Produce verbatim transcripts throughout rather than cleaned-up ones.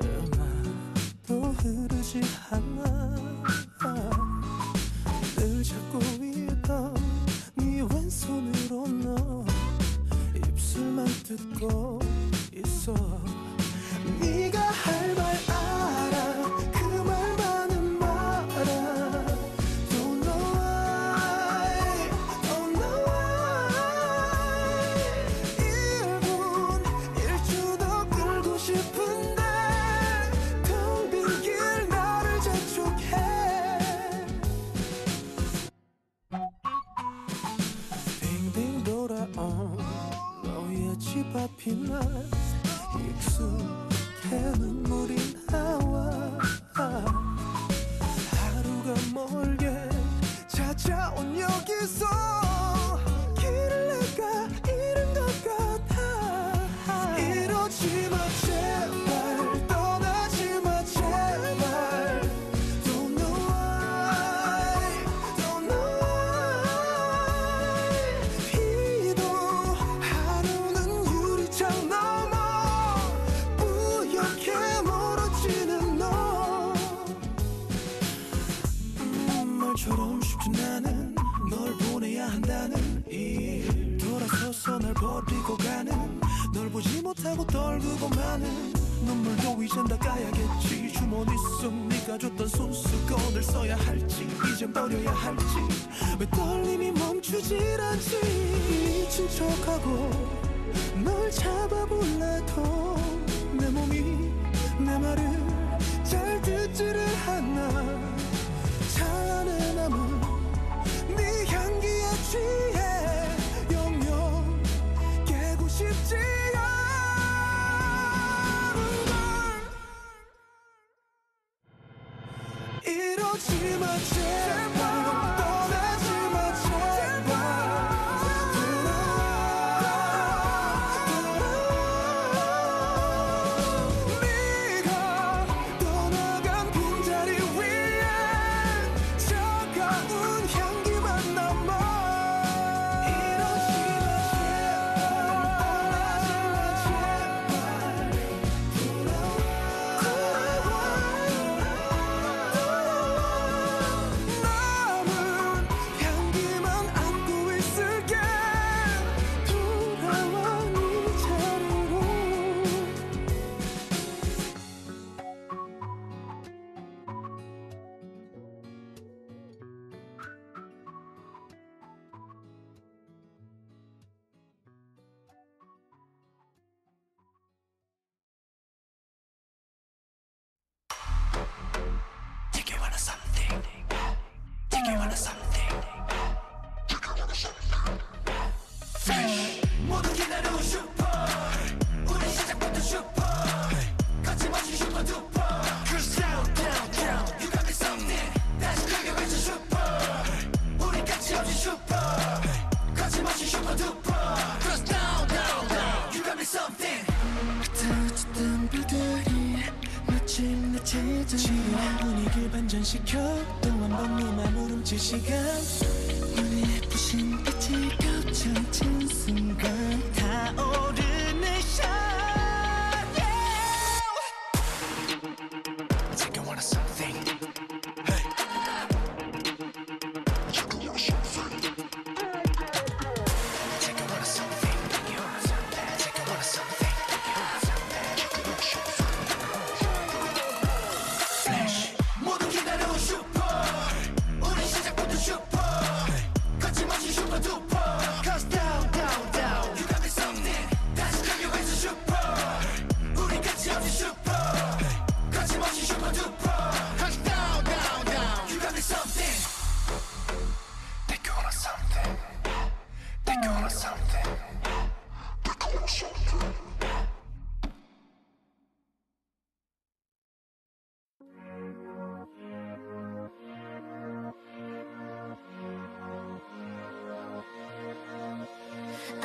음악도 흐르지 않아. 늘 잡고 있던 네 왼손으로 너 입술만 뜯고 있어. 네가 할 말 알아. 그 말만은 말아. Don't know why, don't know why. 일 분, 일 주도 끌고 싶은데 텅 빈 길 나를 재촉해. 빙빙 돌아온 너의 집 앞이 날 익숙해 눈물이 나와. 하루가 멀게 찾아온 여기서 길을 내가 잃은 것 같아. 이러지 마 제발. 떠나지 마 제발. Don't know why, don't know why. 비도 하루는 유리창 넘어 널 보내야 한다는 일. 돌아서서 날 버리고 가는 널 보지 못하고 떨구고 마는 눈물도 이젠 다 까야겠지. 주머니 속 네가 줬던 손수건을 써야 할지 이젠 버려야 할지. 왜 떨림이 멈추질 않지. 미친 척하고 널 잡아 불러도 내 몸이 내 말을 잘 듣지를 않아. 차 안에 남은 네 향기에 취해 영영 깨고 싶지 않은 걸. 이러지 마 제발. 떠나지 마 제발.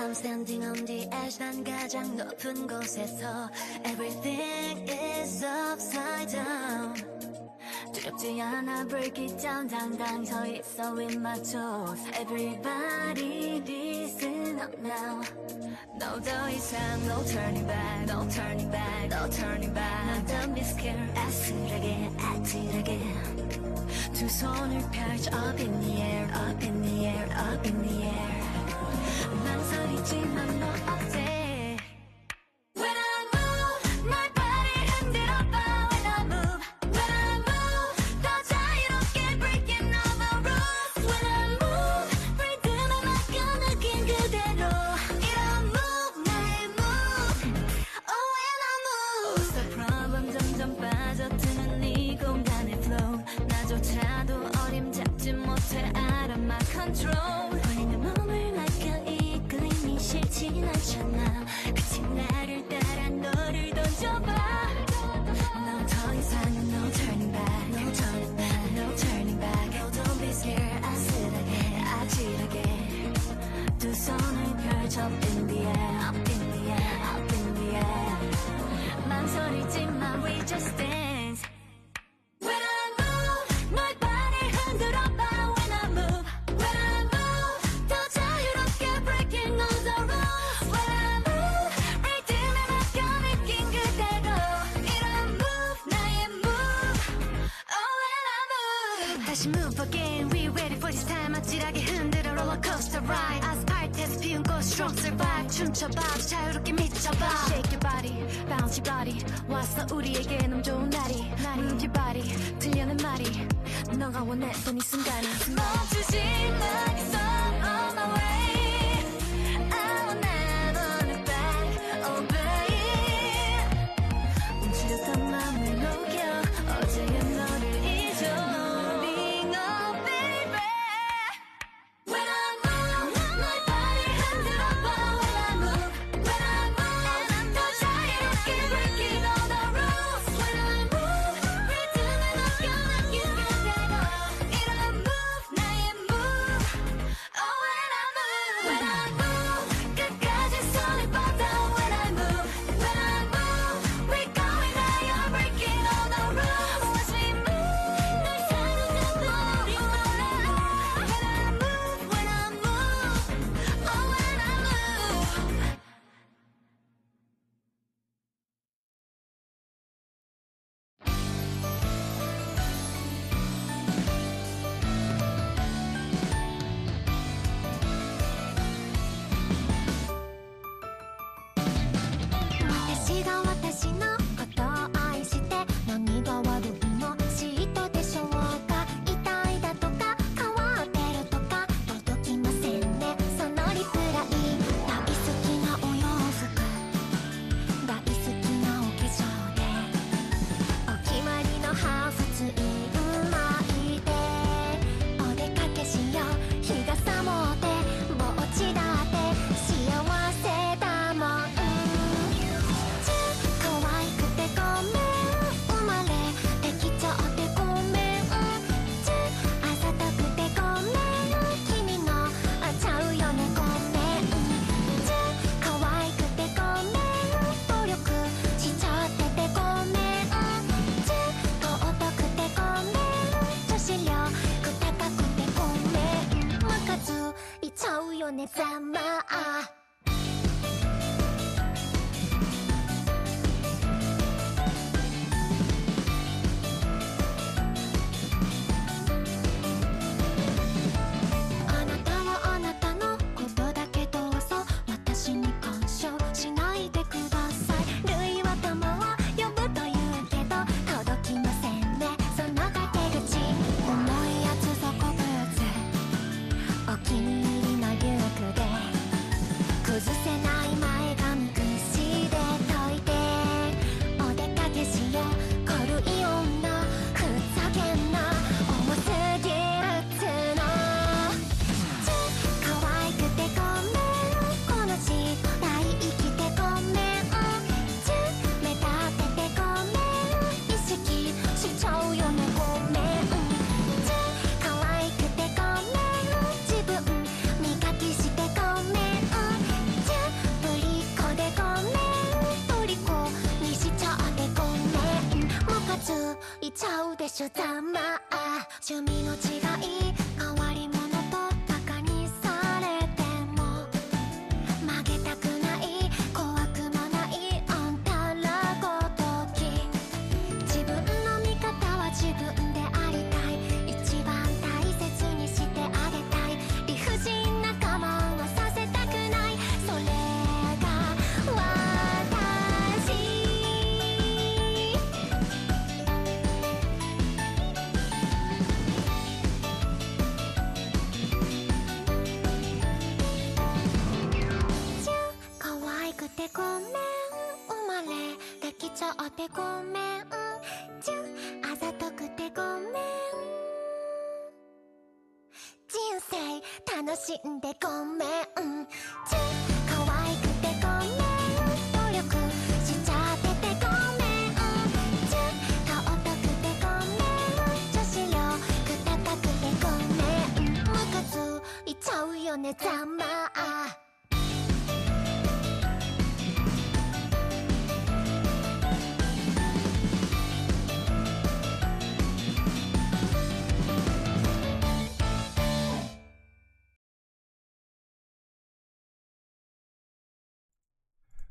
Standing on the edge, 난 가장 높은 곳에서 everything is upside down. 두렵지 않아 break it down 당당 서 있어 with my toes everybody listen up now no 더 이상 no turning back no turning back no turning back don't be scared 아슬하게 아찔하게 두 손을 펼쳐 up in the air up in the air up in the air 망설이지만 너 어때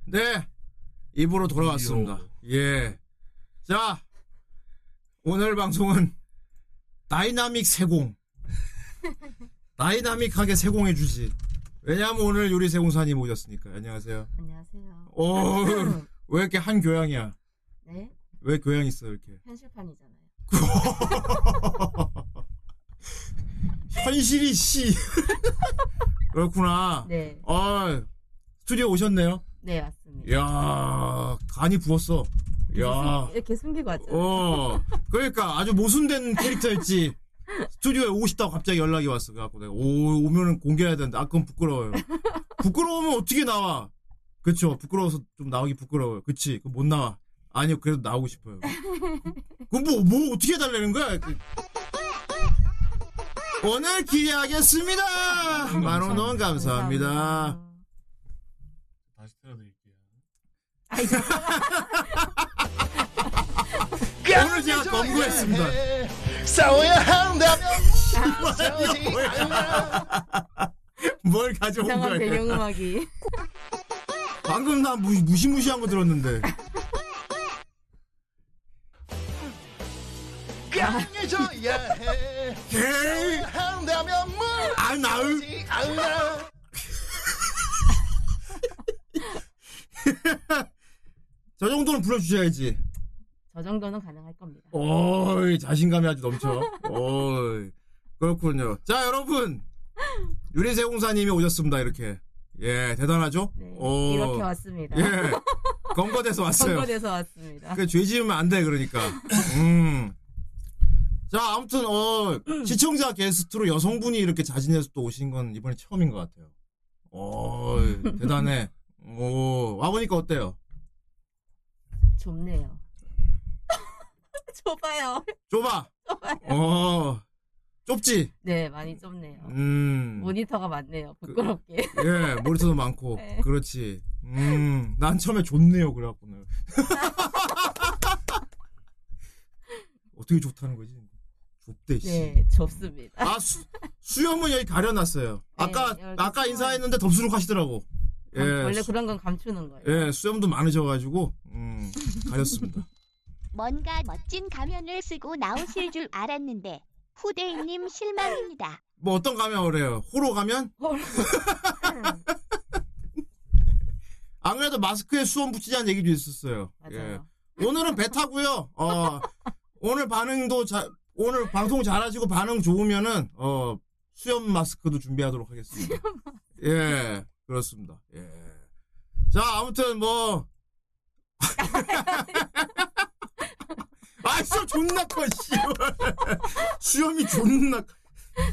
네, 입으로 돌아왔습니다. 예. 자, 오늘 방송은 다이나믹 세공. 다이나믹하게 세공해주지. 왜냐하면 오늘 유리세공사님 오셨으니까. 안녕하세요. 안녕하세요. 오, 왜 이렇게 한 교양이야? 네? 왜 교양 있어, 이렇게? 현실판이잖아요. 현실이 씨. 그렇구나. 네. 아, 스튜디오 오셨네요. 네, 맞습니다. 이야, 간이 부었어. 이야. 이렇게 숨기고 왔죠. 어. 그러니까 아주 모순된 캐릭터였지. 스튜디오에 오시다고 갑자기 연락이 왔어. 그래갖고 내가, 오, 오면은 공개해야 되는데, 아, 그건 부끄러워요. 부끄러우면 어떻게 나와? 그쵸. 부끄러워서 좀 나오기 부끄러워요. 그치. 그럼 못 나와. 아니요, 그래도 나오고 싶어요. 그럼 뭐, 뭐 어떻게 해달라는 거야? 오늘 기대하겠습니다. 만원원 감사합니다. 감사합니다. 오늘 제가 검거했습니다. 싸워야 한다. 뭘 가져온 거야? 배경음악이. 방금 나 무시, 무시무시한 거 들었는데. 강해져야 해. 싸워야 한다면 뭘? 안 나올. 저 정도는 불러주셔야지. 저 정도는 가능할 겁니다. 어이, 자신감이 아주 넘쳐. 어이, 그렇군요. 자, 여러분, 유리세공사님이 오셨습니다. 이렇게. 예, 대단하죠? 네, 어, 이렇게 왔습니다. 예, 검거돼서 왔어요. 검거돼서 왔습니다. 그 죄 지으면 안 돼, 그러니까. 음. 자, 아무튼 어 시청자 게스트로 여성분이 이렇게 자진해서 또 오신 건 이번에 처음인 것 같아요. 어이, 대단해. 오, 와보니까 어때요? 좁네요. 좁아요. 좁아. 좁아요. 어, 좁지? 네, 많이 좁네요. 음. 모니터가 많네요. 부끄럽게. 그, 예, 모니터도 많고. 네. 그렇지. 음, 난 처음에 좁네요. 그래갖고는. 어떻게 좋다는 거지? 좁대, 씨. 네, 좁습니다. 아, 수, 수염은 여기 가려놨어요. 아까, 네, 아까 인사했는데 덥수룩 하시더라고. 예, 원래 그런 건 감추는 거예요. 예, 수염도 많으셔가지고 음, 가렸습니다. 뭔가 멋진 가면을 쓰고 나오실 줄 알았는데 후대인님 실망입니다. 뭐 어떤 가면 그래요? 호로 가면? 안 그래도 마스크에 수염 붙이자는 얘기도 있었어요. 맞아요. 예. 오늘은 배 타고요. 어, 오늘 반응도 자, 오늘 방송 잘하시고 반응 좋으면은 어, 수염 마스크도 준비하도록 하겠습니다. 예. 그렇습니다. 예. 자, 아무튼 뭐 아, 수염 존나 커, 씨발. 수염이 존나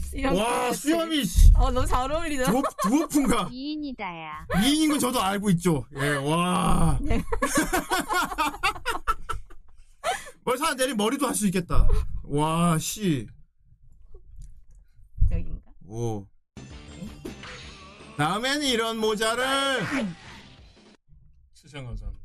수염 와, 그렇지. 수염이 어, 너무 잘 어울리다. 두, 두어푼가? 미인이다야. 미인인 건 저도 알고 있죠. 예, 와. 뭘 사는 대리 머리도 할 수 있겠다. 와, 씨. 여긴가? 오. 다음에는 이런 모자를 시장 감사합니다.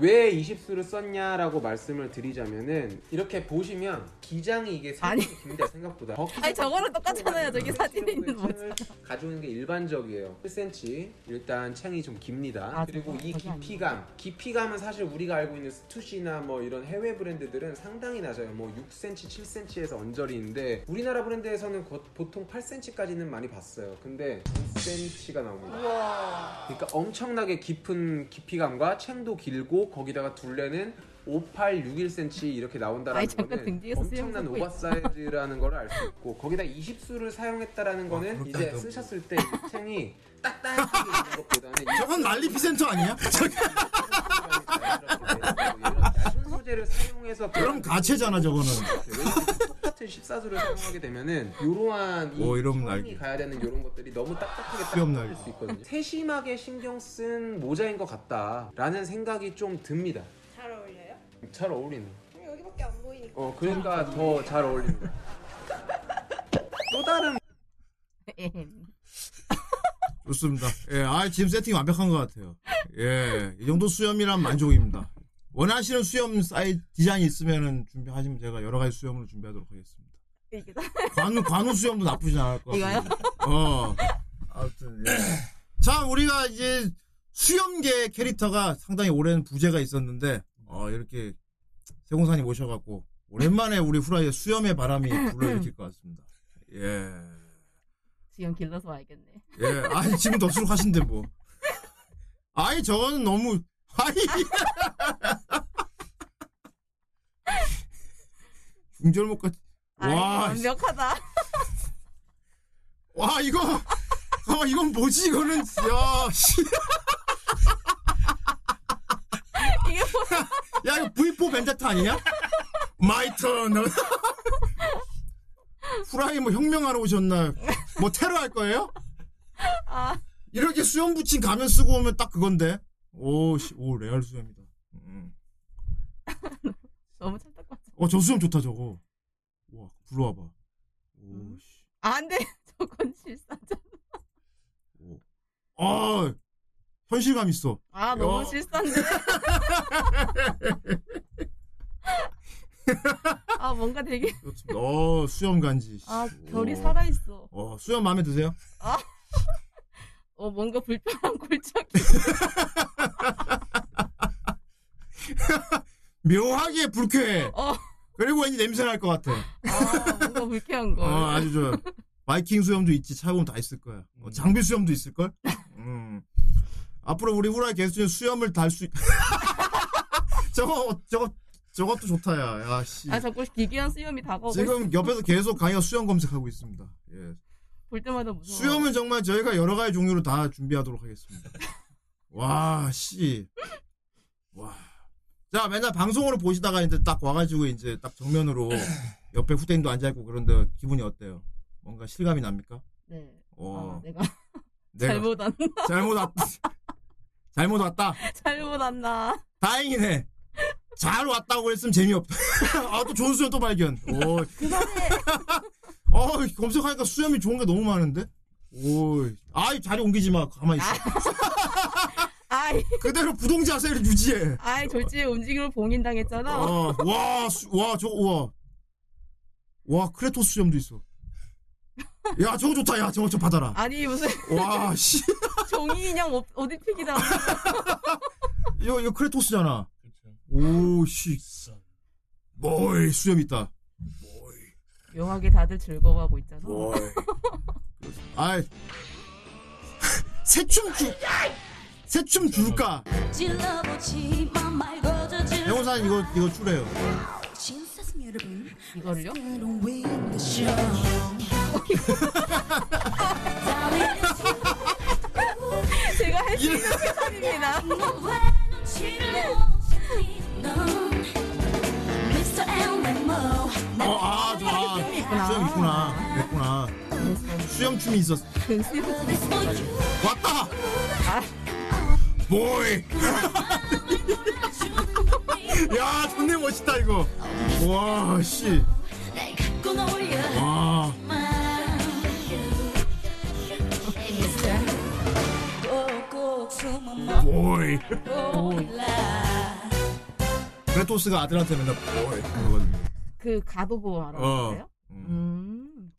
왜 이십 수를 썼냐라고 말씀을 드리자면은 이렇게 보시면 기장이 이게 생각보다 긴데 생각보다 아니 저거랑 똑같잖아요. 저기 사진에 있는 거잖아요. 가져오는 게 일반적이에요. 일 센티미터 일단 챙이 좀 깁니다. 아, 그리고 이 깊이감 깊이감은 사실 우리가 알고 있는 스투시나 뭐 이런 해외 브랜드들은 상당히 낮아요. 뭐 육 센티미터 칠 센티미터에서 언저리인데 우리나라 브랜드에서는 보통 팔 센티미터까지는 많이 봤어요. 근데 구 센티미터가 나옵니다. 우와. 그러니까 엄청나게 깊은 깊이감과 챙도 길고 거기다가 둘레는 오, 팔, 육, 일 센티미터 이렇게 나온다라는 아이, 거는 엄청난 오버사이즈라는 걸 알 수 있고 거기다 이십 수를 사용했다라는 거는 아, 그렇다, 이제 그렇다. 쓰셨을 때 챙이 딱딱하게 있는 것보다는 저건 말리피센터 아니야? 얇은 소재를 사용해서 그럼 가채잖아 저거는. 십사 수를 사용하게 되면은 요러한 이 가야 되는 요런 것들이 너무 딱딱하게 딱딱할 수 있거든요. 세심하게 신경 쓴 모자인 것 같다라는 생각이 좀 듭니다. 잘 어울려요? 잘 어울리네. 여기밖에 안 보이니까. 어 그러니까 더 잘 어울린다. 또 다른 좋습니다. 예, 아 지금 세팅 완벽한 것 같아요. 예, 이 정도 수염이란 만족입니다. 원하시는 수염 사이즈 디자인이 있으면은 준비하시면 제가 여러 가지 수염을 준비하도록 하겠습니다. 관우 관우 수염도 나쁘지 않을 것 같아요. 어. 아무튼 예. 자, 우리가 이제 수염계 캐릭터가 상당히 오랜 부재가 있었는데 어, 이렇게 세공사님 모셔갖고 오랜만에 우리 후라이의 수염의 바람이 불러일으킬 것 같습니다. 예. 수염 길러서 와야겠네. 예. 아니 지금 덥수룩 하신데 뭐. 아니 저거는 너무. 중절목 같이. 와. 완벽하다. 와, 이거. 어, 이건 뭐지, 이거는. 야, 씨. 이게 뭐야. 야, 이거 브이 포 벤데타 아니냐? 마이 턴. 후라이 뭐 혁명하러 오셨나? 뭐 테러 할 거예요? 아. 이렇게 수염 붙인 가면 쓰고 오면 딱 그건데. 오, 씨, 오, 레알 수염이다. 음. 너무 찰떡 같아. 어, 저 수염 좋다, 저거. 와, 불러와봐. 오, 씨. 안 돼! 저건 실사잖아. 오. 아, 현실감 있어. 아, 야. 너무 실사인데. 아, 뭔가 되게. 어, 수염 간지. 아, 결이 살아있어. 어, 수염 마음에 드세요? 아. 어, 뭔가 불편한 골짜기. 묘하게 불쾌해. 어. 그리고 왠지 냄새 날 것 같아. 아, 뭔가 불쾌한 거. 어, 아주 좋아요. 바이킹 수염도 있지. 차고는 다 있을 거야. 어, 장비 수염도 있을 걸? 음. 앞으로 우리 후라이 게스트는 수염을 달 수. 저거 저거 저것도 좋다 야. 야 씨. 아, 자꾸 기괴한 수염이 다가오고. 지금 있어. 옆에서 계속 강의가 수염 검색하고 있습니다. 예. 볼 때마다 무서워. 수염은 정말 저희가 여러 가지 종류로 다 준비하도록 하겠습니다. 와, 씨. 와. 자, 맨날 방송으로 보시다가 이제 딱 와가지고 이제 딱 정면으로 옆에 후대인도 앉아있고 그런데 기분이 어때요? 뭔가 실감이 납니까? 네. 어. 아, 내가. 내가. 잘못 왔나? 잘못 왔다. 잘못 왔다? 잘못 왔나? 다행이네. 잘 왔다고 했으면 재미없다. 아, 또 좋은 수염 또 발견. 오. 그만해. 어, 검색하니까 수염이 좋은 게 너무 많은데? 오이. 아이, 자리 옮기지 마. 가만히 있어. 아이. 그대로 부동 자세를 유지해. 아이, 졸지에 움직임을 봉인당했잖아. 어, 와, 수, 와, 저거, 와. 와, 크레토스 수염도 있어. 야, 저거 좋다. 야, 저거 좀 받아라. 아니, 무슨. 와, 씨. 종이 인형 어디 픽이다. 이거, 이거 크레토스잖아. 오, 씨. 뭐이, 수염 있다. 묘하게 다들 즐거워하고 있잖아. 아이. 새춤 줄. 새춤 줄까? 영호사님 이거 이거 추래요. 이거를요? 제가 할 수 있는 세상입니다. 어, 아, 아, 수염 있구나. 됐구나. 수염춤이 있었어. 왔다! 뭐이! 야, 존내 멋있다, 이거. 와, 씨. 와. 뭐이. 크레토스가 아들한테 맨날 그 가도보 알아 봤어요? 음.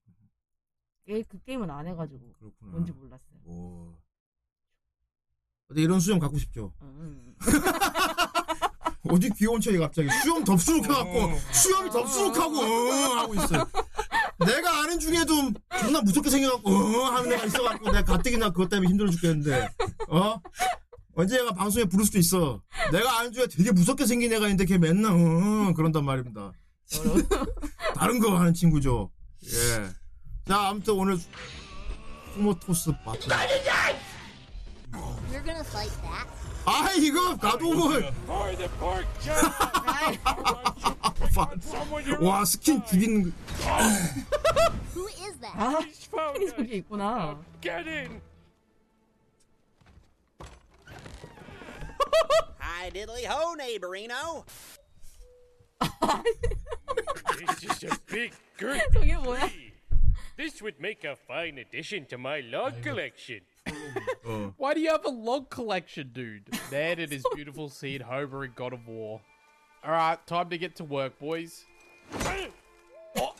게, 그 게임은 안 해가지고 그렇구나. 뭔지 몰랐어요. 오. 근데 이런 수염 갖고 싶죠. 음. 어디 귀여운 척이 갑자기 수염 덥수룩해갖고 어. 수염이 덥수룩하고 어. 하고 있어요. 내가 아는 중에도 존나 무섭게 생겨갖고 어 하는 애가 있어갖고 내가 가뜩이나 그것 때문에 힘들어 죽겠는데 어? 언제 얘가 방송에 부를 수도 있어. 내가 아는 중에 되게 무섭게 생긴 애가 있는데 걔 맨날 어 그런단 말입니다. 다른 거 하는 친구죠. 예. 자 아무튼 오늘 토마토스 봤죠. You're gonna fight that? 아 이거 가동을 와 스킨 죽이는 Who is that? 아 스킨이 저기 있구나. Get in. Hi diddly ho, neighborino. This is a big good. 저게 뭐야? This would make a fine addition to my log collection. uh. Why do you have a log collection, dude? There it is, beautiful seed, Homer and God of War. Alright, time to get to work, boys. Oh!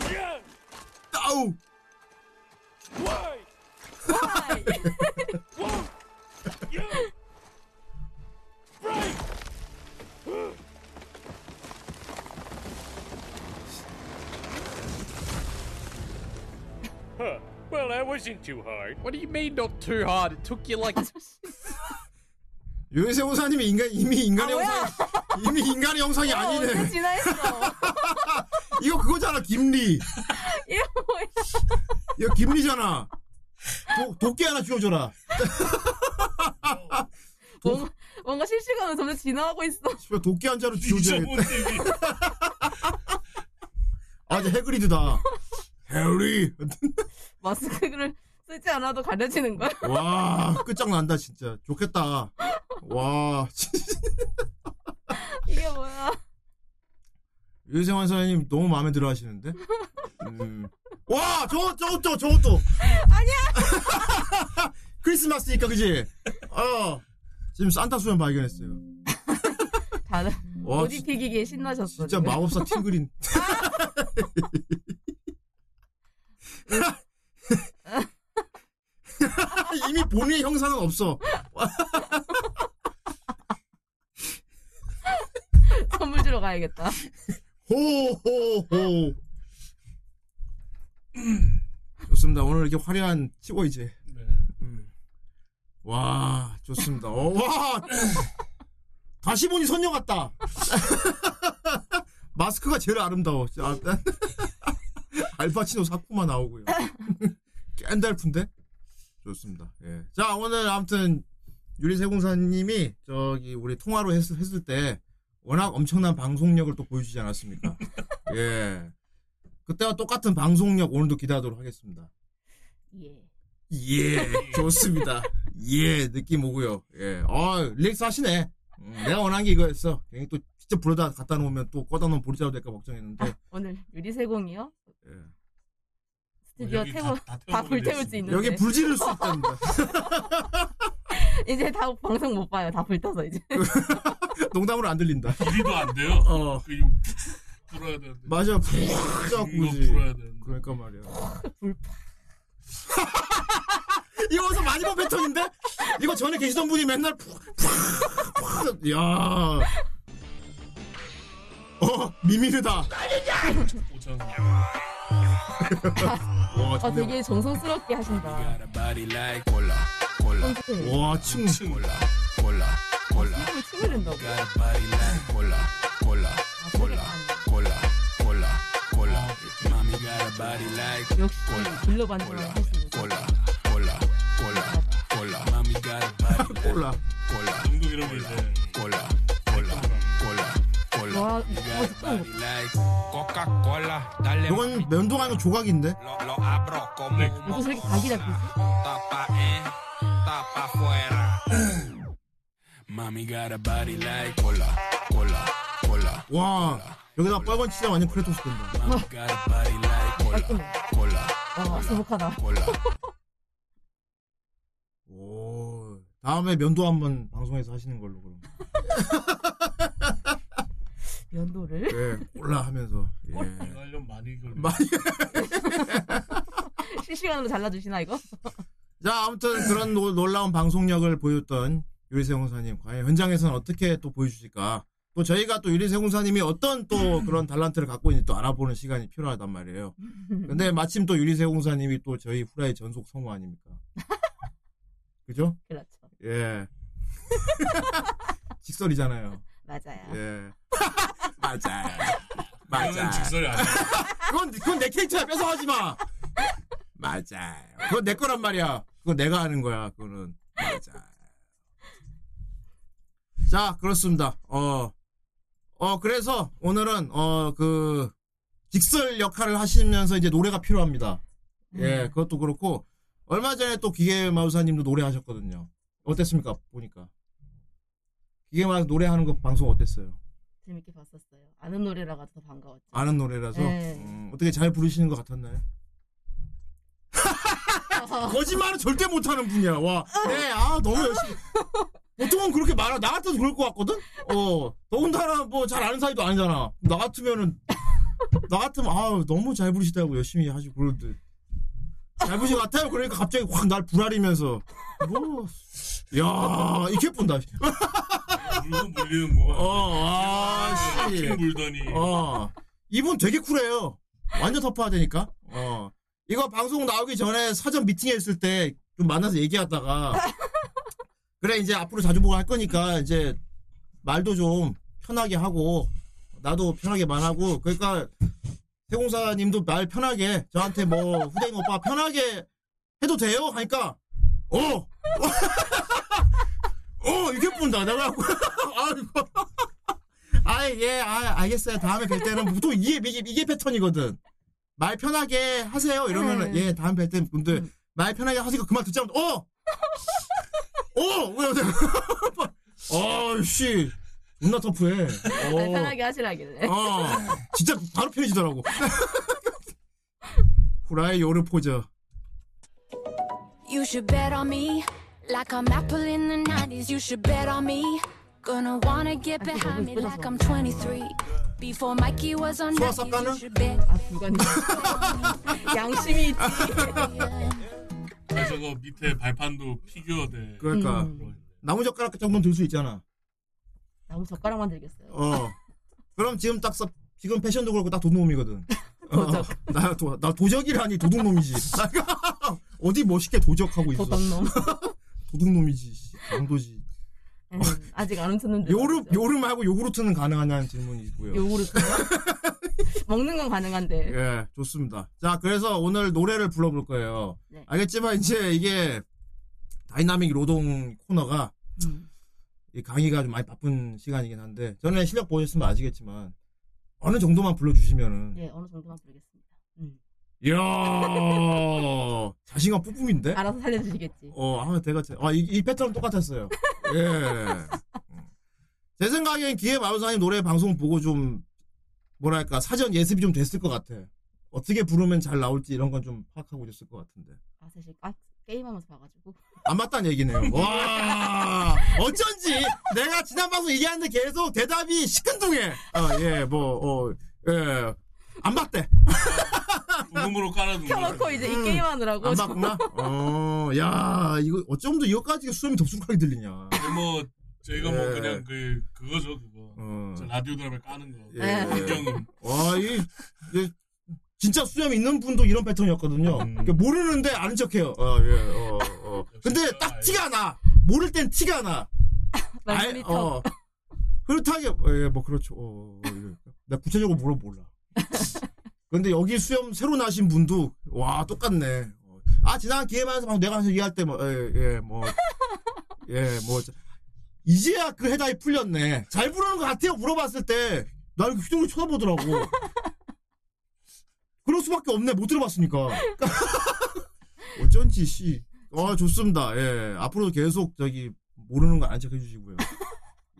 No! Why? Why? Right! Huh. Well, that wasn't too hard. What do you mean not too hard? It took you like... 유리세공사님이 인간, 이미 인간의 아, 영상 이미 인간의 영상이 어, 아니네. 언제 지나했어? 이거 그거잖아, 김리. 이거 뭐야? 이거 김리잖아. 도, 도끼 하나 쥐어줘라. 도... 뭔가, 뭔가 실시간으로 점점 지나가고 있어. 도끼 한 자루 쥐어줘야겠다. 아, 이제 해그리드다. 해리 마스크를 쓰지 않아도 가려지는 거야. 와 끝장난다 진짜. 좋겠다. 와 진짜. 이게 뭐야? 유리세공사 선생님 너무 마음에 들어 하시는데. 음. 와 저거 저거 또 저거 또. 아니야. 크리스마스니까 그지. 어 지금 산타 수염 발견했어요. 다들 어디 튀기기에 신나셨어. 진짜 지금. 마법사 팅그린. 이미 본인의 형상은 없어. 선물 주러 가야겠다. 호호호. 좋습니다. 오늘 이렇게 화려한 치고 이제. 네. 음. 와 좋습니다. 어, 와 다시 보니 선녀 같다. 마스크가 제일 아름다워. 아, 알파치노 사쿠만 나오고요. 깬달픈데? 좋습니다. 예. 자, 오늘 아무튼, 유리세공사님이 저기, 우리 통화로 했을, 했을 때, 워낙 엄청난 방송력을 또 보여주지 않았습니까? 예. 그때와 똑같은 방송력 오늘도 기대하도록 하겠습니다. 예. 예. 좋습니다. 예. 느낌 오고요. 예. 어, 릴렉스 하시네. 음, 내가 원한 게 이거였어. 괜히 또, 진짜 불러다 갖다 놓으면 또 꺼다 놓으면 보리자로 될까 걱정했는데. 아, 오늘 유리세공이요? 예. 스튜디오 태워, 다, 다 불태울 수 있는데 여기 불 지를 수 있답니다. 이제 다 방송 못 봐요. 다 불타서 이제. 농담으로 안 들린다. 길이도 안 돼요? 어. 불어야 되는데. 맞아. 푹 불어야 되는데. 그러니까 말이야. 불파. 이거 어디서 많이 본 패턴인데? 이거 전에 계시던 분이 맨날 푹, 푹, 푹. 야. 어, 미미르다. 와, 아, 되게 정성스럽게 하신다. 와, 춤. 춤을 춘다고. 역시 둘러봤는데 콜라. 콜라. 와, 이건 면도가 아니고 조각인데? 이거 저렇게 각이 잡혔어? 와, 여기다 빨간 치자 완전 크레토스 된다. 깔끔해. 와, 소복하다. 오, 다음에 면도 한번 방송에서 하시는 걸로 그럼. 연도를 네, 올라 하면서 예. 이거 많이 많이 실시간으로 잘라주시나 이거? 자 아무튼 그런 노, 놀라운 방송력을 보였던 유리세공사님 과연 현장에서는 어떻게 또 보여주실까? 또 저희가 또 유리세공사님이 어떤 또 그런 달란트를 갖고 있는지 또 알아보는 시간이 필요하단 말이에요. 근데 마침 또 유리세공사님이 또 저희 후라이 전속 성우 아닙니까? 그죠? 그렇죠. 예. 직설이잖아요. 맞아요. 예. 맞아요. 맞아요. 직설이 아니야. 그건, 그건 내 캐릭터야. 뺏어가지 마. 맞아요. 그건 내 거란 말이야. 그건 내가 하는 거야. 그거는. 맞아요. 자, 그렇습니다. 어, 어, 그래서 오늘은, 어, 그, 직설 역할을 하시면서 이제 노래가 필요합니다. 예, 음. 그것도 그렇고, 얼마 전에 또 기계마우사님도 노래하셨거든요. 어땠습니까? 보니까. 기계마우사 노래하는 거 방송 어땠어요? 재밌게 봤었어요. 아는 노래라서 더 반가웠죠. 아는 노래라서? 음, 어떻게 잘 부르시는 것 같았나요? 거짓말은 절대 못하는 분이야. 와, 네, 아, 너무 열심히. 보통은 그렇게 말하, 나 같아도 그럴 것 같거든? 어, 더군다나 뭐 잘 아는 사이도 아니잖아. 나 같으면은, 나 같으면, 아 너무 잘 부르시다고 열심히 하시고 그러는데. 잘 부르신 것 같아요? 그러니까 갑자기 확 날 불아리면서. 뭐, 야, 이 개뿐다. 물고 물리는 거야. 어, 아, 씨. 물더니. 어. 이분 되게 쿨해요. 완전 터프하다니까? 어. 이거 방송 나오기 전에 사전 미팅에 있을 때 좀 만나서 얘기하다가. 그래 이제 앞으로 자주 보고 할 거니까 이제 말도 좀 편하게 하고 나도 편하게 말하고 그러니까 세공사님도 말 편하게 저한테 뭐 후대인 오빠 편하게 해도 돼요? 하니까 어! 어! 이게 뿐다 내가 아이 예 아, 알겠어요 다음에 뵐 때는 보통 이게, 이게, 이게 패턴이거든 말 편하게 하세요 이러면은 예 다음 뵐 때는 근데 말 편하게 하시고 그만 듣지 않으면 어! 오! 왜, 왜, 아, 씨. 존나 터프해. 어. 편하게 하시라길래. 어. 진짜 바로 편해지더라고. 후라이 요르 포즈. You should bet on me. Like I'm Apple in the nineties. You should bet on me. Gonna wanna get behind me like I'm twenty-three. Before Mikey was on Nike. You should bet. 아, 불가능. 양심이 있지. 저거 밑에 발판도 피규어대. 그러니까 음. 나무젓가락 정도는 들 수 있잖아. 나무젓가락만 들겠어요. 어. 그럼 지금 딱 지금 패션도 그렇고 딱 도둑놈이거든. 도적. 어. 나, 도, 나 도적이라니 도둑놈이지. 어디 멋있게 도적하고 있어. 도둑놈. 도둑놈이지. 강도지. 음, 아직 안 훔쳤는데. 요르 요르하고 요구르트는 가능하냐는 질문이고요. 요구르트. 먹는 건 가능한데. 예, 좋습니다. 자, 그래서 오늘 노래를 불러볼 거예요. 네. 알겠지만 이제 이게 다이나믹 로동 코너가 음. 이 강의가 좀 많이 바쁜 시간이긴 한데 저는 실력 보셨으면 아시겠지만 어느 정도만 불러주시면은. 예, 어느 정도만 부르겠습니다. 음. 이야, 자신감 뿜뿜인데? 알아서 살려주시겠지. 어, 아, 내가, 아, 이, 이 패턴은 똑같았어요. 예. 제 생각엔 기계마우사님 노래 방송 보고 좀, 뭐랄까, 사전 예습이 좀 됐을 것 같아. 어떻게 부르면 잘 나올지 이런 건 좀 파악하고 있었을 것 같은데. 아, 사실, 아, 게임하면서 봐가지고. 안 맞다는 얘기네요. 와, 어쩐지! 내가 지난 방송 얘기하는데 계속 대답이 시큰둥해. 아, 예, 뭐, 어, 예. 안 봤대. 부금으로 깔아둔 거 켜놓고 이제 음, 이 게임 하느라고. 안 봤구나? 어, 야, 이거, 어쩜 이거까지 수염이 덥수룩하게 들리냐. 근데 뭐, 저희가 예. 뭐 그냥 그, 그거죠, 그거. 어. 저 라디오 드라마 까는 거. 예. 환경은. 와, 이, 이, 진짜 수염 있는 분도 이런 패턴이었거든요. 음. 그러니까 모르는데 아는 척 해요. 어, 예, 어, 어. 근데 딱 티가 나. 모를 땐 티가 나. 말씀이 턱. 어. 그렇다게, 예, 뭐, 그렇죠. 어, 예. 나 구체적으로 물어 몰라. 근데 여기 수염 새로 나신 분도 와 똑같네. 아 지난 기회만에서 방금 내가 얘기할 때 뭐 예 뭐 예 뭐 이제야 그 해답이 풀렸네. 잘 부르는 것 같아요. 물어봤을 때 날 휘둥이 쳐다보더라고. 그럴 수밖에 없네. 못 들어봤으니까. 어쩐지 씨. 아 좋습니다. 예 앞으로도 계속 저기 모르는 거 안 체크해주시고요.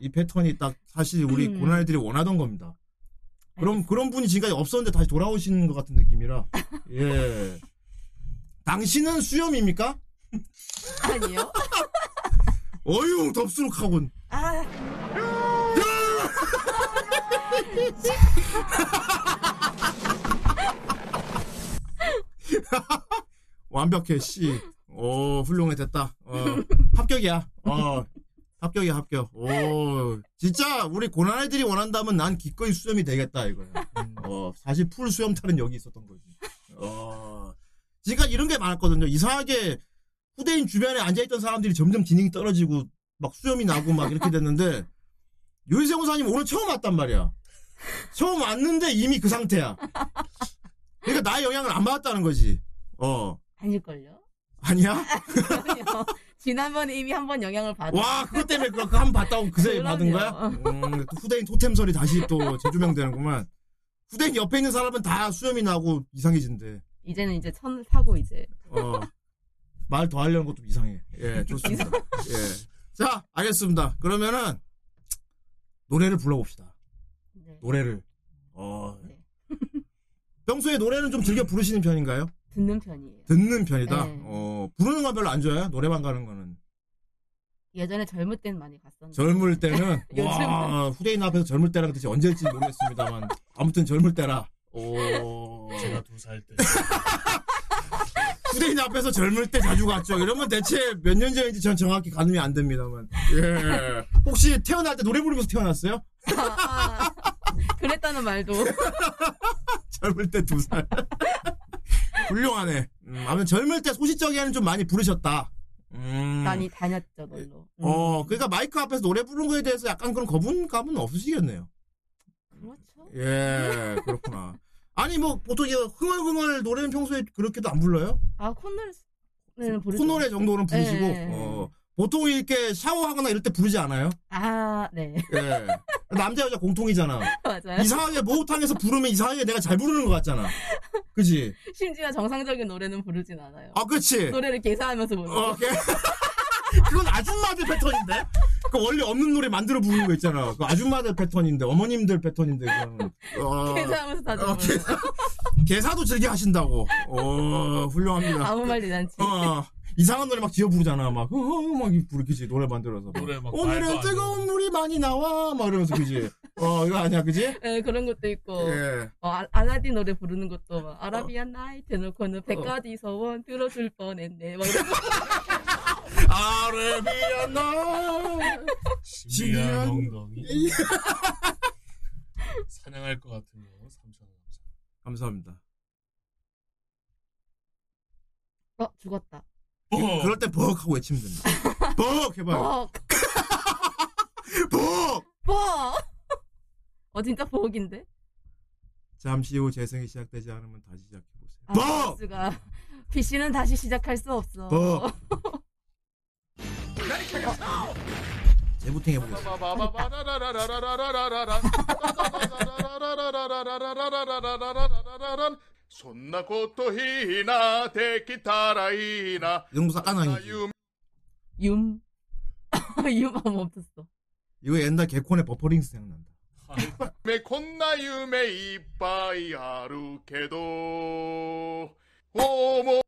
이 패턴이 딱 사실 우리 음. 고난이들이 원하던 겁니다. 그럼, 그런 분이 지금까지 없었는데 다시 돌아오시는 것 같은 느낌이라. 예. 당신은 수염입니까? 아니요. 어휴, 덥수룩하군. 아. 완벽해, 씨. 오, 훌륭해, 됐다. 어, 합격이야. 어, 합격이야, 합격. 오, 진짜 우리 고난애들이 원한다면 난 기꺼이 수염이 되겠다, 이거야. 음, 어, 사실 풀 수염탈은 여기 있었던 거지. 어, 그러니까 이런 게 많았거든요. 이상하게 후대인 주변에 앉아있던 사람들이 점점 지능이 떨어지고 막 수염이 나고 막 이렇게 됐는데 유리세공사님 오늘 처음 왔단 말이야. 처음 왔는데 이미 그 상태야. 그러니까 나의 영향을 안 받았다는 거지. 어. 아닐걸요? 아니야? 지난번에 이미 한번 영향을 받았어. 와, 그것 때문에 그거 한번 봤다고 그새 그럼요. 받은 거야? 음, 또 후대인 토템 소리 다시 또 재조명되는구만. 후대인 옆에 있는 사람은 다 수염이 나고 이상해진대. 이제는 이제 천을 타고 이제. 어. 말 더 하려는 것도 이상해. 예, 좋습니다. 예. 자, 알겠습니다. 그러면은 노래를 불러봅시다. 네. 노래를. 어. 네. 평소에 노래는 좀 즐겨 부르시는 편인가요? 듣는 편이에요. 듣는 편이다? 네. 어, 부르는 건 별로 안 좋아요? 노래방 가는 거는? 예전에 젊을 때는 많이 갔었는데. 젊을 때는? 와, 후대인 앞에서 젊을 때랑 대체 언제일지 모르겠습니다만. 아무튼 젊을 때라. 오. 제가 두 살 때. 후대인 앞에서 젊을 때 자주 갔죠. 이러면 대체 몇 년 전인지 전 정확히 가늠이 안 됩니다만. 예. 혹시 태어날 때 노래 부르면서 태어났어요? 아, 아. 그랬다는 말도. 젊을 때 두 살. 훌륭하네. 음, 아무튼 젊을 때 소시적에는 좀 많이 부르셨다. 음. 많이 다녔죠, 별로. 음. 어, 그러니까 마이크 앞에서 노래 부르는 거에 대해서 약간 그런 거분감은 없으시겠네요. 그렇죠. 예, 그렇구나. 아니 뭐 보통 흥얼흥얼 노래는 평소에 그렇게도 안 불러요? 아, 콧노래는 부르죠. 콧노래 정도는 부르시고. 네. 어, 보통 이렇게 샤워하거나 이럴 때 부르지 않아요? 아, 네. 예. 남자 여자 공통이잖아. 맞아요. 이상하게 목욕탕에서 부르면 이상하게 내가 잘 부르는 것 같잖아. 그치? 심지어 정상적인 노래는 부르진 않아요. 아, 그치? 노래를 개사하면서 부르는 거. 어, 개... 그건 아줌마들 패턴인데? 그 원래 없는 노래 만들어 부르는 거 있잖아. 그 아줌마들 패턴인데, 어머님들 패턴인데. 어... 개사하면서 다 들어. 어, 개사... 개사도 즐겨 하신다고. 어, 훌륭합니다. 아무 말도 안 치. 어, 이상한 노래 막 지어 부르잖아. 막, 허허, 막 부르기지. 노래 만들어서. 노래 막 오늘은 뜨거운 물이 많이 나와. 막 이러면서, 그지? 어, 이거 아니야, 그지? 예, 그런 것도 있고. 예. 어, 아, 알라딘 노래 부르는 것도 막, 아라비안 나이트 놓고는 백가지 서원 들어줄 뻔했네. 막 이러고. 아라비안 나이트. 신비한 엉덩이. 사냥할 것 같은 거. 삼천 원. 감사합니다. 어, 죽었다. 어. 그럴 때 벅 하고 외치면 된다. 벅 해봐요. 벅. 벅. 어, 진짜 벅인데? 잠시 후 재생이 시작되지 않으면 다시 시작해보세요. 벅! 벅스가 피씨는 다시 시작할 수 없어. 벅. 재부팅 해보겠습니다. 손나고토히나 데키타라이나 영사 까나이 윰윰 윰하면 없었어. 이거 옛날 개콘의 버퍼링스 생각난다. 메콘나 유메 이빠이 하루케도 오모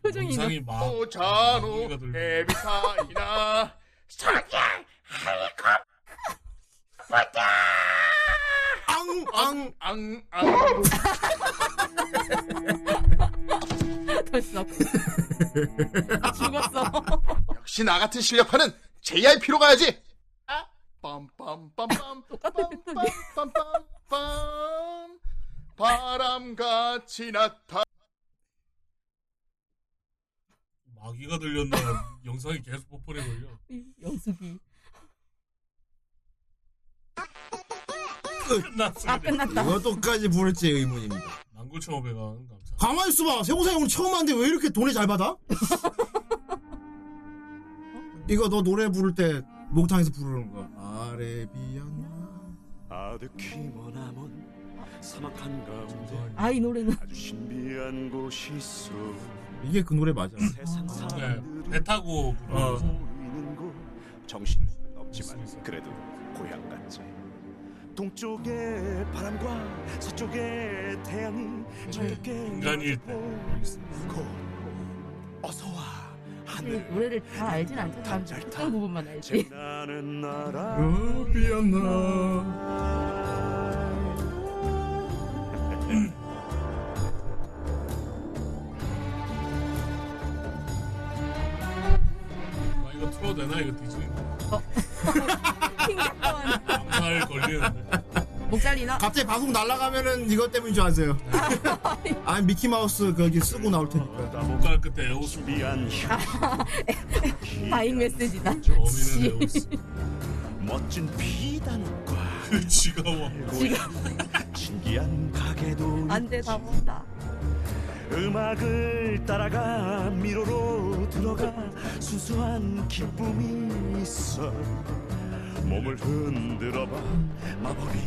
표정이 너무 잔호 에비타이나 사냥 하이코 왔다 앙앙앙앙 됐어. 죽었어. 역시 나 같은 실력파는 제이아이피로 가야지. 빰빰빰빰 빰빰빰빰 바람같이 나타. 마귀가 들렸나? 영상이 계속 폭발해 걸려. 영숙이. 끝났어. 아, 끝났다. 이것도까지 부를지 의문입니다. 만 구천 오백 원 감사합니다. 가만히 있어봐. 세공사님 오늘 처음 왔는데 왜 이렇게 돈을 잘 받아? 이거 너 노래 부를 때 목탕에서 부르는 거야. 아레비안 아드키모나몬 사막 한가운데. 아, 이 노래는 아주 신비한 곳이 있어. 이게 그 노래 맞아. 네, 배 타고 부르는 곳. 정신은 없지만 그래도 고향 같지. 동쪽의 바람과 서쪽의 태양이 저렇게 인간일 때 어서와 하늘 노래를 다 알진 않잖아. 그 부분만 알지. 나는 나라 비었나 풀어도 되나 이거 뒤지? 어? 반말 걸리는데 목 잘리나? 갑자기 방송 날아가면은 이것 때문인 줄 아세요? 아니 미키마우스 거기 쓰고 나올 테니까. 나 못 갈 그때 에오스 미안. 다잉 메시지다. 어미는 에오스. 멋진 피단과 지가워. 신기한 가게도 안돼 다 본다. 음악을 따라가 미로로 들어가 수수한 기쁨이 있어. 몸을 흔들어봐 마법이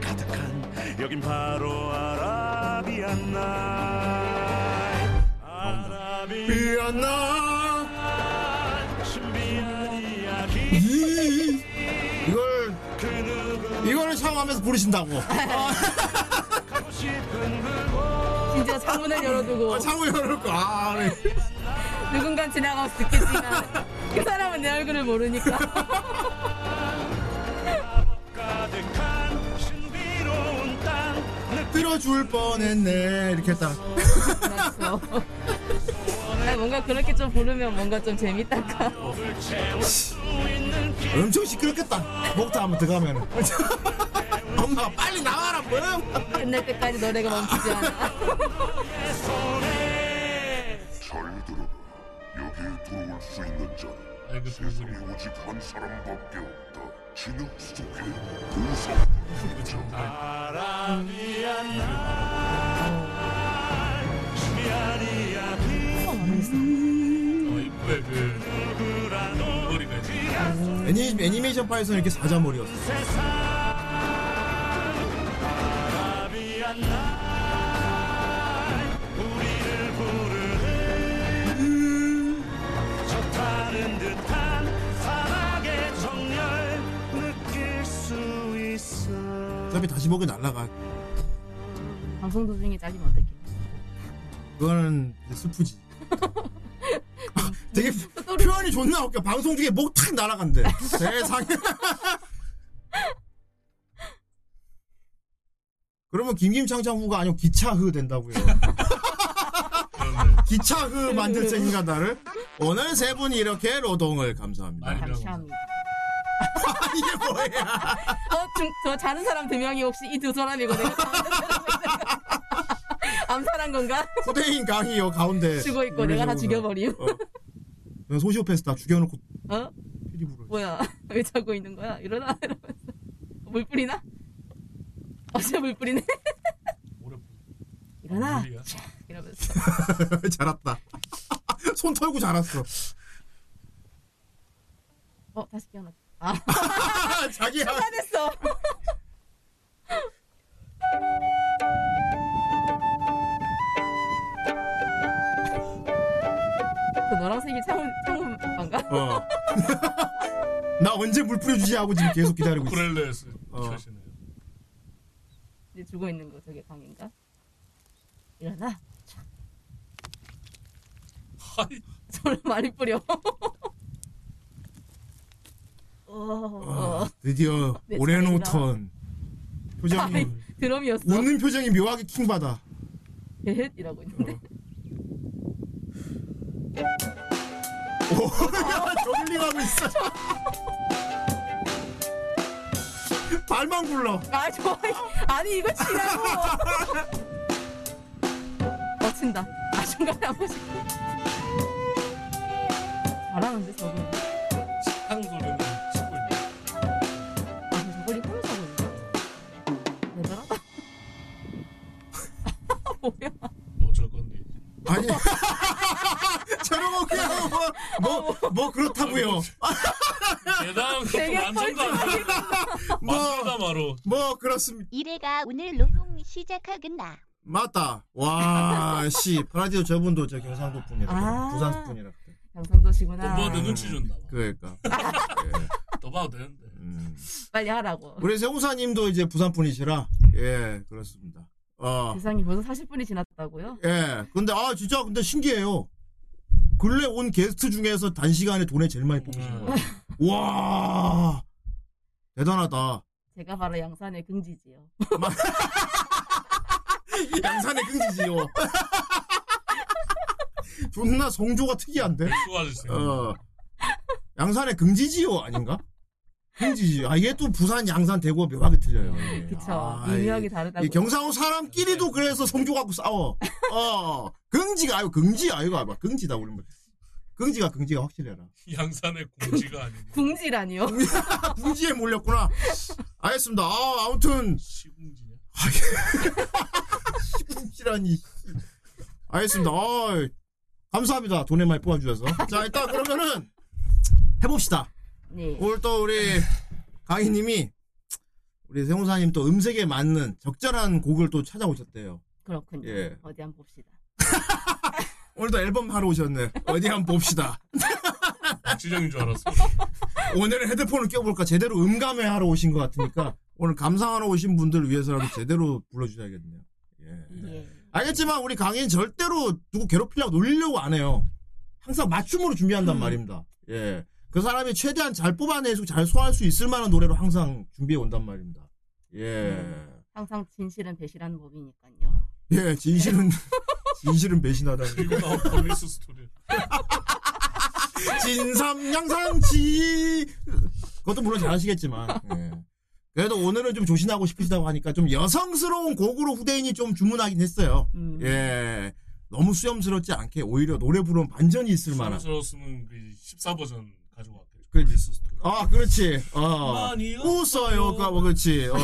가득한 여긴 바로 아라비안 나이 아라비안 나이 신비한 이야기 이걸 이걸 샤워하면서 부르신다고. 가고 싶은 그곳 진짜 창문을 열어두고 아, 창문 열어두고 아 네. 누군가 지나가서 듣겠지만 그 사람은 내 얼굴을 모르니까 들어줄 뻔했네 이렇게 딱. 아 뭔가 그렇게 좀 부르면 뭔가 좀 재밌다까. 엄청 시끄럽겠다. 목타 한번 들어가면. 엄마 빨리 나와라 뭐야. 끝날 때까지 노래가 멈추지 않아. 잘 들어라. 여기에 들어올 수 있는 자 세상에 오직 한 사람밖에 없다. 진흙 속에 보석 아라비안 날 미아리아 비 이쁘게 그 머리가 있어. 애니메이션 파에서는 이렇게 사자머리였어. 아라비안 날 우리를 부르네 저 다른 듯한 어차피 다시 보기 날라가. 방송 도중에 잘리면 어떡해. 그거는 슬프지. 아, 되게 표현이 존나 웃겨. 방송 중에 목 탁 날아간대. 세상에. 그러면 김김창창 후가 아니고 기차흐 된다고요. 기차흐 만들 생인가 나를. 오늘 세 분이 이렇게 로동을 감사합니다. 감사합니다. 이게 뭐야? 어, 중, 저 자는 사람 두 명이 혹시 이 두 사람이고 내가 가운데 암살한 건가? 소대인 강이요 가운데 죽어 있고 내가 다 죽여버림. 어. 소시오패스 다 죽여놓고. 어? 뭐야? 왜 자고 있는 거야? 일어나 이러면서 물 뿌리나? 어제 물 뿌리네. 일어나. 이러면서 자랐다. 손 털고 자랐어. 어 다시 깨어났다. 아, 자기야. 잘했어. 그 노란색이 창문 창문 방가? 어. 나 언제 물 뿌려주지 하고 지금 계속 기다리고 있어. 브렐레스. 어. 이제 죽어 있는 거 저게 방인가? 일어나. 하이. 저를 많이 뿌려. 아, 드디어 오레노턴 표정이 아이, 드럼이었어. 웃는 표정이 묘하게 킹받아. 헷이라고 있는데. 오, 야, 저글링하고 있어. 발만 굴러. 아, 저, 아니 이거 치라고. 어, 친다. 아, 중간에 안 보시고. 잘하는데 저거. 식당 소리는. 뭐야? 어쩔 건데. 아니. 저런 거 그냥 뭐뭐 뭐, 뭐 그렇다고요. 대담 되게 뻘쭘하게. 뭐, 뭐 그렇습니다. 이래가 오늘 노동 시작하겠나. 맞다. 와, 씨. 파라디오 저분도 저 경상도 분이라. 아 부산 분이라. 경상도시구나. 또 봐도 눈치 준다. 그러니까. 예. 또 봐도 되는데. 음. 빨리 하라고. 우리 세공사님도 이제 부산 분이시라. 예, 그렇습니다. 어. 세상이 벌써 사십 분이 지났다고요? 예. 근데, 아, 진짜, 근데 신기해요. 근래 온 게스트 중에서 단시간에 돈에 제일 많이 뽑으신 거예요. 와. 대단하다. 제가 바로 양산의 긍지지요. 양산의 긍지지요. 존나 성조가 특이한데? 수고하셨어요. 어. 양산의 금지지요 아닌가? 금지지요. 아, 이게 또 부산, 양산, 대구가 묘하게 틀려요. 그쵸. 아, 미묘하게 다르다고. 경상도 사람끼리도 그래서 성조 갖고 싸워. 어, 금지가 아니고 금지야. 이거 봐. 금지다. 우리 뭐. 긍지가 긍지가 확실해라. 양산의 궁지가 아니고. 궁지라니요? 궁지에 몰렸구나. 알겠습니다. 아, 아무튼. 시궁지냐? 시궁지라니. 알겠습니다. 아, 감사합니다. 돈에 많이 뽑아주셔서. 자, 일단 그러면은 해봅시다. 네. 오늘 또 우리 강희님이 우리 세공사님 또 음색에 맞는 적절한 곡을 또 찾아오셨대요. 그렇군요. 예. 어디 한번 봅시다. 오늘도 앨범 하러 오셨네. 어디 한번 봅시다. 지정인 줄 알았어. 오늘은 헤드폰을 껴볼까. 제대로 음감회 하러 오신 것 같으니까 오늘 감상하러 오신 분들을 위해서라도 제대로 불러주셔야겠네요. 예. 예. 알겠지만 우리 강인 절대로 누구 괴롭히려고 놀리려고 안 해요. 항상 맞춤으로 준비한단 음. 말입니다. 예. 그 사람이 최대한 잘 뽑아내서 잘 소화할 수 있을 만한 노래로 항상 준비해 온단 말입니다. 예. 음. 항상 진실은 배신하는 법이니까요. 예, 진실은. 진실은 배신하다니. 이거 나온 벌리스 스토리. 진삼양상치. 그것도 물론 잘하시겠지만. 예. 그래도 오늘은 좀 조신하고 싶으시다고 하니까 좀 여성스러운 곡으로 후대인이 좀 주문하긴 했어요. 음. 예. 너무 수염스럽지 않게 오히려 노래 부르면 반전이 있을 만한. 수염스러웠으면 그 십사 버전 가져왔겠죠. 벌리스 스토리. 아, 그렇지. 어. 웃어요. 그렇지. 어.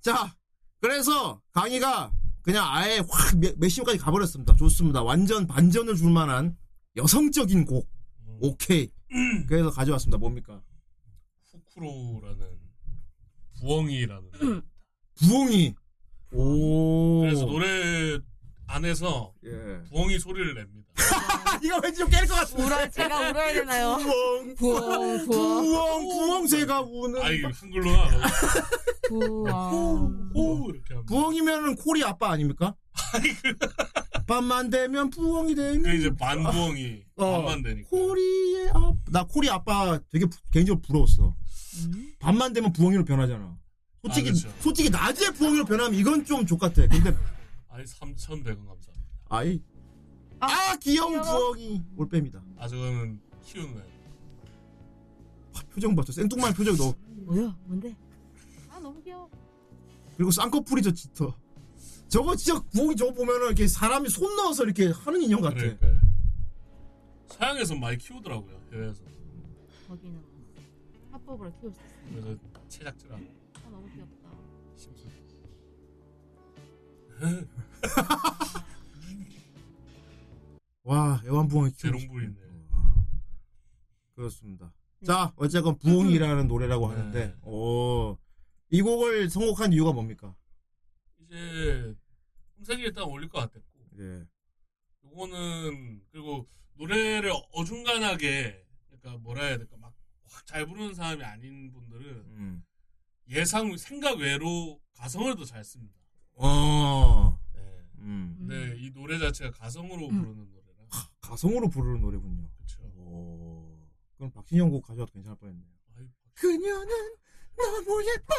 자, 그래서 강의가 그냥 아예 확 몇 시까지 가버렸습니다. 좋습니다. 완전 반전을 줄 만한 여성적인 곡. 음. 오케이. 음. 그래서 가져왔습니다. 뭡니까? 후쿠로라는 부엉이라는 음. 부엉이. 오. 그래서 노래 안에서 예. 부엉이 소리를 냅니다. 이거 왠지 좀 깰 것 같은데. 울어, 제가 울어야 되나요? 부엉, 부엉, 부엉, 부엉, 부엉 제가 우는. 아이 한글로 나와. 부엉, 오, 이렇게 합니다. 부엉이면은 코리 아빠 아닙니까? 아니 그 밤만 되면 부엉이 되는. 그 이제 반 부엉이 어, 밤만 되니까. 코리의 아빠. 나 코리 아빠 되게 부, 개인적으로 부러웠어. 음? 밤만 되면 부엉이로 변하잖아. 솔직히 아, 그렇죠. 솔직히 낮에 부엉이로 변하면 이건 좀 족같아. 근데 아이 삼천백 원 감사합니다. 아이. 아, 아 귀여운 부엉이 올빼미다. 아 저거는 키우는 거야. 아, 표정 봤죠? 생뚱맞은 표정 너. 뭐야? 뭔데? 아 너무 귀여워. 그리고 쌍꺼풀이 저 짙어. 저거 진짜 부엉이 저거 보면은 이렇게 사람이 손 넣어서 이렇게 하는 인형 같아. 그러니까요. 서양에서 많이 키우더라고요. 해외에서. 거기는 합법으로 키울 수 있어요. 그래서 제작자라. 아 너무 귀엽다. 심술. 와, 애완부엉이 재롱불 있네. 그렇습니다. 네. 자, 어쨌건 부엉이라는 노래라고 하는데, 네. 오, 이 곡을 선곡한 이유가 뭡니까? 이제 음색이 일단 어울릴 것 같았고, 예. 이거는 그리고 노래를 어중간하게, 그러니까 뭐라 해야 될까, 막 확 잘 부르는 사람이 아닌 분들은 음. 예상 생각 외로 가성을 더 잘 씁니다. 어, 네. 음. 근데 이 노래 자체가 가성으로 음. 부르는 노래. 하, 가성으로 부르는 노래군요. 그쵸. 오. 그럼 박진영 곡 가져와도 괜찮을 뻔했네요. 아이고. 그녀는 너무 예뻐.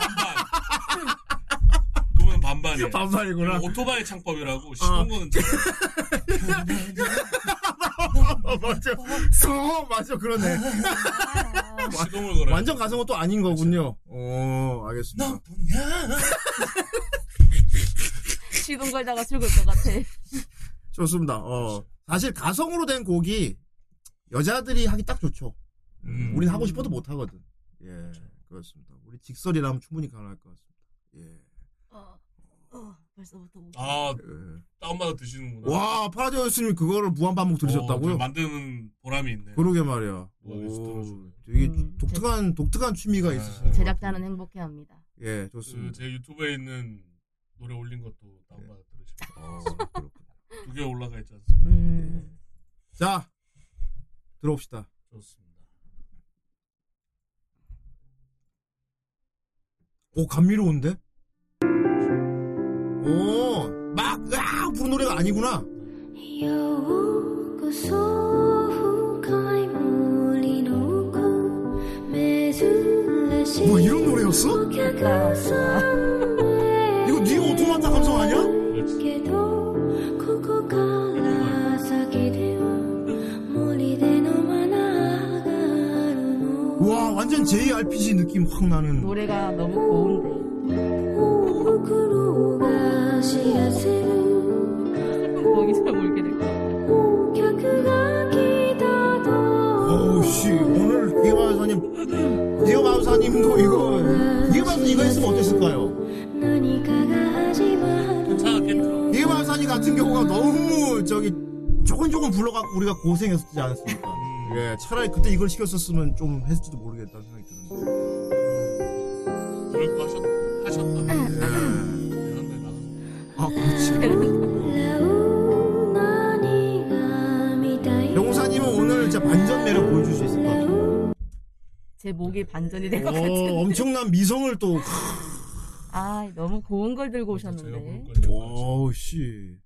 반반. 그거는 반반이에요. 반반이구나. 오토바이 창법이라고 쉬운 거는. 맞아. 소 맞아 그러네. 시동을 걸어. 완전 가성은 또 아닌 거군요. 오, 알겠습니다. 시동 걸다가 죽을 것 같아. 좋습니다. 어. 사실 가성으로 된 곡이 여자들이 하기 딱 좋죠. 음. 우린 하고 싶어도 못 하거든. 예. 그렇죠. 그렇습니다. 우리 직설이라면 충분히 가능할 것 같습니다. 예. 어. 어. 벌써부터 못 아. 예. 다운받아 드시는구나. 와, 파라디오 교수님이 그거를 무한 반복 들으셨다고요? 어, 만드는 보람이 있네. 그러게 말이야. 오. 되게 음, 독특한 제... 독특한 취미가 아, 있으시네요. 제작자는 행복해 합니다. 예, 좋습니다. 그 제 유튜브에 있는 노래 올린 것도 다운받아 예. 들으시고. 아, 그렇군요. 두 개 올라가 있지 않습니까? 음. 네. 자, 들어봅시다. 좋습니다. 오, 감미로운데? 오, 막, 으악! 부른 노래가 아니구나. 뭐, 이런 노래였어? 이거 니 오토마타 감성 아니야? 그렇지. 완전 제이알피지 느낌 확 나는 노래가 너무 고운데 슬픈 고기처럼 울게 될 것 같아. 오우씨 오늘 기계마우사님 기계마우사님도 이거 기계마우사 이거 했으면 어땠을까요? 괜찮았겠죠. 기계마우사님 같은 경우가 너무 저기 조금 조금 불러갖고 우리가 고생했었지 않았습니까? 예, 차라리 그때 이걸 시켰었으면 좀 했을지도 모르겠다는 생각이 드는데. 그렇게 하셨, 하셨다. 예. 베란다에 나가서. 아, 그렇지. 영사님은 오늘 진짜 반전 매력 보여줄 수 있을 것 같아요. 제 목이 반전이 될 것 같은데. 엄청난 미성을 또. 아, 너무 고운 걸 들고 오셨는데. 와우, 씨.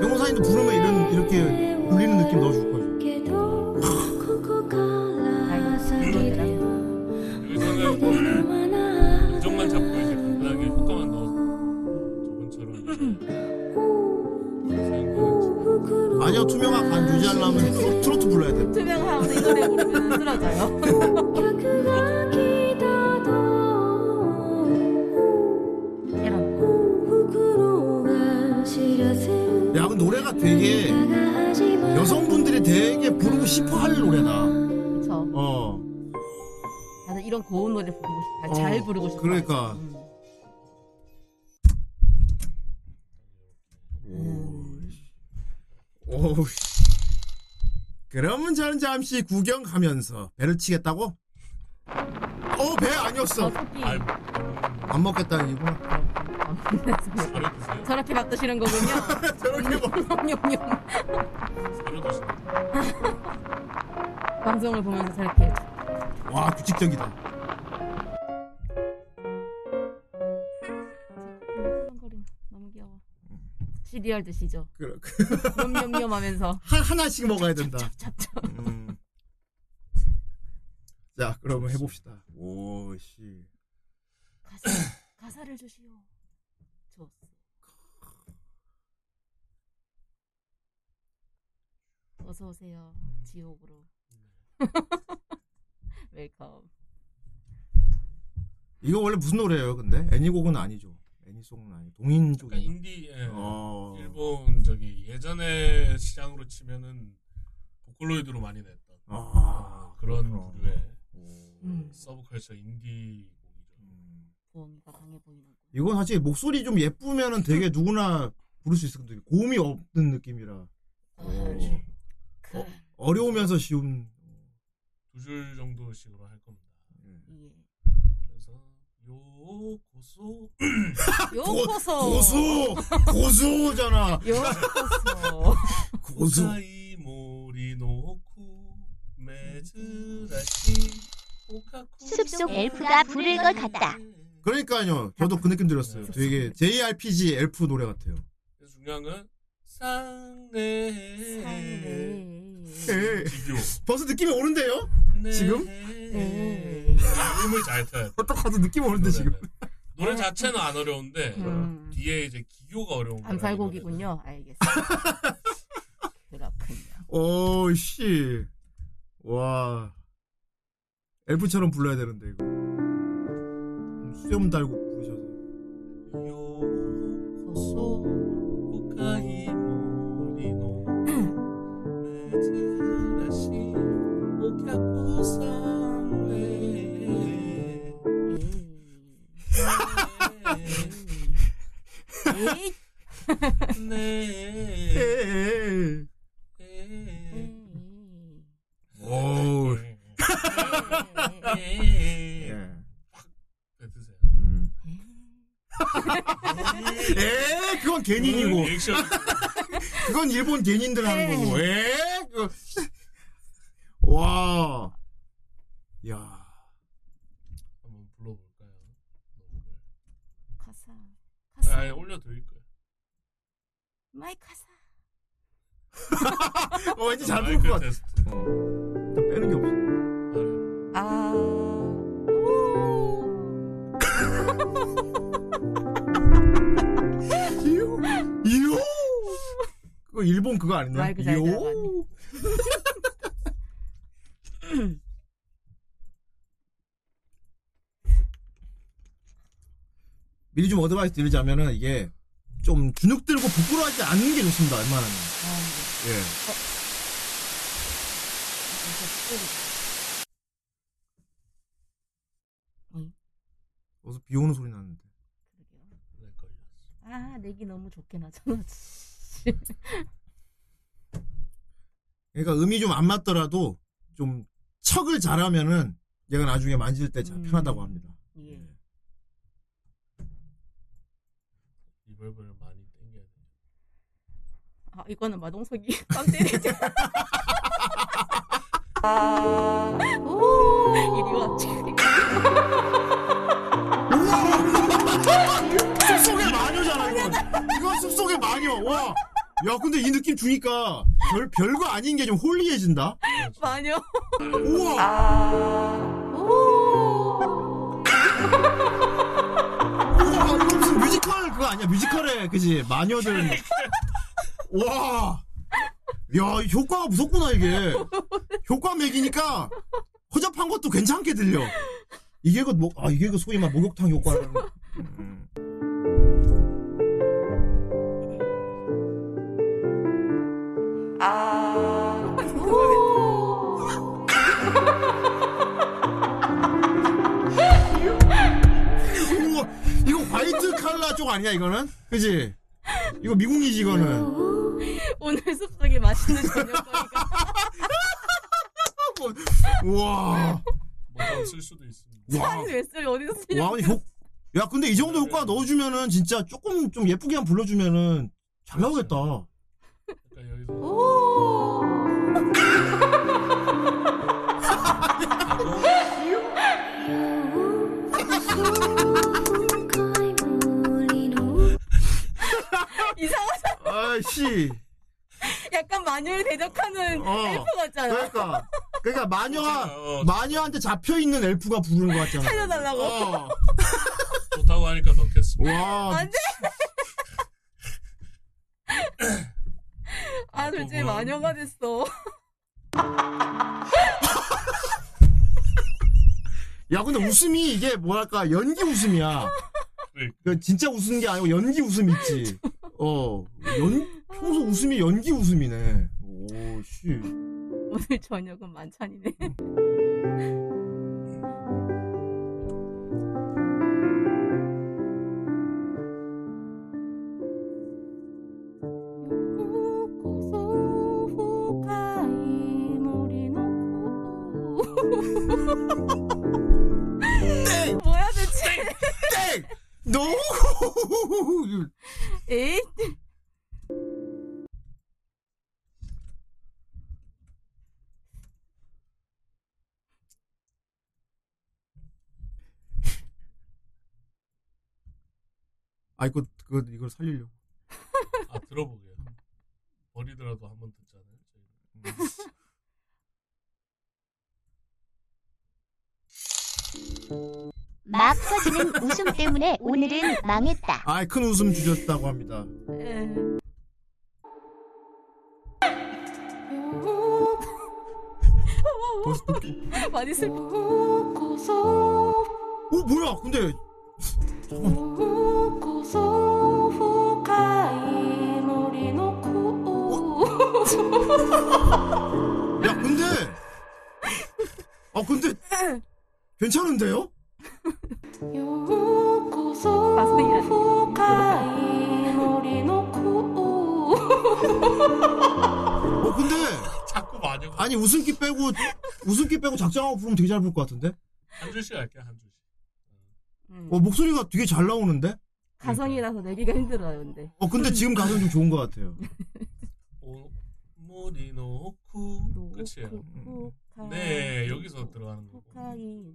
영사님도 부르면 이런, 이렇게 울리는 느낌 넣어줄 거죠. 여기서는 부정만 잡고 이제 간단하게 효과만 넣어서 저번처럼. 아니요, 투명한 간 유지하려면 트로트 불러야 돼. 투명한 이 노래 부르면 쓰러져요. 야, 그 노래가 되게 여성분들이 되게 부르고 싶어 할 노래다. 그쵸. 어. 나는 이런 고운 노래 부르고 싶어. 잘 어, 부르고 싶어. 그러니까. 음. 오. 오. 그러면 저는 잠시 구경하면서 배를 치겠다고? 어, 배 아니었어. 안 먹겠다는 이유구나. 저렇게 밥 드시는 거군요. 저렇게 먹 방송을 보면서 저렇게. 와, 규칙적이다. 너무 귀여워. 시리얼 드시죠. 염염염 하면서 하나씩 먹어야 된다. 자, 그러면 해봅시다. 오, 씨. 가사, 가사를 주시오. 좋았어. 어서오세요, 지옥으로. 웰컴. 이거 원래 무슨 노래예요, 근데? 애니곡은 아니죠. 애니송은 아니고. 동인 쪽이. 그러니까 인디, 예. 어. 일본, 저기, 예전에 시장으로 치면은 보컬로이드로 많이 냈던. 아, 그런 부류의. 음. 서브컬처 인디 보험이가 강해 보이는. 이건 사실 목소리 좀 예쁘면은 되게 누구나 부를 수 있을 건데 고음이 없는 느낌이라. 어. 어, 어려우면서 쉬운 두 줄 정도씩으로 할 겁니다. 예. 그래서 요 고소 요 고소 고소 고소잖아. 요 고소 고소 사이 모리 놓고 메즈라시 숲속 엘프가 부를 것 같다. 그러니까요. 저도 그 느낌 들었어요. 되게 제이알피지 엘프 노래 같아요. 중요한 건 상네 상네 벌써 느낌이 오는데요? 네. 지금? 네. 음을 잘 타요. 어떡하든 느낌 오는데 지금. 노래 자체는 안 어려운데 음. 뒤에 이제 기교가 어려운 거예요. 암살곡이군요. 알겠어요. 그렇군요. 오, 씨. 와. 엘프처럼 불러야 되는데 이거 수염 달고 부르셔서 오 뱉으세요. 음. 에 그건 개인이고. 그건 일본 개인들 하는 거고. 에 와. 야. 한번 불러볼까요? 가사. 가사. 아, 올려드릴까요? 마이 가사. 어, 왠지 잘 부를 것 같아. 어. 일단 빼는 게 없어. 이요. 그거 일본 그거 아니냐? 이요. 미리 좀 어드바이스 드리자면은 이게 좀 주눅들고 부끄러워하지 않는 게 좋습니다. 웬만하면. 아, 네. 예. 어. 어서 비 오는 소리 나는데. 아, 내기 너무 좋게 나잖아. 그러니까 음이 좀 안 맞더라도 좀 척을 잘하면은 얘가 나중에 만질 때 음. 편하다고 합니다. 예. 이벌벌 많이 땡겨야 돼. 아, 이거는 마동석이 땀 때리지. 오, 이리 와. 숲속의 마녀잖아, 이건. 이건 숲속의 마녀. 와. 야, 근데 이 느낌 주니까 별, 별거 아닌 게 좀 홀리해진다? 마녀. 우와. 아, 오. 우와, 이거 무슨 뮤지컬 그거 아니야? 뮤지컬에, 그지? 마녀들. 와. 야, 효과가 무섭구나, 이게. 효과 맥이니까 허접한 것도 괜찮게 들려. 이게 그, 뭐, 아, 이게 그 소위 막 목욕탕 효과라는. 음. 아. 이거, 이거 화이트 칼라 쪽 아니야, 이거는? 그지? 이거 미궁이지, 이거는. 오늘 숲속에 맛있는 저녁거리가. 우와. 뭐 쓸 수도 있습니다. 와. 왜 쓸? 어디서 쓰냐? 야, 근데 이 정도 효과 넣어주면은 진짜 조금 좀 예쁘게만 불러주면은 잘 나오겠다. 그러니까 여기서. 오. 이상하다. 아이씨. 약간 마녀에 대적하는 어, 엘프 같잖아. 그러니까, 그러니까 마녀가 어, 마녀한테 잡혀 있는 엘프가 부르는 것 같잖아. 살려달라고. 어. 좋다고 하니까 넣겠습니다. 와. 안돼. 아, 도대체 마녀가 됐어. 야, 근데 웃음이 이게 뭐랄까 연기 웃음이야. 그러니까 진짜 웃는 게 아니고 연기 웃음 있지. 어, 연 평소 웃음이 연기 웃음이네. 오, 씨. 오늘 저녁은 만찬이네. 뭐야, 대체? 땡! 노! 에잇! 아, 이거, 그, 이걸 살리려고. 아, 들어보게요. 버리더라도 한번 듣잖아요. 막 터지는 웃음 때문에 오늘은 망했다. 아, 큰 웃음 주셨다고 합니다. 많이 슬퍼. 어, 뭐야, 근데. 잠깐만. 야, 근데 아 근데 괜찮은데요? 어, 근데 자꾸 마녀. 아니, 웃음기 빼고 웃음기 빼고 작정하고 부르면 되게 잘 부를 것 같은데? 한 줄씩 할게, 한 줄씩. 음. 어, 목소리가 되게 잘 나오는데? 가성이라서 내기가 힘들어요, 근데. 어, 근데 지금 가성이 좀 좋은 것 같아요. 모리노쿠 끝이에요. 네, 여기서 들어가는 거고.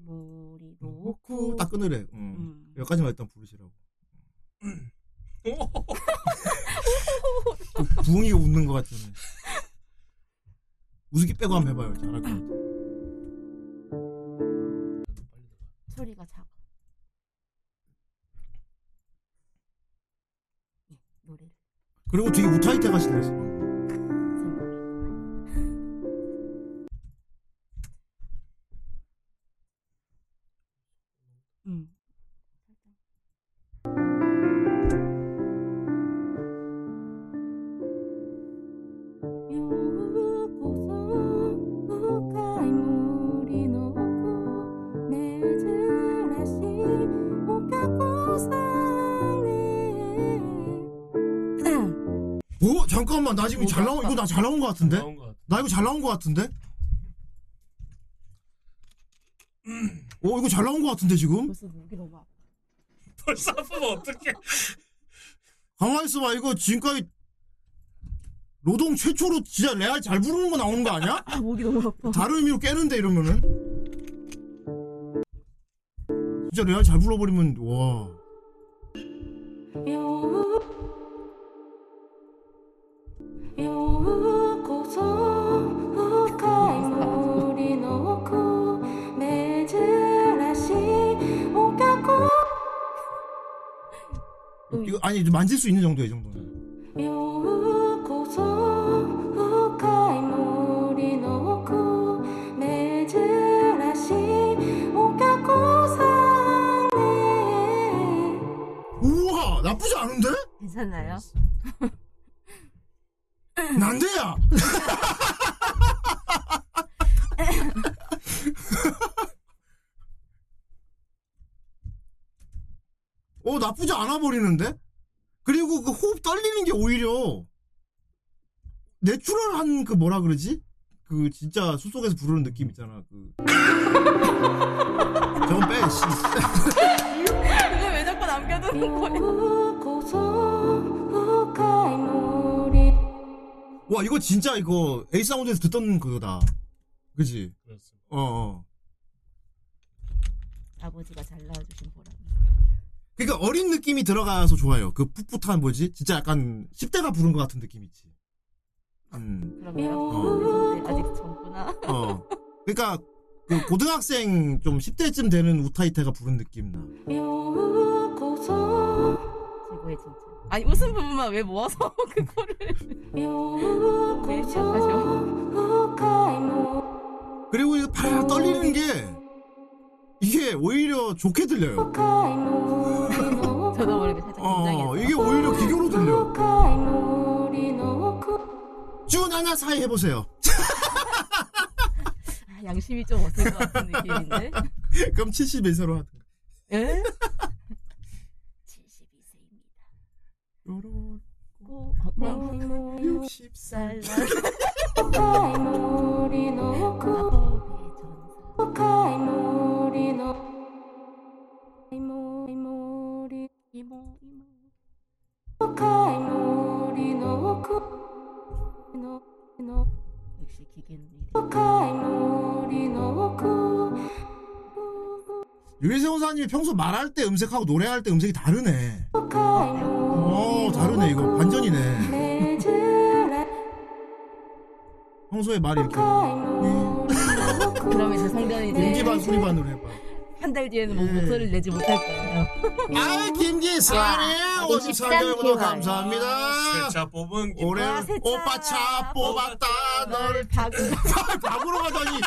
모리노쿠 딱 끊으래. 음. 여기까지만 일단 부르시라고. 부흥이가 웃는 것 같잖아요. 웃음기 빼고 한번 해봐요. 잘할 것 같아. 소리가 작아. 되게 우타이 때가 지났어. 오 잠깐만 나 지금 잘 나온 이거 나 잘 나온 거 같은데 나온 것 나 이거 잘 나온 거 같은데 음. 오 이거 잘 나온 거 같은데 지금 벌써 목이 너무 아파 벌써 아프면 어떡해 가만 있어봐 이거 지금까지 로동 최초로 진짜 레알 잘 부르는 거 나오는 거 아니야? 아, 목이 너무 아파 다른 의미로 깨는데 이러면은 진짜 레알 잘 불러버리면 와 이거 아니 만질 수 있는 정도야 이 정도는. 우와 나쁘지 않은데? 괜찮나요? 난데야. 어 나쁘지 않아 버리는데? 그리고 그 호흡 떨리는 게 오히려 내추럴한 그 뭐라 그러지? 그 진짜 숲속에서 부르는 느낌 있잖아 그 저건 빼 씨. 이거 왜 자꾸 남겨두는 거야? 와 이거 진짜 이거 에이 사운드에서 듣던 그거다 그지? 그렇습니다. 어어 아버지가 잘 낳아주신 보람 그러니까 어린 느낌이 들어가서 좋아요. 그 풋풋한 뭐지? 진짜 약간 십 대가 부른 것 같은 느낌이지. 음. 그러면 어. 아직 젊구나. 어. 그러니까 그 고등학생 좀 십 대쯤 되는 우타이테가 부른 느낌 나. 최고의 진짜. 아니 웃음 부분만 왜 모아서 그거를. 네, 시작하죠. 그리고 이거 팍 떨리는 게. 이게 오히려 좋게 들려요. 저도 모르게 살짝 긴장했어. 어, 이게 오히려 기교로 들려. 준 하나 사이 해보세요. 아, 양심이 좀 어떨 것 같은 느낌인데? 그럼 칠십이 세로 하든가. 예? 칠십이 세입니다. 육십 살 역시 기계는 유리세공사님이 평소 말할 때 음색하고 노래할 때 음색이 다르네. 어 다르네 이거 반전이네. 평소에 말이 이렇게. 그러면 이제 성전이 이제 김기반 소리반으로 해봐. 한 달 뒤에는 뭐 예. 목소리를 내지 못할 거예요. 아 김기 사랑해요. 오십삼 개월 구독 감사합니다. 세차 뽑은 김 올해 오빠 차 뽑았다. 너를 박으로 박으로 가다니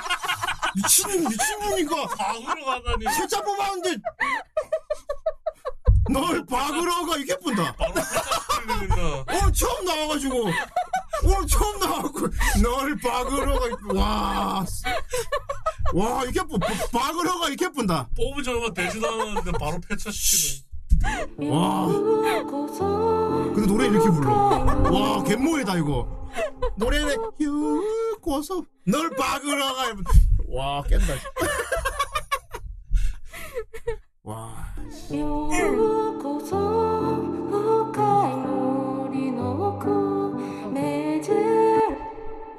미친 미친 분인가? 박으로 가다니 세차 뽑았는데 널 박으로가 이게 예쁜다. 오늘 처음 나와가지고. 오늘 처음 나왔고 널 박으러가 와 와 이게 뭐 박으러가 이렇게 예쁜다 뽑으자마자 되지도 않았는데 바로 폐차시키네 와 근데 노래 이렇게 불러 와 갯모이다 이거 노래는 유고서 널 박으러가 와 깬다 와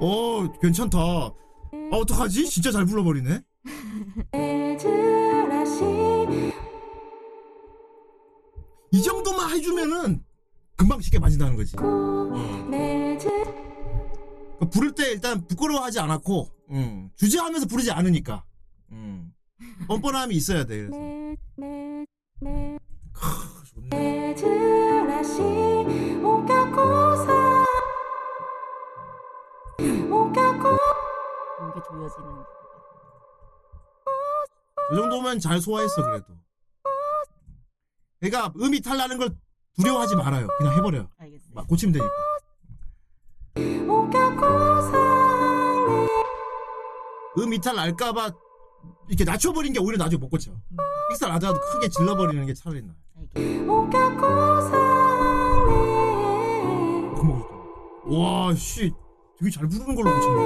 어 괜찮다. 아 어떡하지? 진짜 잘 불러버리네. 이 정도만 해주면은 금방 쉽게 맞는다는 거지. 어. 부를 때 일단 부끄러워하지 않았고, 음. 주저하면서 부르지 않으니까, 음. 뻔뻔함이 있어야 돼. 그래서. 크, 좋네. 묘하게 조여지는. 그 정도면 잘 소화했어 그래도. 그러니까 음이 탈나는 걸 두려워하지 말아요. 그냥 해버려요. 알겠어요. 막 고치면 되니까. 음 이탈 날까봐 이렇게 낮춰버린 게 오히려 나중에 못 고쳐. 음. 픽셀 낮아도 크게 질러버리는 게 차라리 나. 와, 씨, 되게 잘 부르는 걸로 고쳤네.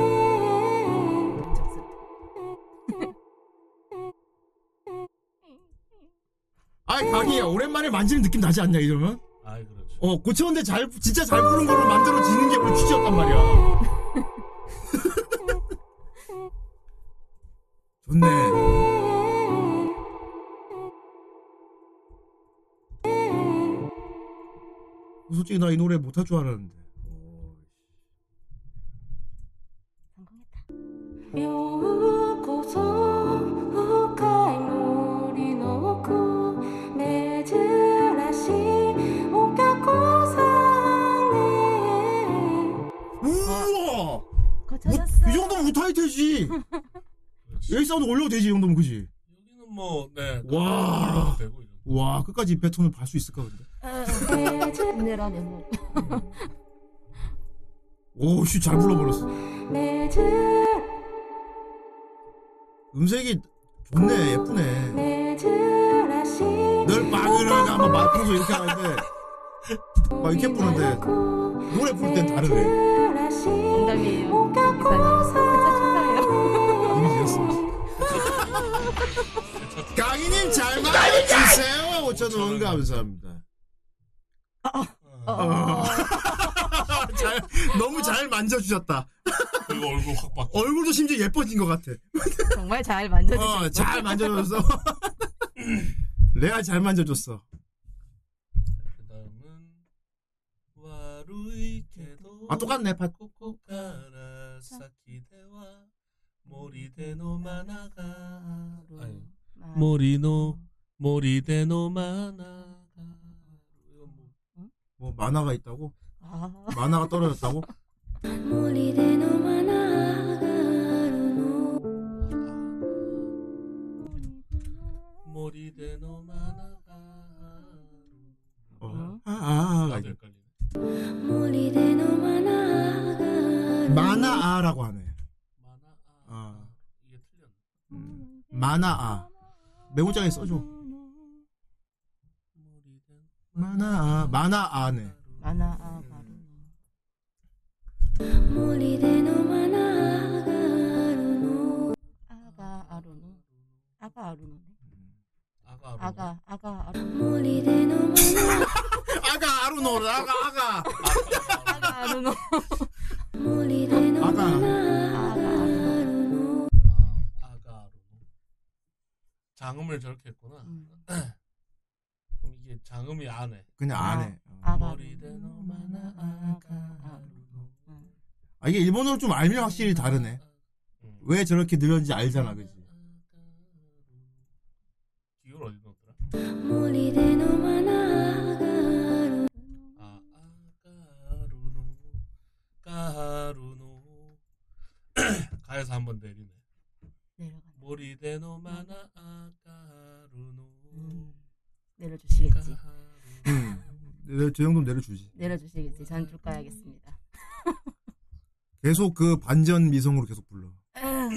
아이, 가기 오랜만에 만지는 느낌 나지 않냐 이러면? 아, 그렇죠. 어, 고쳤는데 잘 진짜 잘 부른 걸로 만들어지는 게 우리 취지였단 말이야. 좋네. 솔직히 나 이 노래 못할 줄 알았는데. 성공했다. 우와! 거쳐졌어. 이 정도면 우타이 되지. 여기 사운드 올려도 되지, 이 정도면 그지? 여기는 뭐, 네. 와. 와, 끝까지 배턴을 발 수 있을까 근데. 오, 씨, 잘 불러버렸어. 음색이 좋네, 예쁘네. 늘 빠그라가 막 맞춰서 이렇게 하는데 막 이렇게 부는데 노래 부를 땐 다르네. 농담이에요, 이사님. 이미 지었습니다. 강희님 잘 맞춰주세요. 오천 원 감사합니다. 어, 어, 어. 잘, 너무 잘 만져주셨다. 그리고 얼굴 확 바뀌어. 얼굴도 심지어 예뻐진 것 같아. 정말 잘 만져주셨어. 어, 잘 만져줬어. 레아 잘 만져줬어. 그 다음은 와루이케도 아 똑같네. 코코카라 사키데와 모리데노 마나가 모리노 모리데노 마나 뭐 만화가 있다고? 아. 만화가 떨어졌다고? 어. 아, 아, 만화아라고 하네. 아. 만화아. 메모장에 써줘. 만화아, 만화아네. 만화아 바루노. 아가 아루노. 아가 아루노. 아가 아가 아가 아루노. 아가 아루노. 아가 아가. 아가 아루노. 아가 아루노. 아가 아루노. 장음을 저렇게 했구나. 이게 장음이 안 해. 그냥 안 해. 아, 어. 아 이게 일본어로 좀 알면 확실히 다르네. 응. 왜 저렇게 늘었는지 알잖아, 그치? 이걸 어디 넣더라? 아, 아가루노, 가루노. 가에서 한번 내리네. 모리데노마나 아가루노. 내려주시겠지. 응. 내려, 저 정도면 내려주지. 내려주시겠지. 저는 줄 까야겠습니다. 계속 그 반전 미성으로 계속 불러. 앞에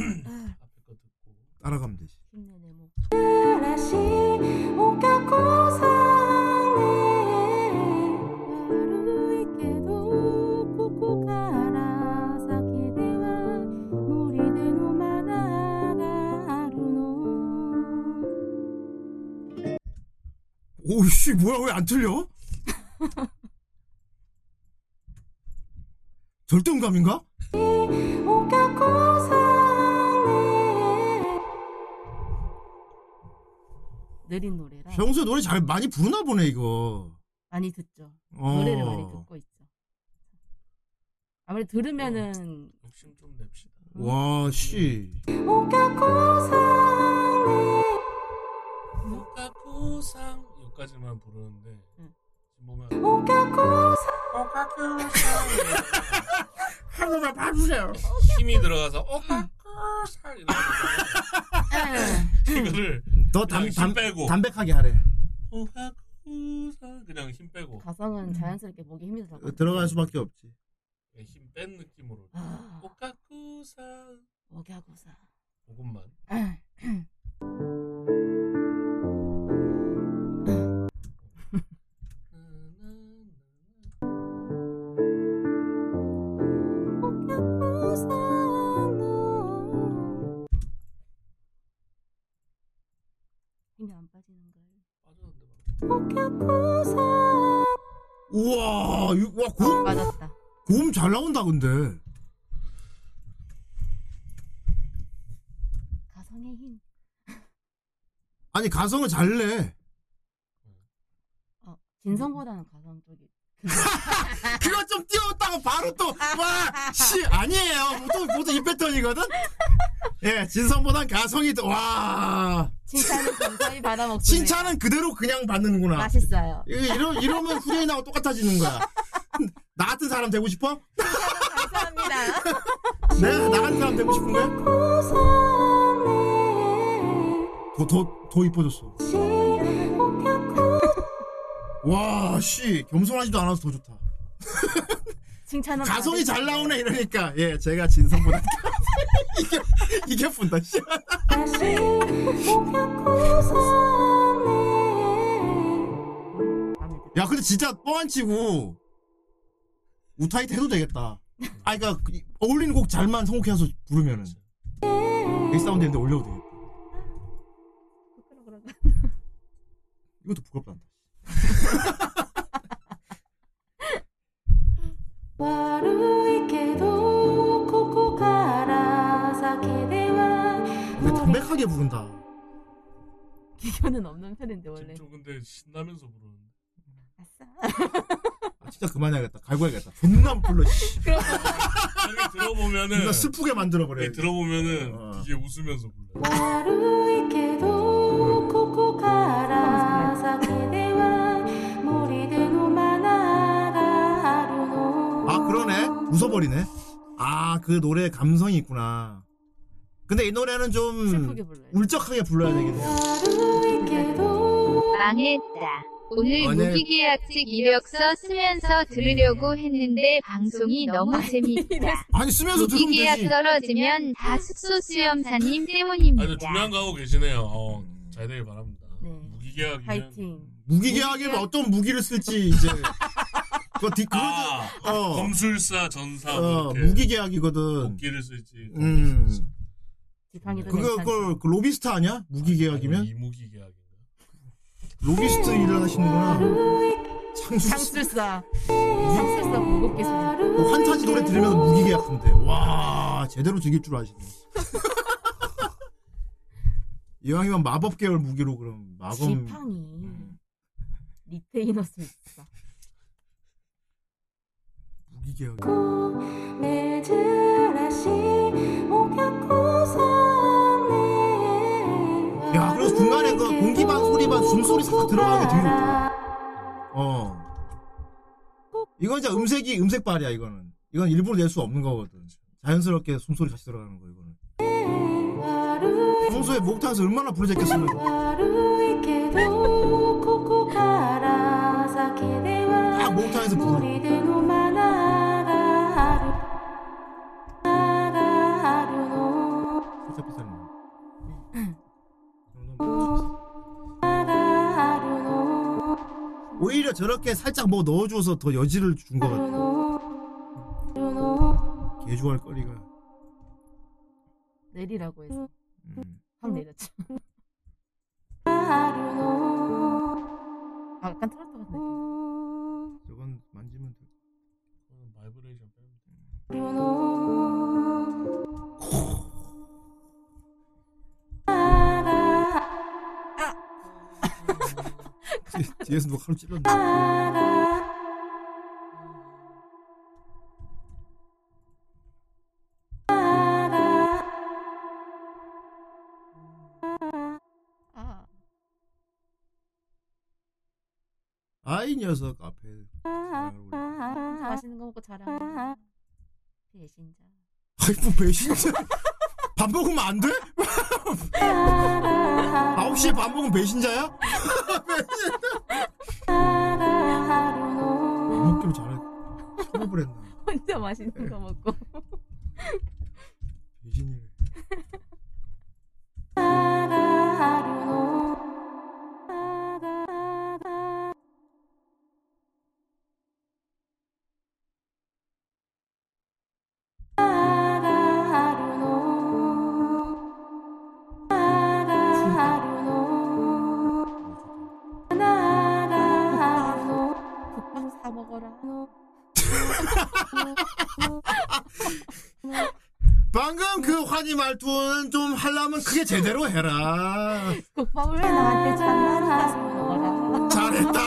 거 듣고 따라가면 되지. 오씨 뭐야 왜 안 틀려? 절대 음감인가? 느린 노래라. 평소에 노래 잘 많이 부르나 보네 이거. 많이 듣죠. 어. 노래를 많이 듣고 있죠. 아무래도 들으면은. 욕심 좀 냅시다. 와 씨. 오카쿠상 까지만 부르는데 응. 보면 오카쿠상 한 번만 봐주세요. 힘이 들어가서 오카쿠상 딱 이러고 이거를 더 담, 담, 빼고. 담백하게 하래. 그냥 힘 빼고. 가성은 자연스럽게 목이 힘이 들어가. 들어갈 수밖에 없지. 힘 뺀 느낌으로. 오카쿠사. 오카쿠사. 오금만. 힘이 안 빠지는 걸. 우와, 와 고음 맞았다. 고음 잘 나온다 근데. 가성의 힘. 아니 가성을 잘 내. 어, 진성보다는 가성 쪽이. 그거 좀 띄웠다고 바로 또 와 씨 아니에요. 또 모두 이 패턴이거든. 예, 진성보단 가성이 더 와. 칭찬은 감사히 받아먹고. 칭찬은 그대로 그냥 받는구나. 맛있어요. 이러, 이러면 후대인하고 똑같아지는 거야. 나 같은 사람 되고 싶어? 감사합니다. 내가 나 같은 사람 되고 싶은 거야? 더, 더, 더 이뻐졌어. 와, 씨. 겸손하지도 않아서 더 좋다. 칭찬은 가성이 잘 나오네, 이러니까. 예, 제가 진성보다. 이게 이게 분다. 야, 근데 진짜 뻔한 치고 우타이트 해도 되겠다. 아, 그러니까 어울리는 곡 잘만 선곡해서 부르면은 이 사운드인데 올려도 되겠다. 이것도 부끄럽다. 담백하게 부른다. 기교는 없는 편인데 원래. 좀 근데 신나면서 부르는데. 아싸. 아, 진짜 그만해야겠다. 갈고야겠다. 존나 불러. 그럼. 이게 들어보면은. 존나 슬프게 만들어버려. 들어보면은 어. 이게 웃으면서 불러. 하루이케도 코코카라 사케데와 모리데노 마나가 하루노. 아 그러네. 웃어버리네. 아 그 노래에 감성이 있구나. 근데 이 노래는 좀 울적하게 불러야 되겠네요. 망했다. 오늘 무기계약직 이력서 쓰면서 들으려고 했는데 방송이 너무 재밌다. 아니 쓰면서 들으면 되지. 무기계약 떨어지면 다 숙소 수염사님 때문입니다. 아니 중요한 거 하고 계시네요. 어, 잘 되길 바랍니다. 네. 무기계약이면 무기계약이면 무기계약? 어떤 무기를 쓸지 이제 그 뒷, 아, 어. 검술사, 전사 어, 무기계약이거든. 무기를 쓸지. 음. 쓸지. 그거 그걸 그 로비스타 아니야? 무기 계약이면? 아니, 이 무기 계약인가? 로비스트 일을 하시는구나. 창술사. 창술사 고급 기술. 뭐 환타지 노래 들으면서 무기 계약하면 돼. 와 제대로 즐길 줄 아시네. 이왕이면 마법 계열 무기로 그럼 마검. 지팡이. 음. 리테이너 스미스다. 무기 계약. 야, 그래서 중간에 그 공기반, 소리반, 숨소리 싹 들어가는 게 되게 좋다. 어. 이건 진짜 음색이, 음색발이야, 이거는. 이건 일부러 낼 수 없는 거거든. 자연스럽게 숨소리 같이 들어가는 거, 이거는. 평소에 목욕탕에서 얼마나 부르짖겠으면. 딱 목욕탕에서 부르. 오히려 저렇게 살짝 뭐 넣어줘서 더 여지를 준 것 같아. 개조할 거리가. 내리라고 해서 음. 확 내렸죠. 아, 약간 트로트 같은 느낌. 저건 만지면 돼. 저건 바이브레이션 빼면 돼. 뒤에서 누가 칼로 찔렀네. 아이 녀석 앞에 맛있는 거 먹고 자라. 배신자. 아이고 배신자. 밥 먹으면 안 돼? 아홉 시에 밥 먹으면 배신자야? 먹기로 잘해. 섭렵을 했네. 혼자 맛있는 거 먹고. 배신이네. 방금 그 환희 말투는 좀 하려면 크게 제대로 해라. 국밥을 나한테 장난하라. 잘했다.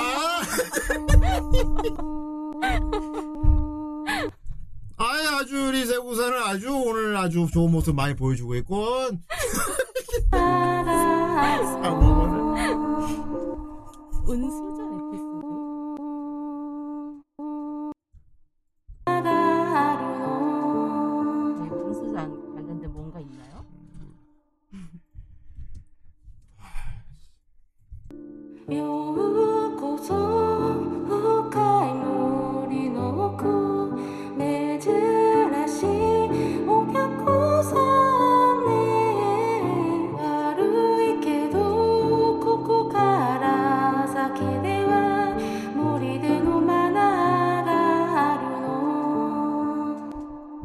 아이 아주 우리 세공사는 아주 오늘 아주 좋은 모습 많이 보여주고 있군. 운수자 에피소드.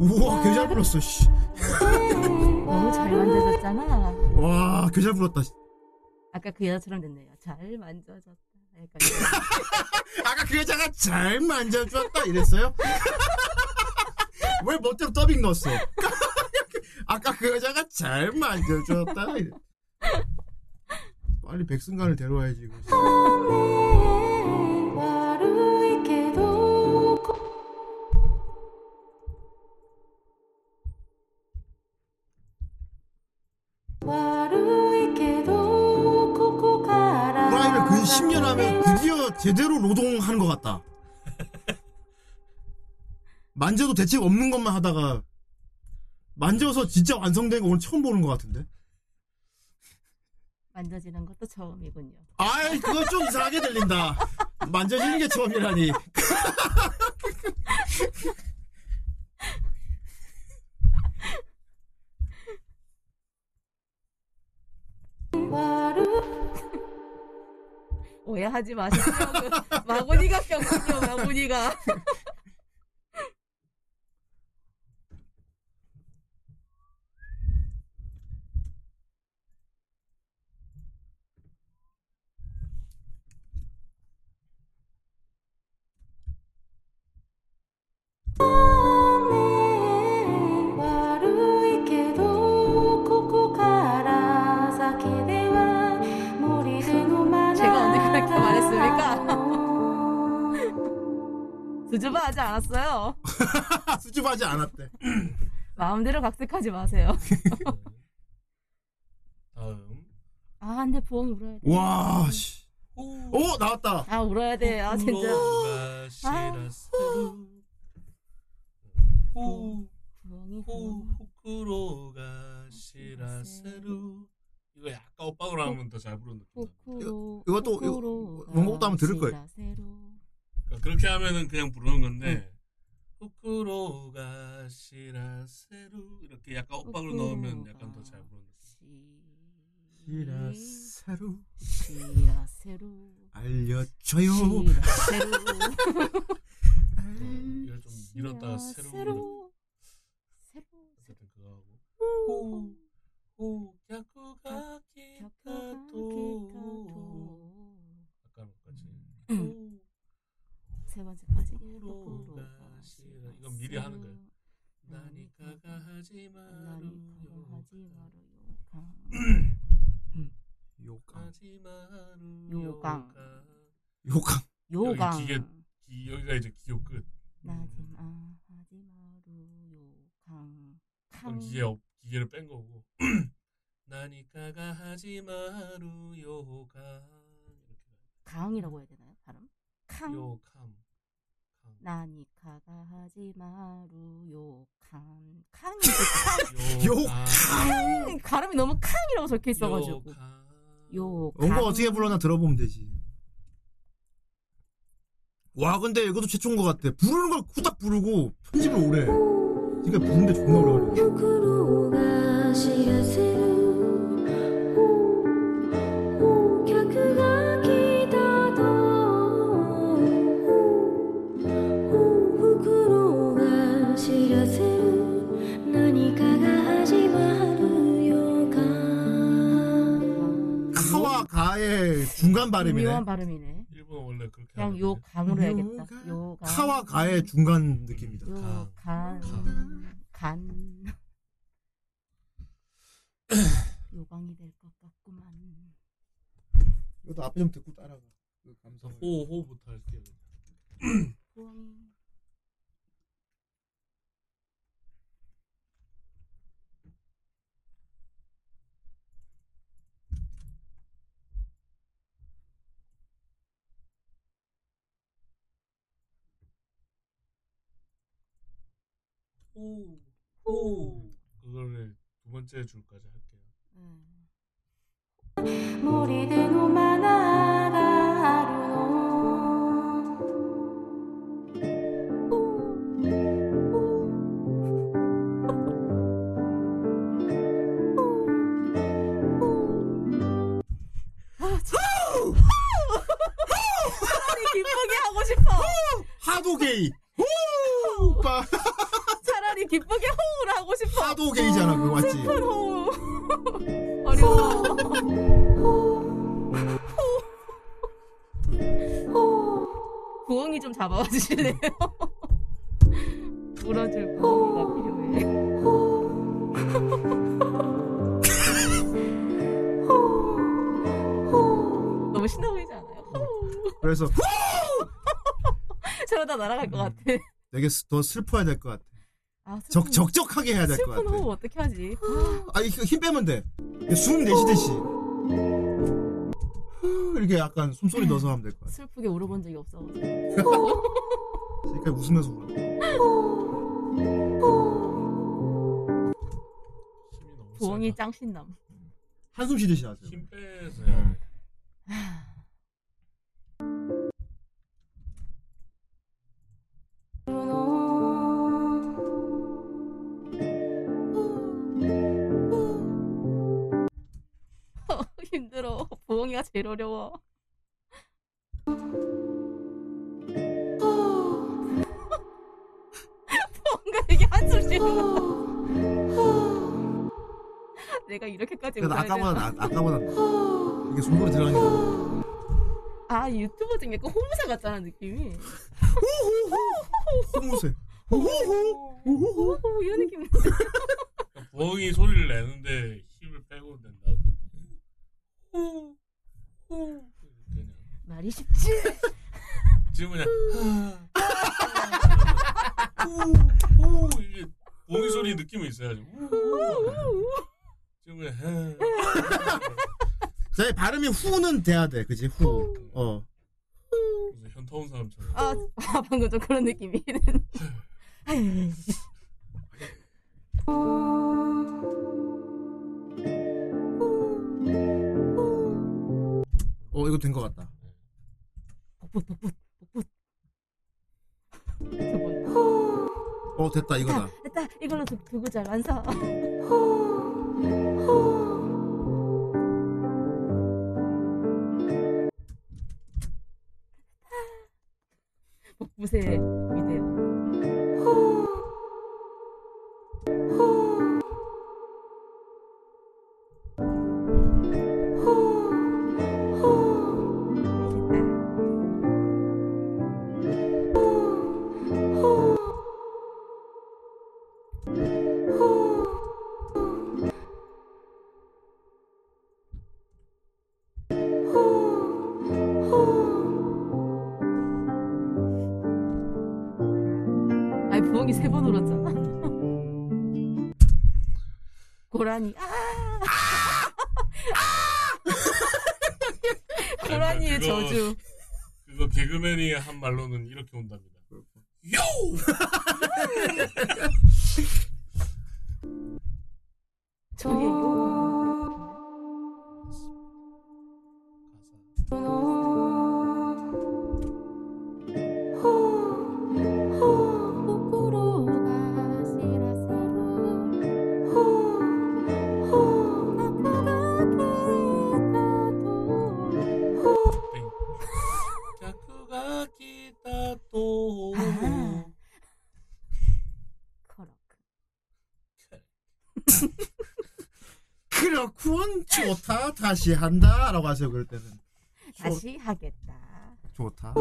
우와, 개 잘 불렀어, 씨. 너무 잘 만져졌잖아. 와, 개 잘 불렀다. 아까 그 여자처럼 됐네요. 잘 만져졌다. 아까 그 여자가 잘 만져줬다 이랬어요? 왜 멋대로 더빙 넣었어? 아까 그 여자가 잘 만져줬다. 빨리 백승관을 데려와야지. 이거. 프라임을 근 십 년 하면 드디어 제대로 노동하는 것 같다. 만져도 대책 없는 것만 하다가 만져서 진짜 완성된 거 오늘 처음 보는 것 같은데. 만져지는 것도 처음이군요. 아이 그거 좀 이상하게 들린다. 만져지는 게 처음이라니. 오해하지 마세요. 마구니가 꼈군요. 마구니가. 수줍어하지 않았어요. 수줍어하지 않았대. 마음대로 각색하지 마세요. 다음. 아 근데 부엉이 울어야 돼. 와 씨. 오 나왔다. 아 울어야 돼. 아 진짜. 호 후쿠로가 시라세루. 이거 아까 오빠랑 하면 더 잘 부르는 느낌. 이것도 이거 원곡도 한번 들을 거예요. 그렇게 하면은 그냥 부르는 건데 후쿠로가 시라세루 이렇게 약간 엇박으로 넣으면 약간 더 잘 부르는 거예요. 시라세루 시라세루 알려줘요 시라세루 이걸 좀 밀었다가 세루 세루 그거 하고 오 야쿠가 기타도 아까 뭐까지 세 번째까지. 이건 미리 하는 거예요. 나니카가 하지 마루 요강 요강 요강 요강 기계 기 여기가 이제 기호 끝. 나지마 하지 마루 요강 기계 없 기계를 뺀 거고. 나니카가 하지 마루 요강 가응이라고 해야 되나요 발음? 강. 요강. 나니카가 하지마루 요칸 칸이 요칸 발음이 너무 칸이라고 적혀있어가지고 요칸 이거 어떻게 불러나 들어보면 되지. 와 근데 이것도 최초인 것 같아. 부르는 걸 후딱 부르고 편집을 오래. 그러니까 부르는데 존나 오래 걸려. 가의 중간 발음이네. 묘한 발음이네. 일본은 원래 그렇게 그냥 요 강으로 해야겠다. 요 강. 카와 가의 중간 느낌이다. 요 강. 간. 요강이 될 것 같구만. 이것도 앞에 좀 듣고 따라가. 그 감성. 호 호부터 할게요. 오, 오. 그거를 두 번째 줄까지 할게요. 음. 차라리 기쁘게 하고 싶어. 하도 게이. 오빠. 차라리 기쁘게 호우를 하고 싶어. 하도 게이잖아 그거 맞지? 슬픈 호우. 어려워. 호우. 구엉이 좀 잡아와 주실래요? 울어줄 구엉이가 필요해. 너무 신나 보이지 않아요? 그래서 저러다 날아갈 것 같아. 되게 더 슬퍼야 될 것 같아. 아, 슬픈, 적, 적적하게 해야 될 것 같아. 슬픈 호흡 어떻게 하지? 아, 이거 힘 빼면 돼. 숨 내쉬듯이. 이렇게 약간 숨소리 넣어서 하면 될 것 같아. 슬프게 울어본 적이 없어. 그러니까 웃으면서 울어. 부엉이 짱 신남. 한숨 쉬듯이 하세요. 힘 빼서 해야 돼. 힘들어. 부엉이가 제일 어려워. 부엉이가 되게 한숨 쉬는 내가 이렇게까지 웃어야 되나? 아까보다 나, 아까보다 이게 손으로 들어가니까 아 유튜버 중에 약간 호무새 같잖아 느낌이. 호무새 호호호 이런 느낌인데 부엉이 소리를 내는데 힘을 빼고 된다고. 오, 오. 말이 쉽지? 지금 그냥 오, 오, 이게 봉이 소리 느낌이 있어야지. 지금 그냥 저희 발음이 후는 돼야 돼, 그지? 후. 어. 현타온 사람처럼. 아, 아 방금 좀 그런 느낌이는. 어 이거 된 것 같다. 복붙 복붙 복붙. 어 됐다 이거다. 됐다, 됐다. 이걸로 두, 두고 잘 완성. 복붙의 위대요. 고라니 아! 아! 고라니의 그거, 저주. 그거 개그맨이 한 말로는 이렇게 온답니다. 그렇구나. 그렇군 좋다 다시 한다 라고 하세요. 그럴 때는 좋... 다시 하겠다 좋다.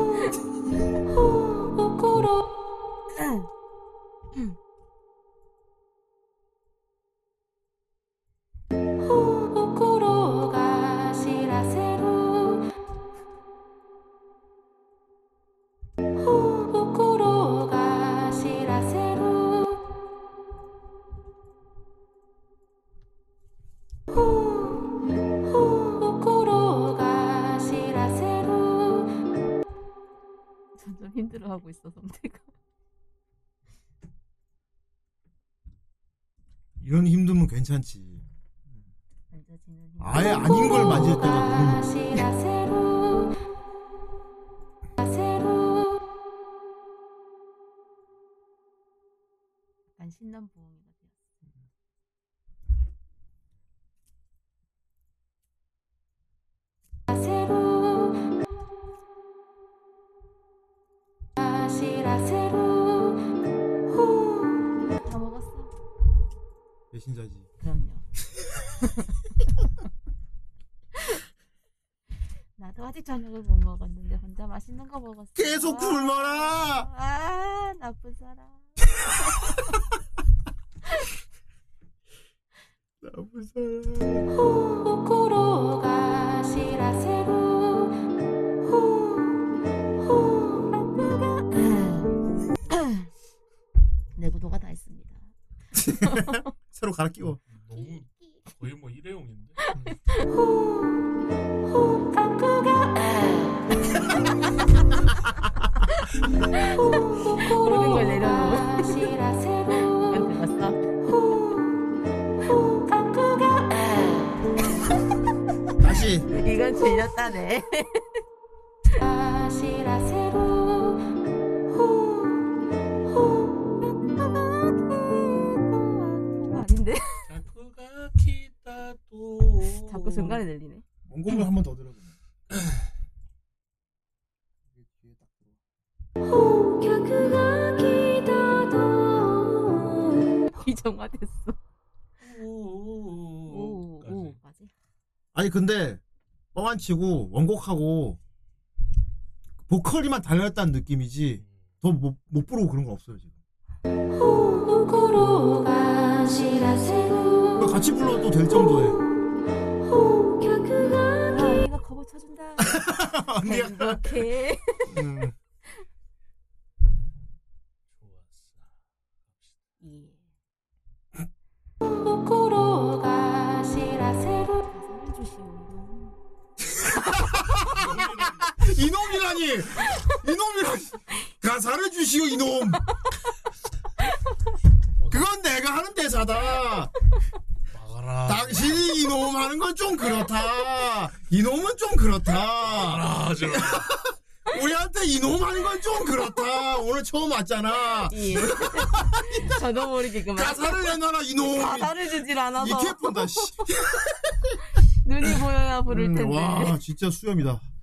하고 있어 선택. 이런 힘듦은 괜찮지. 아예 아닌 걸 맞이할 때가 없는. 약간 신난 부엉이가 되었어. 다 먹었어? 배신자지. 그럼요. 나도 아직 저녁을 못 먹었는데 혼자 맛있는 거 먹었어. 계속 굶어라. 아 나쁜 사람. 나쁜 사람. 호코로가 시라세로. 내구도가 다 있습니다. 새로 갈아 끼워. 너무 거의 뭐 일회용인데. 모든 걸 내려놓은. 안 들었어? 다시. 이건 질렸다네. 자꾸 중간에 들리네. 원곡을 한 번 더 들어보네. 비정화됐어. 오오오 맞아. 아니 근데 뻥안 치고 원곡하고 보컬이만 달렸다는 느낌이지 더 못 못 부르고 그런 거 없어요 지금. 같이 불러도 될 정도예요. 아, 내가 거부 쳐준다. 이렇게. 음. 이놈이라니! 이놈이라니! 가사를 주시오 이놈! 그건 내가 하는 대사다. 당신이 이놈 하는 건 좀 그렇다. 이놈은 좀 그렇다. 우리한테 이놈 하는 건 좀 그렇다. 오늘 처음 왔잖아. 예. 저도 모르게 그만. 가사를 내놔라 이놈. 가사를 주질 않아서. 이 개뿐다. 눈이 보여야 부를 텐데. 음, 와 진짜 수염이다.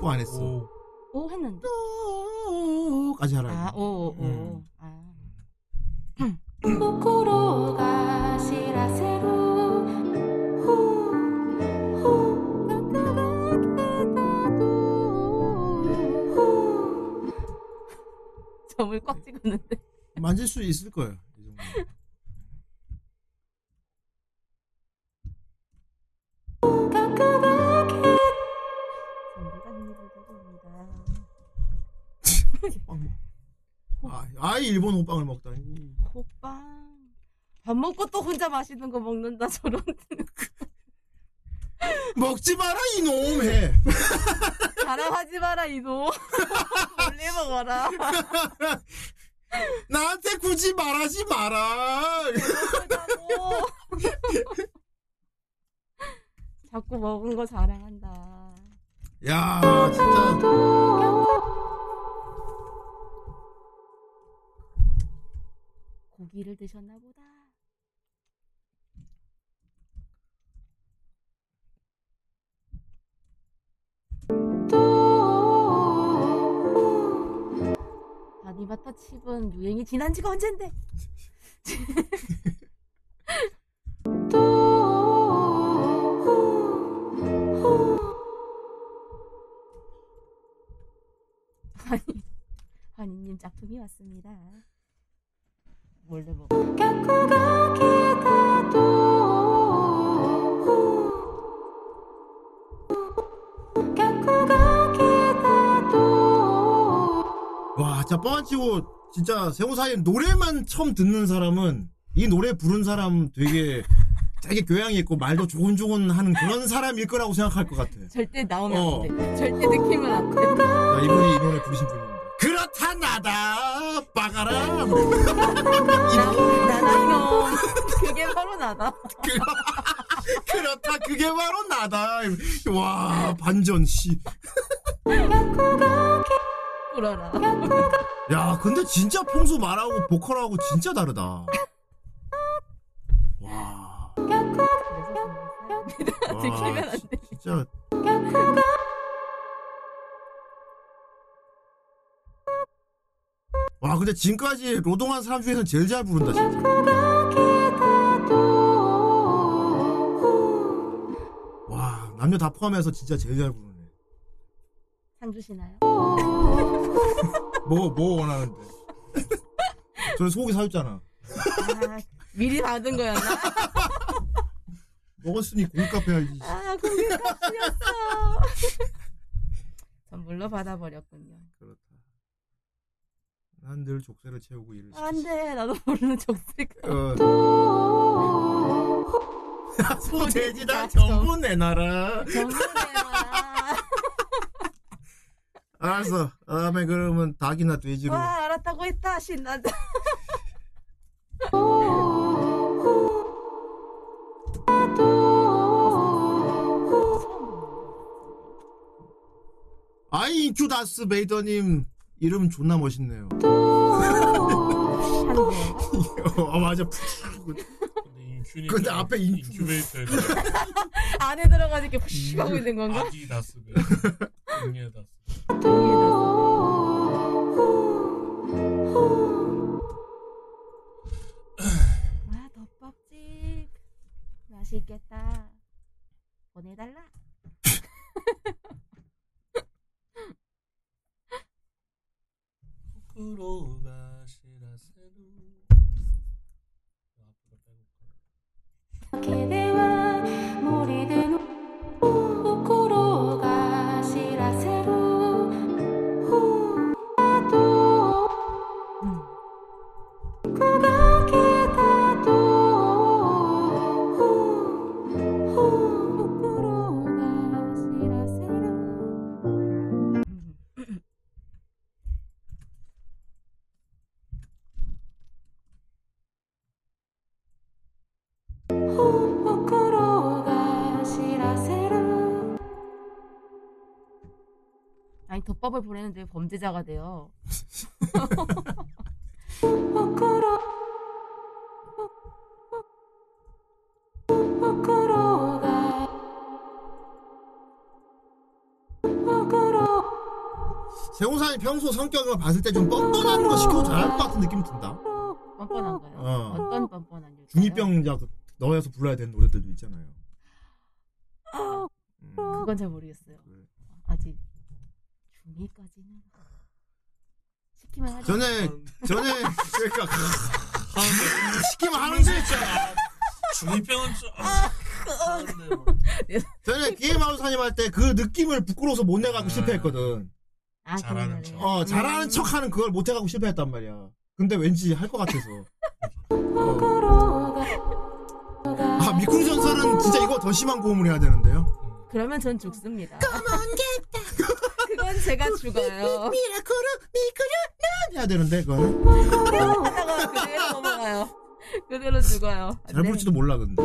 또 안 했어. 오 했는데. 까지 하라. 아 오 오. 아. 코코로가 시라세로. 점을 꽉 찍었는데. 만질 수 있을 거예요. 이 정도. 아, 아이 일본 호빵을 먹다니. 호빵. 밥 먹고 또 혼자 맛있는 거 먹는다 저런. 먹지 마라 이놈 해. 자랑하지 마라 이놈. 몰래 먹어라. 나한테 굳이 말하지 마라. 자꾸 먹은 거 자랑한다. 야 진짜. 고기를 드셨나 보다. 다니바타 칩은 유행이 지난 지가 언젠데. 아니, 아니님 작품이 왔습니다. 몰래 먹어. 와, 진짜 뻔치고 진짜 세공사의 노래만 처음 듣는 사람은 이 노래 부른 사람 되게 되게 교양이 있고 말도 조곤조곤 하는 그런 사람일 거라고 생각할 것 같아. 절대 나오면 어. 안 돼. 절대 느낌은 안 돼. 아, 이분이 이 노래 부르신 분입니다. 그렇다 나다 빠가라. 나나이놈 그게 바로 나다. 그렇다 그게 바로 나다. 와 반전 씨. 울어라. 야 근데 진짜 평소 말하고 보컬하고 진짜 다르다. 와. 들키면 안 돼. 진짜. 와 근데 지금까지 로동한 사람 중에서는 제일 잘 부른다 진짜. 와 남녀 다 포함해서 진짜 제일 잘 부르네. 상 주시나요? 뭐, 뭐 원하는데? 저는 소고기 사줬잖아. 아, 미리 받은 거였나? 먹었으니 공값 해야지. 아, 공값이었어. 선물로 받아버렸군요. 그렇다. 난 늘 족쇄를 채우고 일을. 안 돼, 나도 모르는 족쇄가. 어. 소돼지다 전부 내놔라. 전부 내놔라. 알았어. 다음에 그러면 닭이나 돼지로. 와, 알았다고 했다. 신난다. 아이, 인큐다스 베이더님 이름 존나 멋있네요. 아, 맞아. 근데 앞에 인큐베이터 안에 들어가서 이렇게 푸시 하고 있는 건가? 아디다스 베이더. 와 덮밥집 맛있겠다. 보내달라. 아니 덮밥을 보내는데 왜 범죄자가 돼요? 세공사님 평소 성격을 봤을 때 좀 뻔뻔한 거 시켜도 잘할 것 같은 느낌이 든다. 뻔뻔한가요? 어. 어떤 뻔뻔한 일까요? 중이병자 넣어서 불러야 되는 노래들도 있잖아요. 음. 그건 잘 모르겠어요. 아직. 여기까지는 시키면 하죠. 전에 전에 그러니까 시키면 하는데 진짜 중이병은 좀 전에 게임하우스사님 할 때 그 느낌을 부끄러워서 못 내가고 실패했거든. 아, 잘하는 척. 어, 잘하는 척하는 그걸 못 해가고 실패했단 말이야. 근데 왠지 할 것 같아서. 아, 미쿠리 전설은 진짜 이거 더 심한 고음을 해야 되는데요. 그러면 전 죽습니다. 그건 제가 죽어요. 미라코로 미쿠리 난 해야 되는데 그거는. 하다가 그대로 넘어가요. 그대로 죽어요. 잘 볼지도 몰라 근데.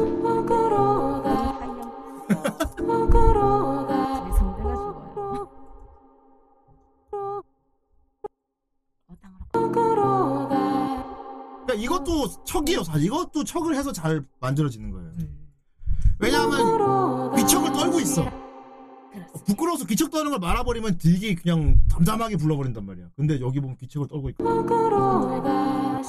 그러니까 이것도 척이에요. 사실 이것도 척을 해서 잘 만들어지는 거예요. 음. 왜냐하면 귀척을 떨고 있어. 그렇습니다. 부끄러워서 귀척 떠는 걸 말아버리면 되게 그냥 담담하게 불러버린단 말이야. 근데 여기 보면 귀척을 떨고 있고. 그러니까.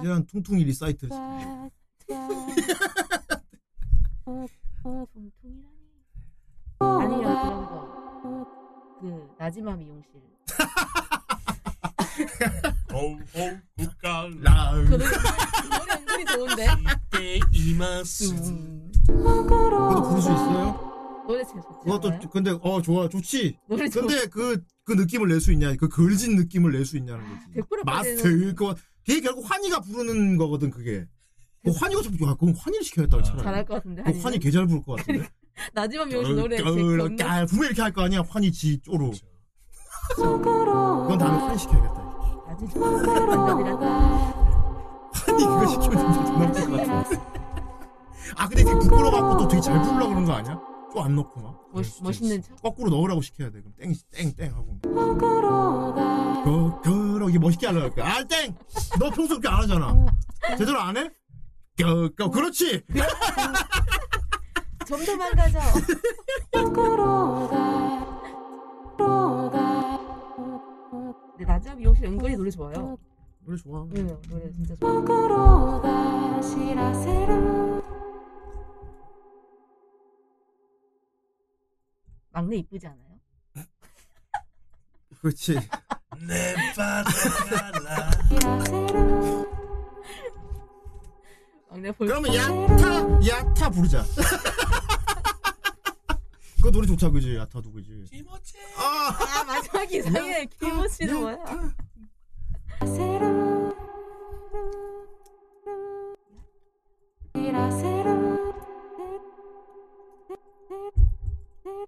이제는 퉁퉁이 리사이트. 퉁퉁이라니. 아니요 그런 거. 그 나지마 미용실. 오오 국가라. 노래 은근히 좋은데. 이마스. 그것도 부를 수 있어요? 노래 제일 좋지. 그것도 근데 어 좋아 좋지. 노래 근데 그그 그 느낌을 낼 수 있냐? 그 걸진 느낌을 낼 수 있냐는 거지. 마스터 그 그게 결국 환희가 부르는 거거든 그게. 어, 환희가 좀 야, 그럼 환희를 시켜야겠다 차라리. 잘할 것 같은데. 환희, 환희 개 잘 부를 것 같은데. 나지만 명수 노래. 야, 분명 이렇게 할 거 아니야. 환희 지 쪼로. 그건 다음에 환희 시켜야겠다. 나지 환희 그거 시키면 진짜 존나 웃길 것 같은데. 아, 근데 되게 부끄러워갖고 또 되게 잘 부르려고 그런 거 아니야? 또 안 넣고 막. 멋있, 멋있는 척. 거꾸로 넣으라고 시켜야 돼. 그럼 땡, 땡, 땡 하고. 거꾸로 이게 멋있게 하려고 할까? 아, 땡! 너 평소 그렇게 안 하잖아. 제대로 안 해? 거, 거, 그렇지! 점점 망가져. 근데 나지막 미용실 은근히 노래 좋아요. 노래 좋아. 네, 노래 진짜 좋아. 막내 이쁘지 않아요? 그렇지. 내 바다라. 그러면 야타 야타 부르자. 그 노래 좋다 그지 야타도 그지. 김오치. 아, 아 마지막 이상해. 김오치는 뭐야? 새로 이라 새로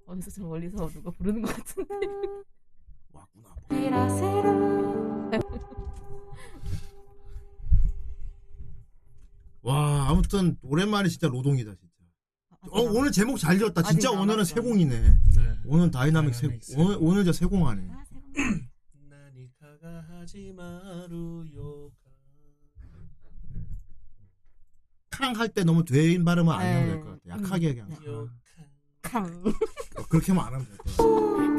어디서 저 멀리서 누가 부르는 것 같은데. 왔구나. 이라 새로. 와 아무튼 오랜만에 진짜 로동이다 진짜. 어 오늘 제목 잘 지었다 진짜. 오늘은 세공이네. 네. 오늘 다이나믹 세공. 오늘 오늘 저 세공하네. 캉 할 때 너무 되인 발음은 안 해도 될 것 같아. 약하게 그냥. 캉. 어, 그렇게 하면 안 하면 될 것 같아.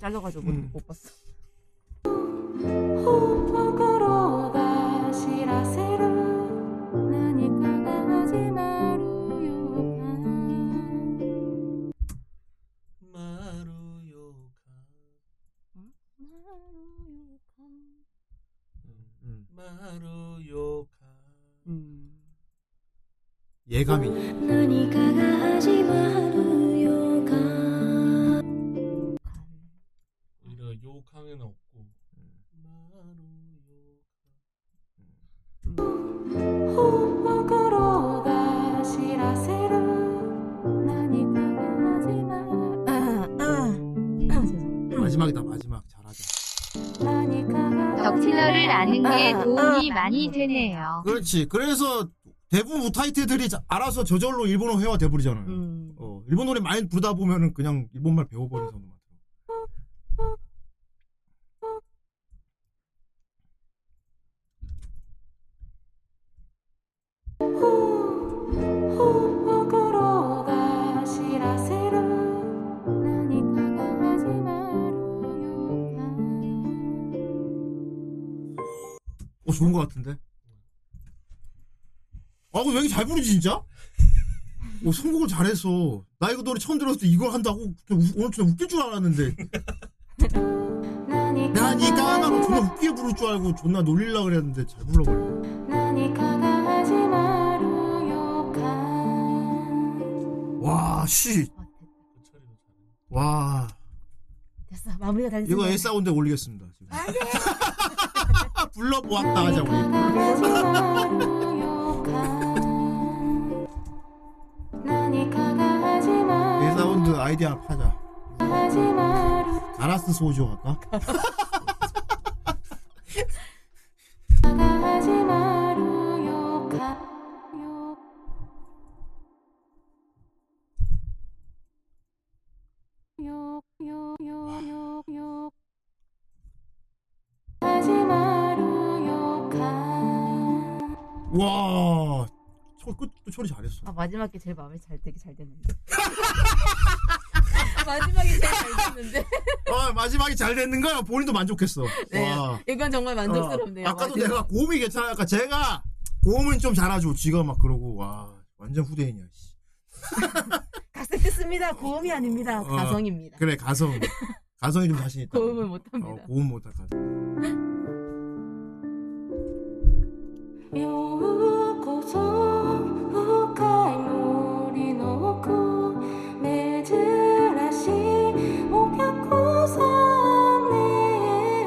잘라가지고 음. 못 봤어. 음. 예감이네. 요캉에는 없고 마지막이다. 마지막 잘하자. 덕질러를 아는 게 도움이 많이 되네요. 그렇지. 그래서 대부분 우타이트들이 알아서 저절로 일본어 회화 돼버리잖아요. 음. 어, 일본 노래 많이 부르다 보면은 그냥 일본말 배워버려서 어, 좋은 거 같은데? 아, 근데 왜 이렇게 잘 부르지, 진짜? 어, 선곡을 잘했어. 나 이거 노래 처음 들었을 때 이걸 한다고 오늘 진짜 웃길 줄 알았는데. 난 이 까마로 존나 웃기게 부를 줄 알고 존나 놀리려고 그랬는데 잘 불러버려. 와, 씨. 와. 됐어, 마무리가 다 됐어. 이거 A 사운드에 올리겠습니다. 지금. 안 돼! 불러보았다 하자, 우리. 내 사운드 아이디어 하나 파자. 가라스 소주 할까? 와. 초, 끝, 처리 잘했어. 아, 마지막에 제일 마음에 잘 되게 잘 됐는데. 마지막에 제일 잘 됐는데. 어, 마지막에 잘 됐는 거야. 본인도 만족했어. 네. 와. 이건 정말 만족스럽네요. 어, 아까도 마지막. 내가 고음이 괜찮아. 아까 제가 고음은 좀 잘하죠. 지가 막 그러고 와 완전 후대인이야. 가슴 뜻습니다. 고음이 아닙니다. 어, 가성입니다. 그래 가성. 가성이 좀 자신 있다. 고음을 못합니다. 어, 고음 못할 가성.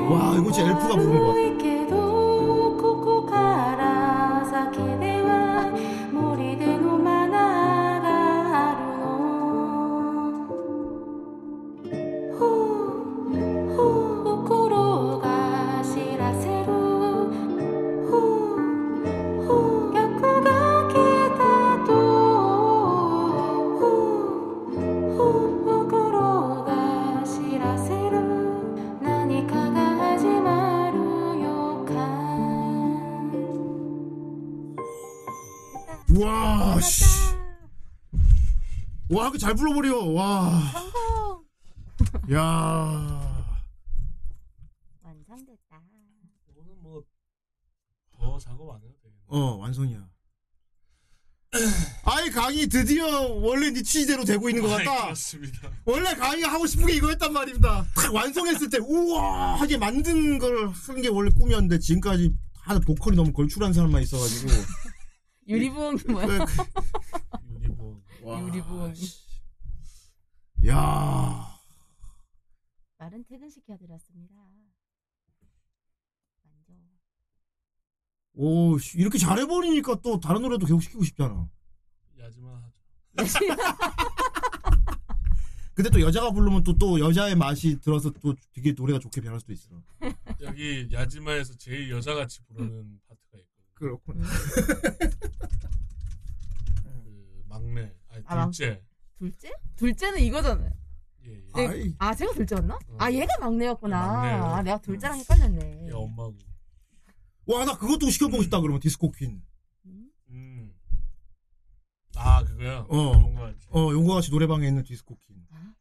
와, 이거 진짜 엘프가 부른 거 같아. 와, 씨. 와, 그 잘 불러버려. 와. 성공. 야. 완성됐다. 이거는 뭐 더 작업 안 해도 되겠네. 어, 완성이야. 아이 강의 드디어 원래 네 취지대로 되고 있는 것 같다. 그렇습니다. 원래 강의가 하고 싶은 게 이거였단 말입니다. 딱 완성했을 때 우와 하게 만든 걸 하는 게 원래 꿈이었는데 지금까지 다 보컬이 너무 걸출한 사람만 있어가지고. 유리부엉이 뭐야? 유리부엉. 유리부엉이. 야. 나른 퇴근시켜 드렸습니다. 완전. 오, 이렇게 잘해 버리니까 또 다른 노래도 계속 시키고 싶잖아. 야지마 하죠. 근데 또 여자가 부르면 또 또 여자의 맛이 들어서 또 되게 노래가 좋게 변할 수도 있어. 여기 야지마에서 제일 여자같이 부르는 파트가 있고. 그렇구나. 그 막내, 아니 둘째. 아, 둘째? 둘째는 이거잖아요. 예, 예. 내, 아, 제가 둘째였나? 어. 아, 얘가 막내였구나. 막내야. 아, 내가 둘째랑 헷갈렸네. 얘 엄마고. 와, 나 그것도 시켜보고 싶다. 그러면 디스코 퀸. 음. 음. 아, 그거야. 어, 용과같이. 어, 용과같이 노래방에 있는 디스코 퀸. 아?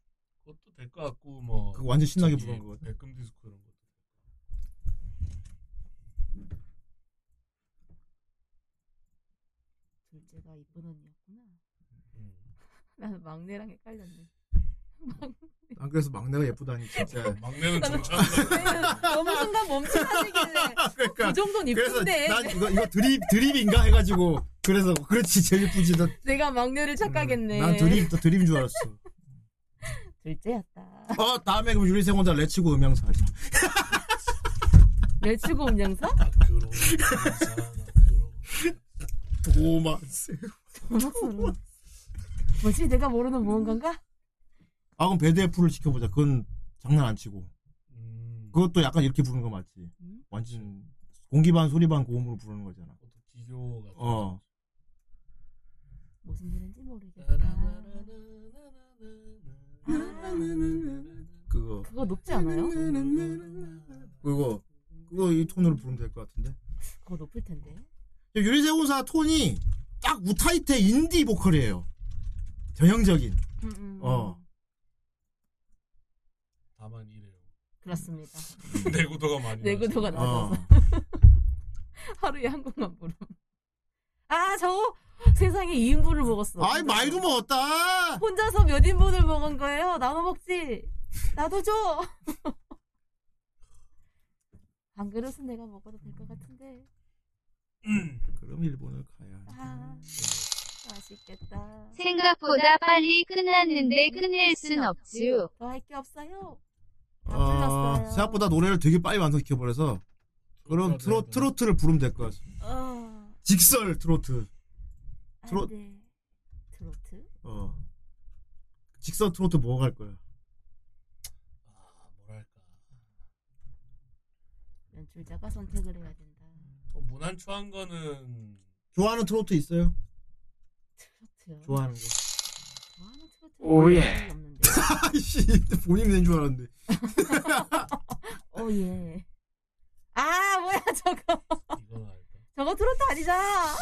그것도 될 것 같고 뭐. 그거 완전 신나게 부른 거 같아. 백금 디스코 이런 거. 둘째가 이쁜 언니였구나. 음. 나는 막내랑 헷갈렸네. 난 그래서 막내가 예쁘다니 진짜. 막내는 진짜. 너무 순간 멈칫하시길래. 그러니까, 그 정도는 이쁜데. 난 이거 이거 드립 드립인가 해가지고 그래서 그렇지 제일 예쁘지. 난, 내가 막내를 착각했네. 음, 난 드립 또 드립인 줄 알았어. 둘째였다. 어 다음에 그럼 유리세공사 레츠고 음향사 하자. 레츠고 음향사? 도마세요. 도마세요. 뭐지? 내가 모르는 무언가인가? 아 그럼 배드애플을 지켜보자. 그건 장난 안 치고. 음. 그것도 약간 이렇게 부르는 거 맞지? 음? 완전 공기 반 소리 반 고음으로 부르는 거잖아. 기교 같은. 어. 무슨 노래인지 모르겠다. 그거. 그거 높지 않아요? 그거 그거 이 톤으로 부르면 될 것 같은데? 그거 높을 텐데. 유리세공사 톤이 딱 우타이테 인디 보컬이에요. 전형적인. 음, 음. 어. 다만 이래요. 그렇습니다. 내구도가 많이. 내구도가 낮아서. 어. 하루에 한 것만 부름. 아, 저 세상에 이 인분을 먹었어. 아이, 말도 먹었다. 혼자서 몇 인분을 먹은 거예요? 나눠 먹지. 나도 줘. 한 그릇은 내가 먹어도 될 것 같은데. 음, 그럼 일본을 가야. 아, 맛있겠다. 생각보다 빨리 끝났는데 끝낼 순 없지요. 더 할 게 없어요. 다 불렀어요. 아, 생각보다 노래를 되게 빨리 완성시켜버려서 그럼 트로, 트로트를 부르면 될 것 같습니다. 어. 직설 트로트. 트로... 네. 트로트? 어. 직설 트로트 뭐 갈 거야? 아, 뭐랄까. 연출자가 선택을 해야 된다. 어, 무난추한 거는 좋아하는 트로트 있어요? 트로트요? 좋아하는 거. 좋아하는 트로트. 오예. 아이씨, 본인 낸 줄 알았는데. 오예. 아, 뭐야 저거. 저거 트로트 아니잖아.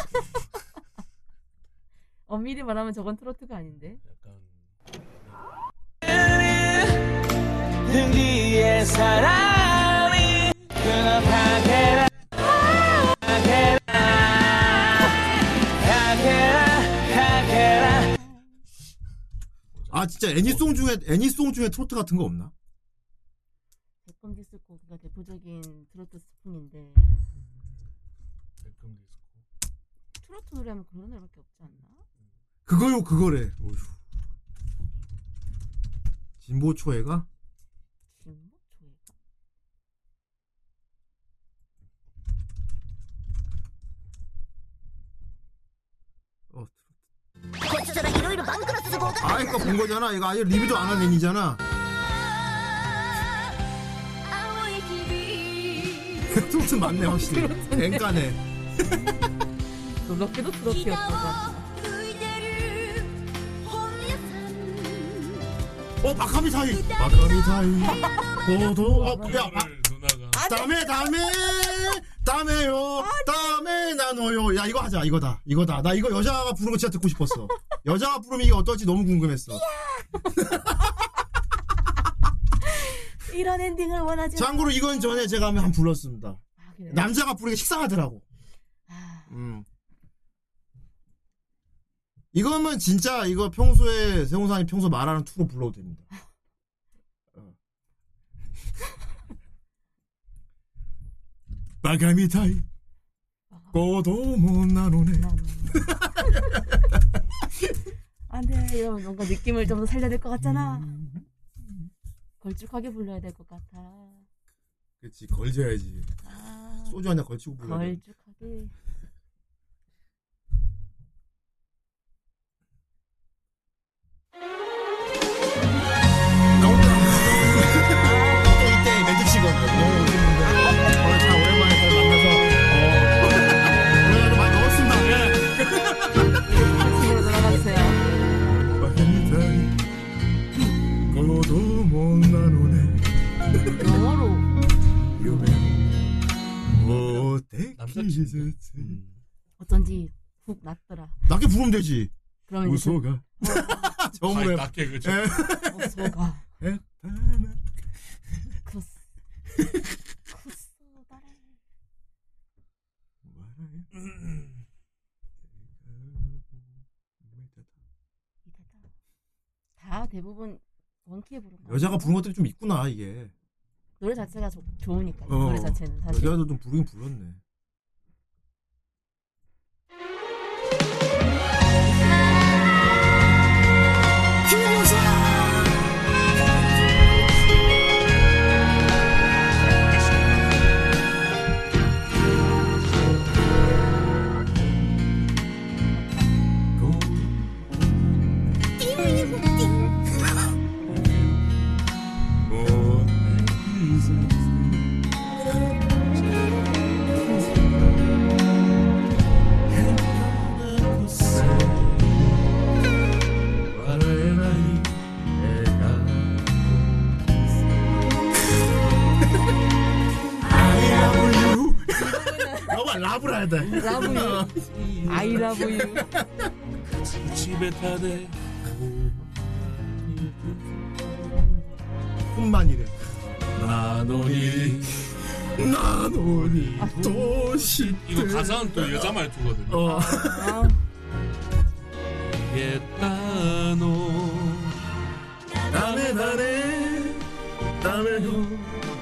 엄밀히 말하면 저건 트로트가 아닌데. 약간. 우리의 사랑이 끊어가게라. 가게라, 가게라, 가게라. 아, 진짜 애니송 중에 애니송 중에 트로트 같은 거 없나? 백금디스코가 대표적인 트로트 스푼인데. 백금디스코. 트로트 노래하면 그런 노래밖에 없지 않나? 그거요, 그거래. 어휴. 진보초애가? 진보초애가? 어, 아, 이거 본 거잖아. 이거 아예 리뷰도 안 한 애니잖아. 트로트 맞네, 확실히. 앵간해. 놀랍게도 트로트였어. 어, 마카미 타이! 마카미 타이! 고도, 어, 야! 아, 다음에, 다음에! 다음에요! 다음에 나눠요! 야, 이거 하자, 이거다. 이거다. 나 이거 여자가 부르는 거 진짜 듣고 싶었어. 여자가 부르면 이게 어떨지 너무 궁금했어. 이런 엔딩을 원하지. 참고로 이건 전에 제가 한번 불렀습니다. 아, 그래요? 남자가 부르기 식상하더라고. 음. 이거면 진짜 이거 평소에 세공사님 평소 말하는 투로 불러도 됩니다. 어. 바가미타이 고도 못나노네. 안돼, 이러면 뭔가 느낌을 좀 더 살려야 될 것 같잖아. 음. 걸쭉하게 불러야 될 것 같아. 그렇지, 걸져야지. 아. 소주 하나 걸치고 불러야 돼. 걸쭉하게. 영어로 어쩐지 훅 났더라. 낮게 부르면 되지. 그럼 우소가 정말 낮게 그죠. 우소가 쿠스 쿠스 바람. 다 대부분 원키에 부른 거. 여자가 부른 것들이 좀 있구나 이게. 노래 자체가 조, 좋으니까. 어, 노래 자체는 사실. 여자도 좀 부르긴 불렀네. 라브라 해야 돼. 라브 유. 아이 라브 유. 집에 타네. 뿐만이래. 나노이 나노니 도시. 이거 가사는 또 여자 말투거든요. 어. 옛다노 다메 다레 다메요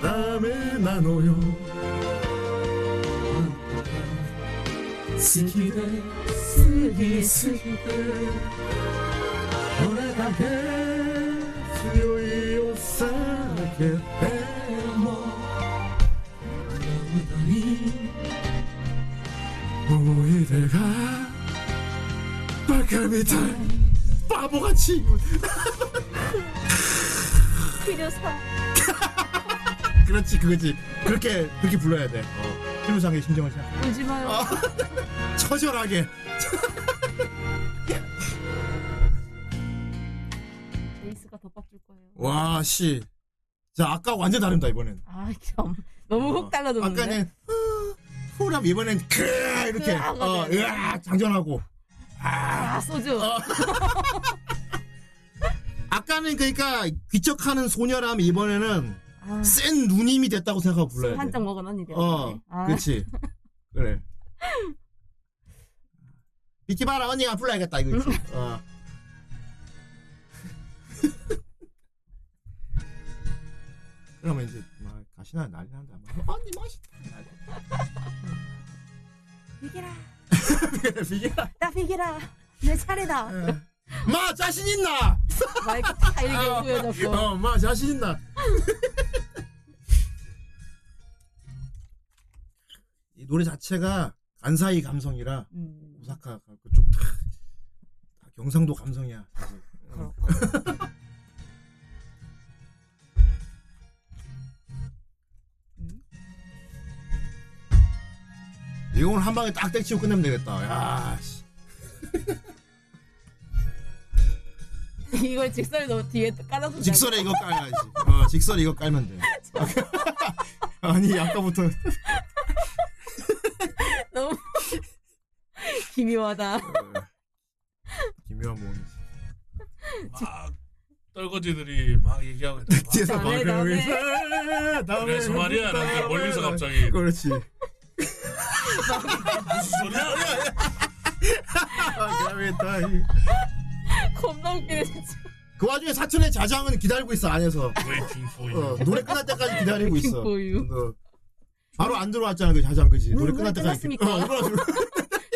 다메 나노요 스키데 스기 스키데 오래가게 수요이 오사게 데모 나노다니 오이데가 바카미탈 바보같이 필요상 그렇지 그거지 그렇게 그렇게 불러야 돼. 어. 필요상의 심정을 생각해. 울지마요. 어. 처절하게 에이스가 덮밥 줄거예요. 와 씨 자 아까 완전 다릅니다 이번엔. 아 참 너무 훅 달라졌는데. 어. 아까는 후렴 이번엔 크 이렇게 어 으악 장전하고 아, 아 소주. 어. 아까는 그러니까 귀척하는 소녀라면 이번에는 아. 센 누님이 됐다고 생각하고 불러야 돼. 한짝 먹은 언니들. 어, 아. 그렇지. 그래. 믿지 마라 언니가 불러야겠다 이거. 있지. 어. 그러면 이제 막 가시나 난리 난다. 막, 언니 맛있다. 이기라. 비기라. 나 비기라. 내 차례다. 마 자신 있나? 마이크 다 이렇게 연구해 잡고. 어, 마 자신 있나? 이 노래 자체가 간사이 감성이라 음. 오사카 그쪽 다, 다 경상도 감성이야. 어. 이건 한 방에 딱 땡치고 끝내면 되겠다. 야, 씨. 이걸 직설에 너 뒤에 깔아서. 직설에 이거 깔아야지. 어, 직설에 이거 깔면 돼. 아니, 아까부터. 너무. 기묘하다. 기묘한 모험이지. 막, 떨거지들이 막 얘기하고 있다. 뒤에서 막 그러면서. 그래서 말이야. 나 멀리서 갑자기. 그렇지. 무슨 소리야? 겁나 웃기네 진짜. 그 와중에 사촌의 자장은 기다리고 있어 안에서. 어, 노래 끝날 때까지 기다리고 있어. 어. 바로 안 들어왔잖아 그 자장 그지. 노래 끝날 때까지. 어,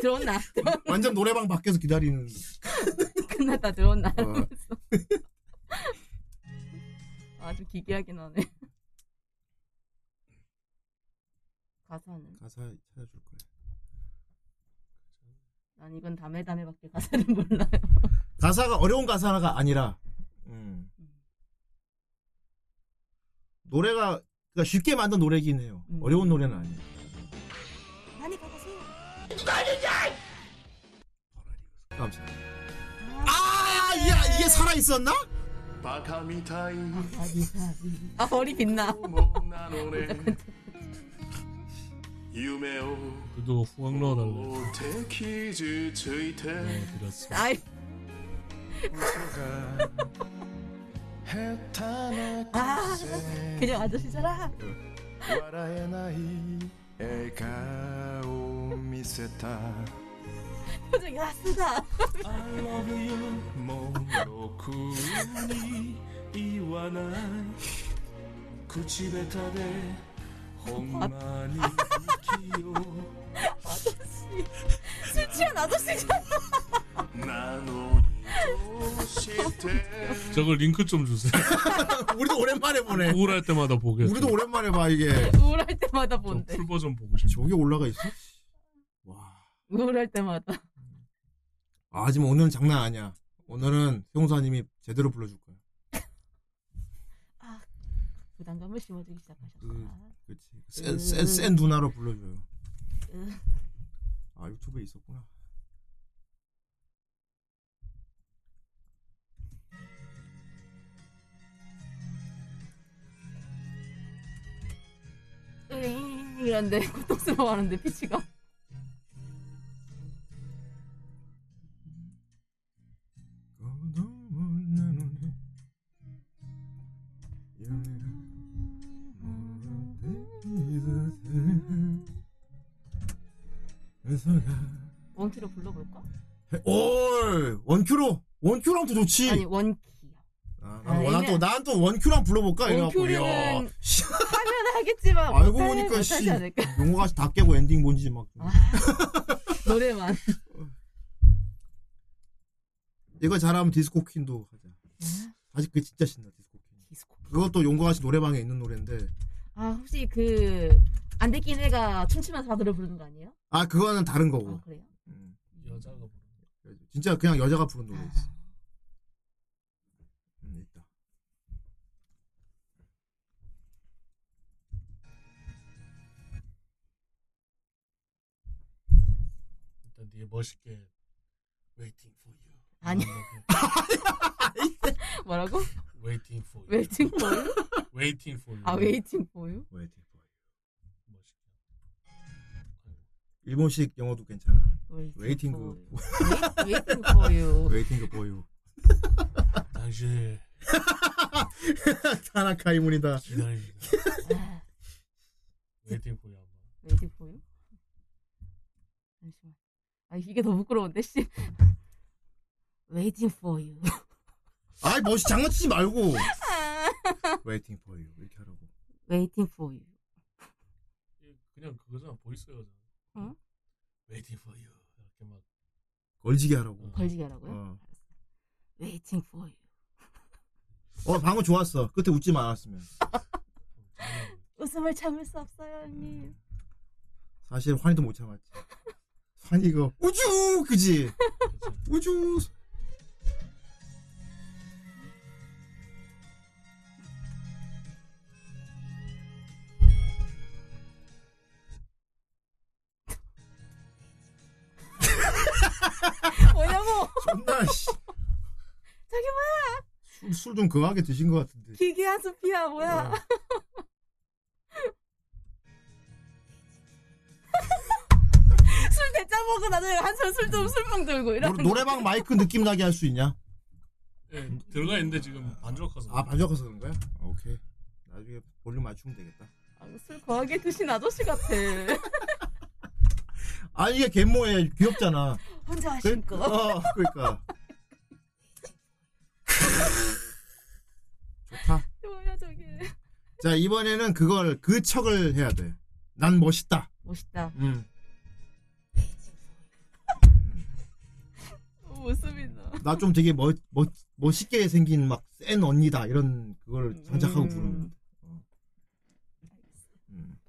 들어왔나? 완전 노래방 밖에서 기다리는. 끝났다 들어왔나? 어. 아주 기괴하긴 하네. 가사는? 가사 찾아줄 거야. 난 이건 다메다메밖에 가사는 몰라요. 가사가 어려운 가사가 아니라 음. 음. 노래가 그러니까 쉽게 만든 노래긴 해요. 음. 어려운 노래는 아니에요. 많이 받으세요. 깜짝이야. 아, 야, 이게 살아 있었나? 바카미타이. 아, 머리 빛나. 그래도 후광 넣어달래. 네, 그렇습니다. 아이. 아, 그냥 아저씨잖아. 표정이 아프다. 홍만이 키요 아저씨 술 취한 아저씨잖아. 저걸 링크 좀 주세요. 우리도 오랜만에 보네. 우울할 때마다 보게. 우리도 오랜만에 봐 이게. 우울할 때마다 본대. 풀 버전 보고 싶네. 저게 올라가 있어? 와. 우울할 때마다. 아 지금 오늘은 장난 아니야. 오늘은 세공사님이 제대로 불러줄 거야. 아 부담감을 심어주기 시작하셨구나. 음. 그치. 센, 센, 센 누나로 불러줘요. 아, 유튜브에 있었구나. 으잉, 이런데, 고통스러워 하는데, 피치가. 원키로 불러볼까? 올! 원큐로! 원큐랑 더 좋지! 아니, 원키. 아, 난, 아, 난 또, 난 또 원큐랑 불러볼까? 원큐는 하면 하겠지만, 알고 보니까, 씨, 용어가 다 깨고 엔딩 뭔지 막. 아, 노래만. 이거 잘하면 디스코 퀸도 하자. 아? 아직 그 진짜 신나, 디스코 퀸. 디스코 퀸. 그것도 용과 같이 노래방에 있는 노래인데. 아, 혹시 그, 안 됐긴 애가 춤추면서 다 노래 부르는 거 아니에요? 아, 그거는 다른 거고. 아, 그래요? 음. 여자가 부르는 노래. 진짜 그냥 여자가 부르는 노래 있어. 아. 음, 있다. 일단 되게 멋있게 Waiting for you. 아니. 뭐라고? Waiting for you. Waiting for you? Waiting for you. 아, Waiting for you? Waiting for you. 멋있다. 일본식 영어도 괜찮아. Waiting for you. Waiting for you. Waiting for you. 당신. 타나카 이문이다. 기다립니다. Waiting for you. Waiting for you? 잠시만. 아, 이게 더 부끄러운데, 씨. Waiting for you. 아이, 멋이 장난치지 말고. Waiting for you. 이렇게 하라고. Waiting for you. 그냥 그거잖아. 보이스잖아. 응? Waiting for you. 이렇게 막 걸지게 하라고. 걸지게 하라고요? 어. Waiting for you. 어, 방금 좋았어. 끝에 웃지 말았으면. 웃음을 참을 수 없어요, 언니. 사실 환희도 못 참았지. 환희가 우주! 그지? 우주! 뭐냐고! 존나, 씨. 저기 뭐야? 술 좀 거하게 드신 것 같은데. 기괴한 숲이야, 뭐야? 술 대짜 먹고 나중에 한참 술 좀 술병 들고 이런. 노래방 마이크 느낌 나게 할 수 있냐? 예, 네, 들어가 있는데 지금 반주락해서. 아, 반주락해서 그런 거야? 아, 오케이. 나중에 볼륨 맞추면 되겠다. 아, 술 거하게 드신 아저씨 같아. 아, 이게 갯모에 귀엽잖아. 혼자 하신 거. 어, 그러니까. 좋다. 뭐야 저게. 자, 이번에는 그걸 그 척을 해야 돼. 난 멋있다. 멋있다. 음. 웃음이나. 나 좀 되게 멋, 멋, 멋있게 생긴 막 센 언니다 이런 그걸 장착하고 음. 부르는 건데. 어. 음.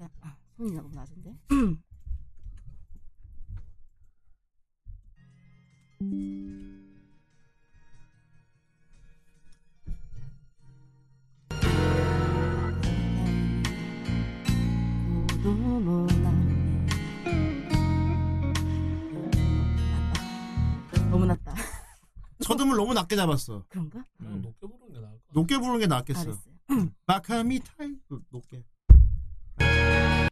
약간 아, 손이 너무 낮은데? 너무 낮다. 저음을 너무 낮게 잡았어. 그런가? 음. 높게 부르는 게 나을 거. 높게 부르는 게 낫겠어. 마카미 타이 높게. 아니면은.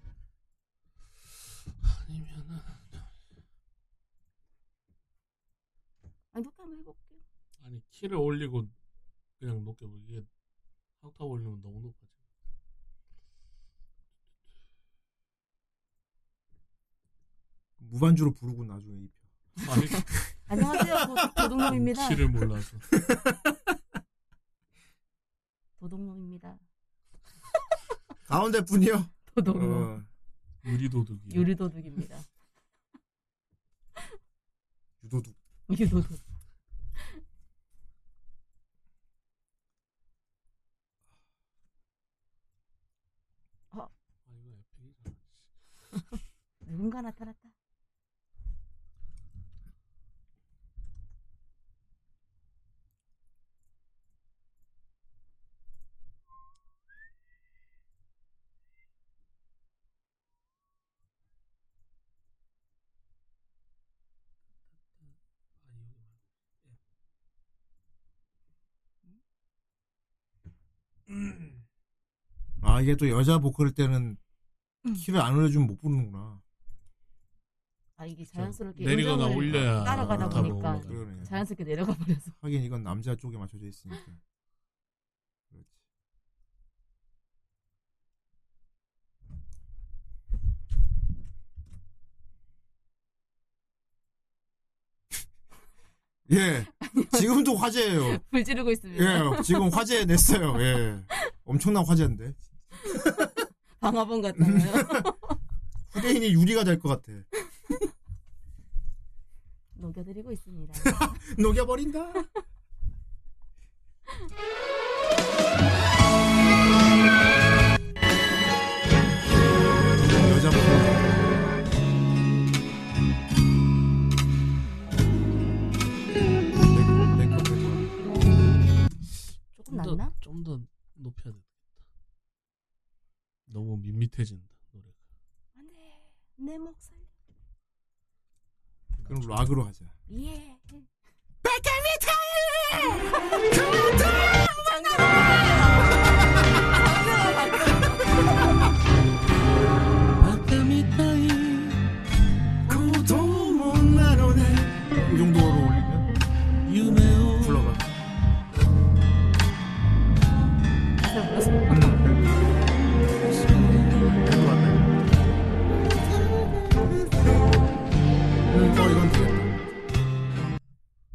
아니, 높게 한번 해볼게. 아니, 키를 올리고 그냥 높게 이게 탁탁 올리면 너무 높아져. 무반주로 부르고 나중에 입혀. 아니. 안녕하세요, 도둑놈입니다. 키를 몰라서. 도둑놈입니다. 가운데 분이요? 도둑놈. 어, 유리도둑이요. 유리도둑입니다. 유도둑. 유도둑. 어. 누군가 나타났다. 아, 이게 또 여자 보컬일 때는 키를 안 올려주면 못 부르는구나. 아 이게 자연스럽게 내리거나 올려야 따라가다 보니까 그러네. 자연스럽게 내려가 버려서. 하긴 이건 남자 쪽에 맞춰져 있으니까. 그렇지. 예. 지금도 화제예요. 불 지르고 있습니다. 예. 지금 화제 냈어요. 예. 엄청난 화제인데. 방화범 같아요. 후대인이 유리가 될 것 같아. 녹여드리고 있습니다. 녹여버린다. 여자분. 조금 낮나? 좀 더 높여야 돼. 너무 밋밋해진다 노래가. 안돼 내 목소리. 그럼 락으로 하자. 예. 백미타일. 장난아. 장난아. 백미타일. 고도 못 나로네. 이 정도로 올리면 유메오 불러봐. 어 이건 되겠다.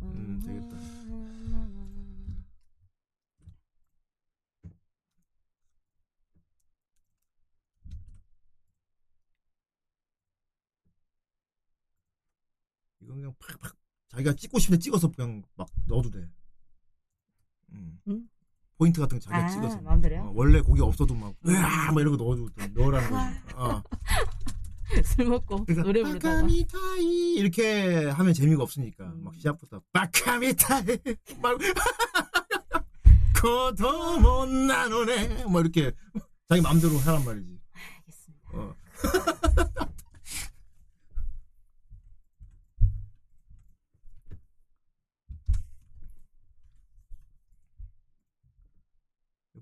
음 되겠다. 이건 그냥 팍팍 자기가 찍고 싶은데 찍어서 그냥 막 넣어도 돼. 음. 응? 포인트 같은 거 자기가 아, 찍어서. 마음대로요? 어, 원래 고기 없어도 막 으아 막 이런 거 넣어도 넣으라는 거지. 어. 술 먹고 그러니까, 노래 부르다가 바카미타이 이렇게 하면 재미가 없으니까 음. 막 시작부터 바카미타이 말고 고도 못 나누네 막 이렇게 자기 마음대로 하란 말이지. 알겠습니다. 어.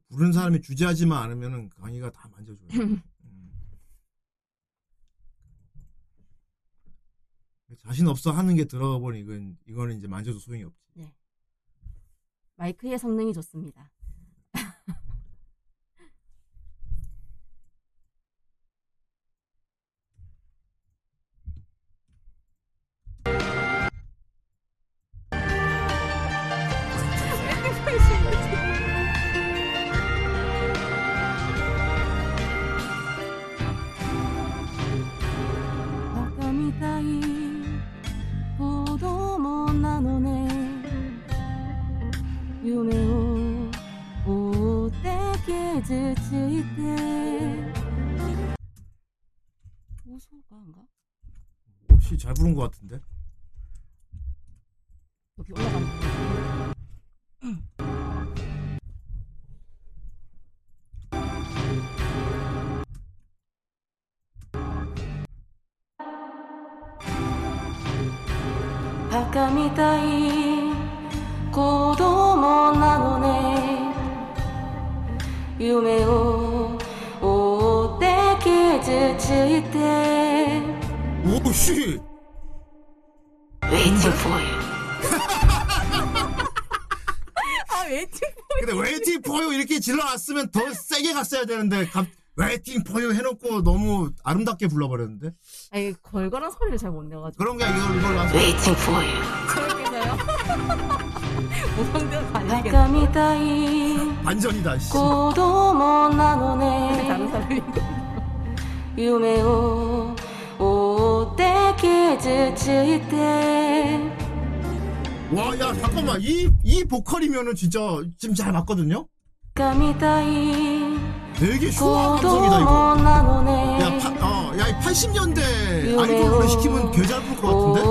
부른 사람이 주저하지만 않으면은 강의가 다 만져줘요. 자신 없어 하는 게 들어보니 이건 이거는 이제 만져도 소용이 없지. 네. 마이크의 성능이 좋습니다. 오소가인가? 혹시 잘 부른 것 같은데? 여기 올라가는 바카미타이 고도모 나노네 夢を追って傷ついて Oh shit! Waiting for you. 아 waiting for you. 근데 waiting for you 이렇게 질러놨으면 더 세게 갔어야 되는데 갑 waiting for you 해놓고 너무 아름답게 불러버렸는데. 아니 걸걸한 소리를 잘 못 내가지고. 그런 게 이걸 이걸 나서. Waiting for you. 그러겠어요? 우성대로 반전이겠어. 반전이다 씨. 다른 사람이 유메오 와, 야 잠깐만 이, 이 보컬이면은 진짜 지금 잘 맞거든요? 되게 슈아 감성이다 이거. 야, 파, 어, 야 팔십 년대 아이돌로 시키면 개 잘 부를 것 같은데?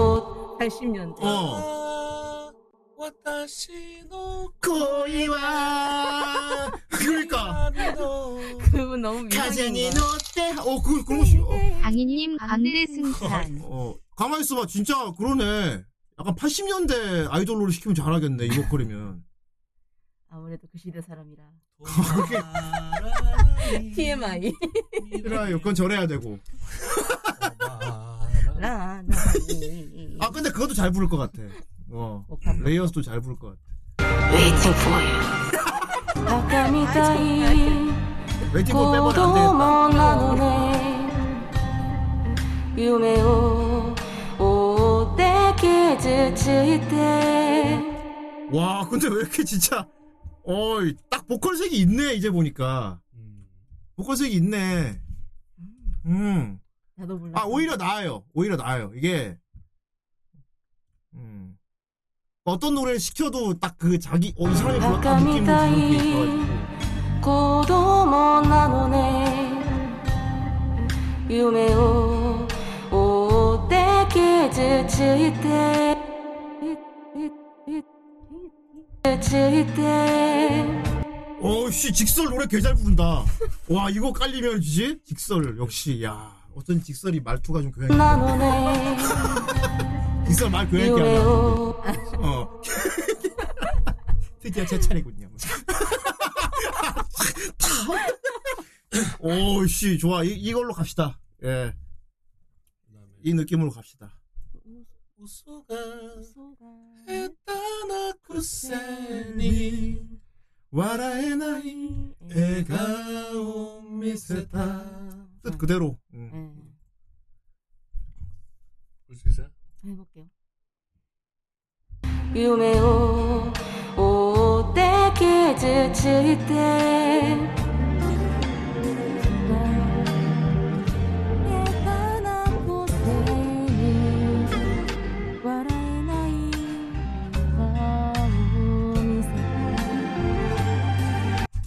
팔십 년대 어. 私の恋は 그러니까 그분 너무 미안해. 어, 그 그런 거. 강인님 강대 승산. 어, 가만히 있어봐 진짜 그러네. 약간 팔십 년대 아이돌로 시키면 잘하겠네 이 목걸이면. 아무래도 그 시대 사람이라. 티엠아이. 그래, 이건 절해야 되고. 나 나. 아 근데 그것도 잘 부를 것 같아. 어. 레이어스도 잘 부를 것 같아. Waiting for you. 웨이팅 포 빼면 안 되겠다. 유메오 오떼게 지치때. 와 근데 왜 이렇게 진짜 어이 딱 보컬색이 있네. 이제 보니까 보컬색이 있네. 음. 나도 몰라. 아 오히려 나아요. 오히려 나아요. 이게 음. 어떤 노래를 시켜도 딱 그 자기 어, 이 사람이 불렀던 느낌이 드는 게 있어가지고. 오씨 직설 노래 개 잘 부른다. 와 이거 깔리면 주지? 직설 역시 야 어쩐지 직설이 말투가 좀 교양이 직설 말 교양이 어 드디어 제 차례군요. 오씨 좋아 이, 이걸로 갑시다. 예 이 느낌으로 갑시다. 우수가 에따나 쿠세니 와라에나이 에가오 미세타 뜻 그대로. 응. 볼 수 있어요? 해볼게요. 유메오 오떼게 지칠 때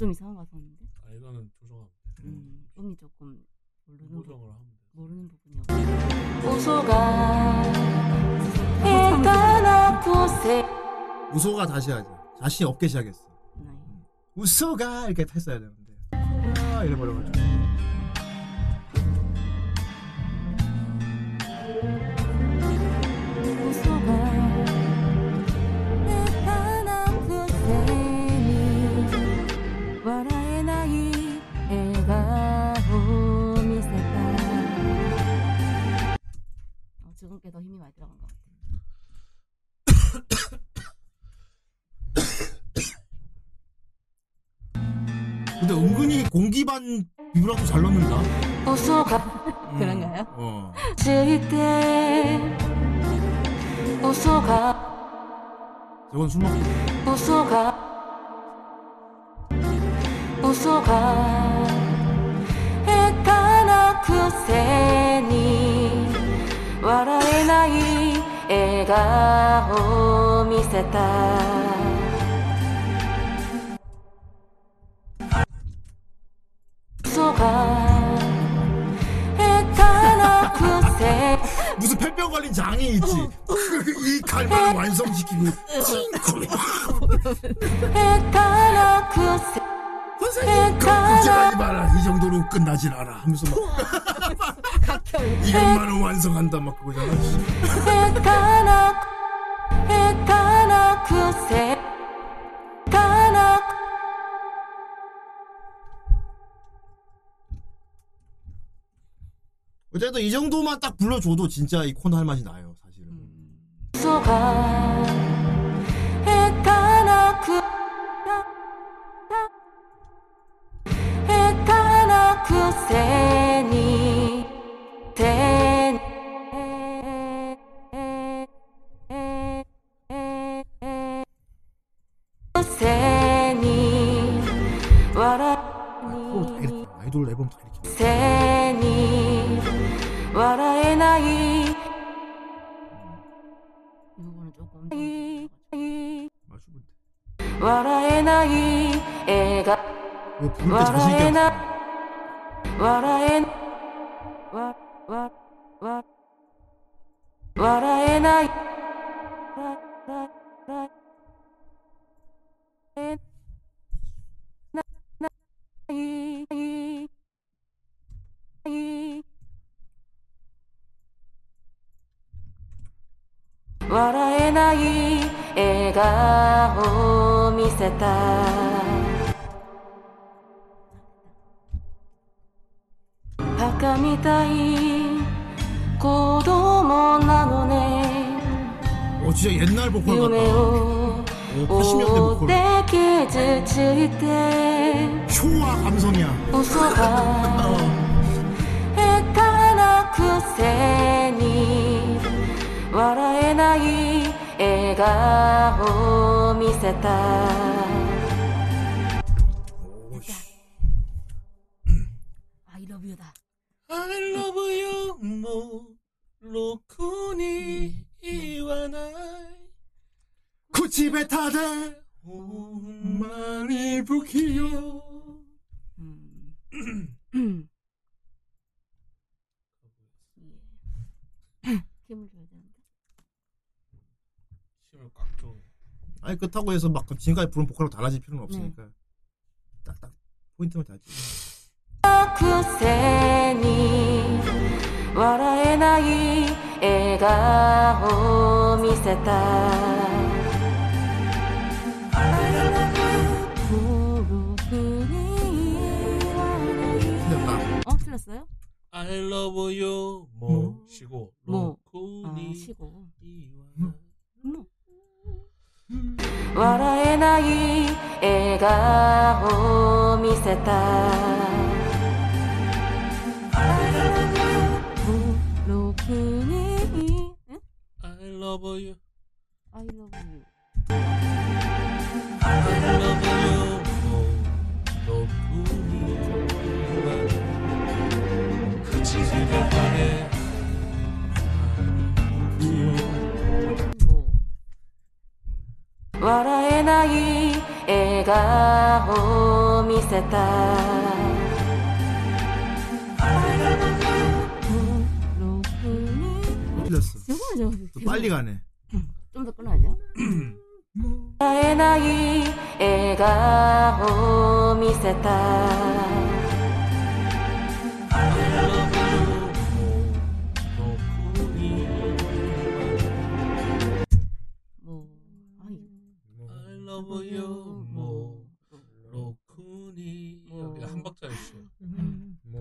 좀 이상한 가사인데? 아 이거는 조정하면 돼. 음, 음이 조금 모르는 부분을 하면 돼. 모르는 부분이요. 우소가 일단은 보세. 우소가 다시 하자. 자신 없게 시작했어. 네. 우소가 이렇게 했어야 되는데. 아 이래 버려가지고. 지금께 더 힘이 많이 들어간 것 같아요. 근데 은근히 공기반 비브라도 잘 넣는다. 우소가 그런가요? 어. 우소가 저건 술 먹고. 우소가 우소가 에타나 쿠세니 와라에나이 에가오 미세타 소가 에타나 쿠세 무슨 폐병 걸린 장이 있지. 이 갈망을 완성시키고 에타나 쿠세 선생님 걱정하지 마라 이 정도로 끝나진 않아 하면서 막 이것만은 완성한다 막 그거잖아. 에타나 에타나 쿠세 에타나 어쨌든 이 정도만 딱 불러줘도 진짜 이 코너 할 맛이 나요 사실은. 소가 에타나 쿠 쿠세니 된 쿠세니 와라니 아이돌 앨범 다 이렇게 쿠세니 와라의 나이 이거는 조금 와라의 나이 애가 왜 부를 때 자신 있게 하지? 와라엔 와와와 와라에나 나나이이 와라에나이 에가오 미세타 바카미타이 고도모 나노네 진짜 옛날 보컬 같다. 팔십 년대 보컬. 쇼와 감성이야. 어. I love you 다. I love you more. 로쿠니 이와 나이 쿠치베타데 오마리 부키요. 힘을 줘야 되는데. 힘을 꽉 줘. 아니 그렇다고 해서 막 지금까지 부른 보컬하고 달라질 필요는 없으니까. 네. 딱딱 포인트만 잘 찍어. 틀렸다. 어? 틀렸어요? I love you 뭐 시고 로쿠니 시고 이와 뭐 와라에 나이 에가오 미세타 로쿠니 I love you I love you I love you 로쿠니 와라에나이 에가오 미세타 빨리 가네. 좀 더 끊어야죠. 와라에나이 에가오 미세타 뭐요 뭐 로쿠니 여기 한 박자에 있어요. 뭐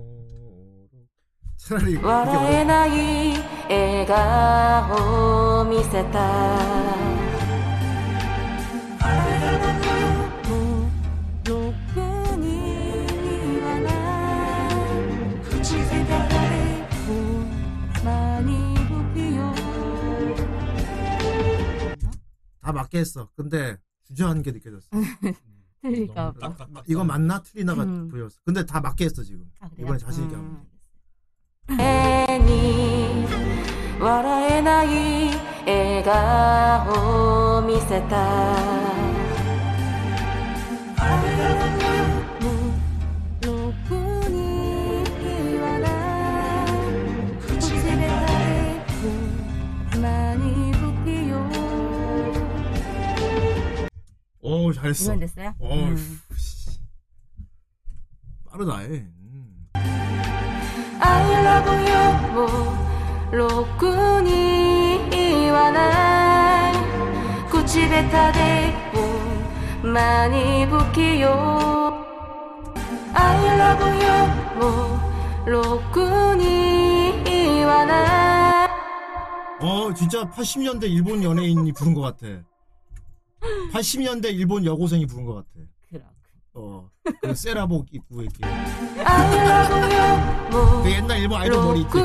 차라리 와라에 나이 에가 오 미세타 로쿠니 와나 그치 생각하네 많이 부피요 다 맞게 했어. 근데 주저하는 게 느껴졌어. 틀릴까 봐. 이거 맞나? 틀리나가 음. 보였어. 근데 다 맞게 했어 지금. 아, 이번에 자신 있게 하면 오 잘했어. 이건 됐어요? 오, 음. 빠르다. 음. I love you more. 로쿠니 와나이 쿠치베타데고 많이 부키요. I love you more. 로쿠니 와나이. 어 진짜 팔십 년대 일본 연예인이 부른 것 같아. 팔십 년대 일본 여고생이 부른 것 같아. 그렇군. 어, 그 세라복 입고 이렇게. 그 옛날 일본 아이돌 머리 있지. 그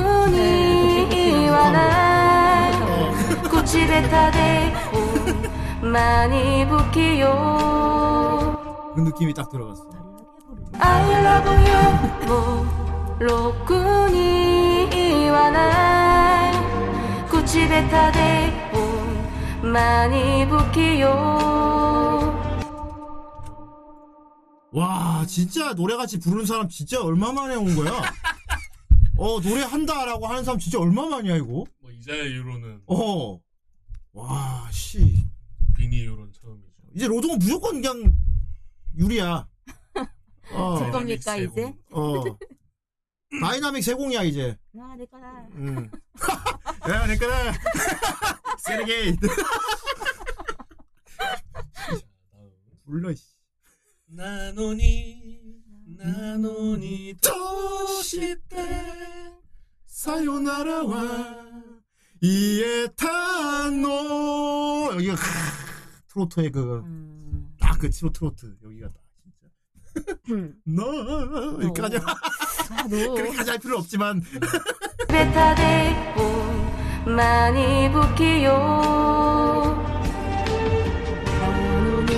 느낌이 딱 들어갔어. I love you, 로쿠니 와나이, 쿠치베타데 많이 부키요. 와 진짜 노래같이 부르는 사람 진짜 얼마만에 온거야. 어 노래한다 라고 하는 사람 진짜 얼마만이야 이거. 뭐 이자야 유로는 어 와 씨 비니 유로는 처음이죠. 이제 로동은 무조건 그냥 유리야. 어. 제겁니까 이제? 어 다이나믹 세공이야 이제. 아 내꺼다. 응. 야 내꺼다. 세르게이. 불러 씨. 나노니 나노니 도시테 사요나라와 이에탄노 여기가 트로트의 그 딱 그 음. 트로 트로트 여기가 딱 진짜 너 음. 이렇게까지 그렇게까지 할 필요는 없지만 베타데이고 많이 붓기요 나무니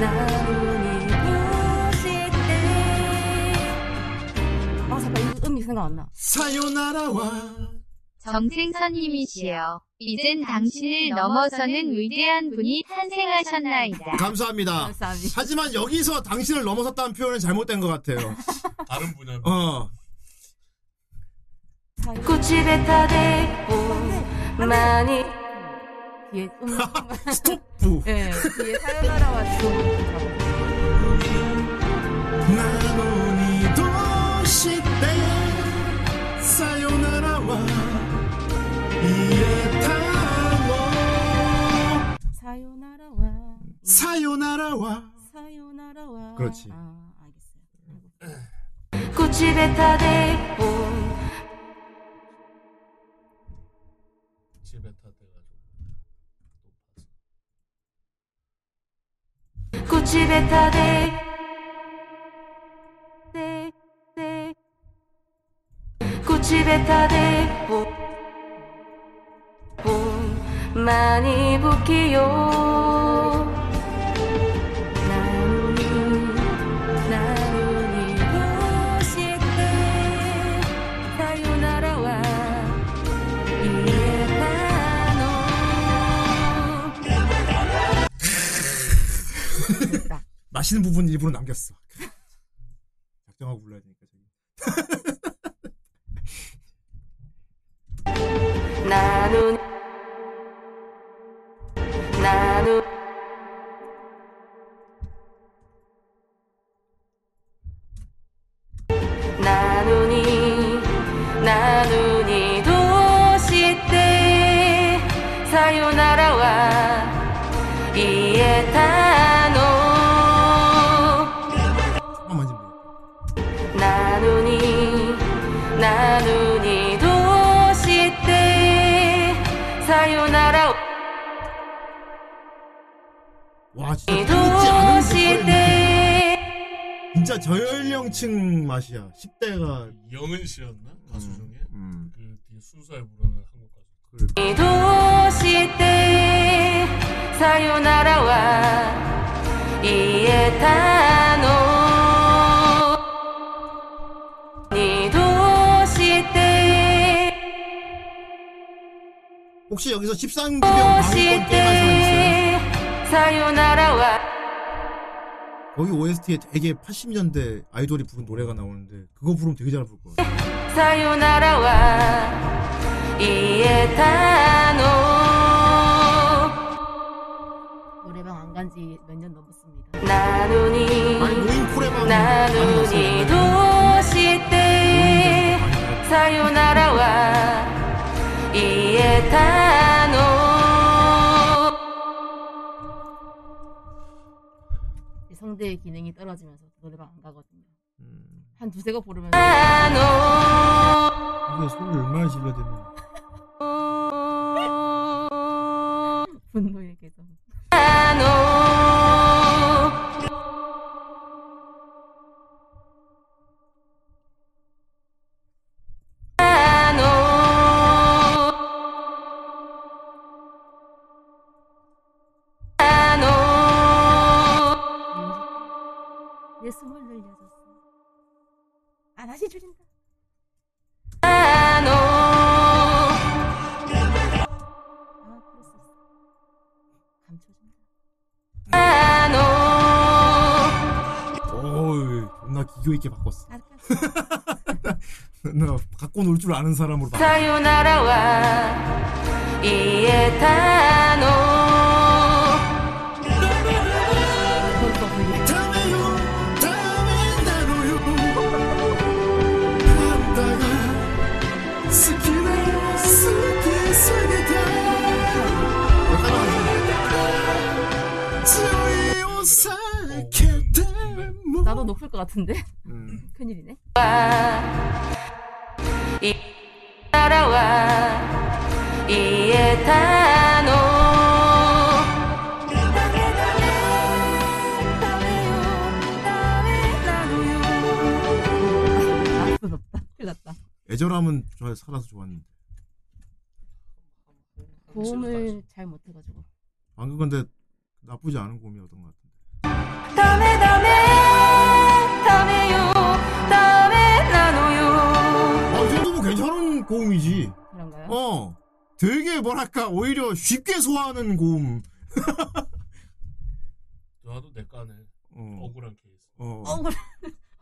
나무니 부시대 아 잠깐 음이 생각 안 나 사요나라와 정승선님이시여. 이젠 당신을 넘어서는 위대한 분이 탄생하셨나이다. 감사합니다. 감사합니다. 하지만 여기서 당신을 넘어섰다는 표현은 잘못된 것 같아요. 다른 분야. 어. 꽃이베타데고 많이 예. 스톱부. 예. 뒤에 사연하러 왔어. 나노니 도시대 사요나라와 이에타노 사요나라와 사요나라와 사요나라와 그렇지 아, 알겠어요. 구치베타데고 구치베타데가 구치베타데 데데 구치베타데고 많이 붓기요 나누니 나누니 부시대 사요나라와 이에타노 맛있는 부분 일부러 남겼어 작정하고 불러야 되니까 나누니 나누 나누니 나누니 도시대 사요나라와 이에타노 나누니 나누니 도시대 사요나라 와 진짜 뜨겁지 않은 시대 진짜 저연령층 맛이야. 십 대가 영은 씨였나? 가수 중에? 음. 그 뒤에 순수하게 불어난 한국 가수 그래. 도시대 사요나라와 이에타노 도시대 혹시 여기서 십삼 기병 방위권 게임할 사람 있어요? 사요나라와 거기 오에스티에 되게 팔십 년대 아이돌이 부른 노래가 나오는데 그거 부르면 되게 잘 부를 것 같아요. 사요나라와 이에타노 노래방 안 간 지 몇 년 넘었습니다. 나누니 나누니 도시대 사요나라와 이에타노 성대의 기능이 떨어지면서 노래방 안 가거든요. 음. 한 두세 곡 부르면서 이게 소리를 얼마나 질러대면 분노의 계정 내 숨을 늘려줬어. 아 다시 줄인다. 아 그랬어. 감춰준다. 어이 존나 기교 있게 바꿨어. 나 갖고 놀 줄 아는 사람으로 바꿨어. 사요나라와 이에타노 나도 높을 것 같은데? 음. 큰일이네. 이 나라와 애절함은 저 살아서 좋았는데 고음을 잘 못해가지고 방금 근데 나쁘지 않은 고음이었던 것 같은데 다음에 다음에 다음에요 다음에 나노요 어, 이 정도면 괜찮은 고음이지 그런가요? 어 되게 뭐랄까 오히려 쉽게 소화하는 고음 나도 내까네 어. 억울한 케이스 어. 억울한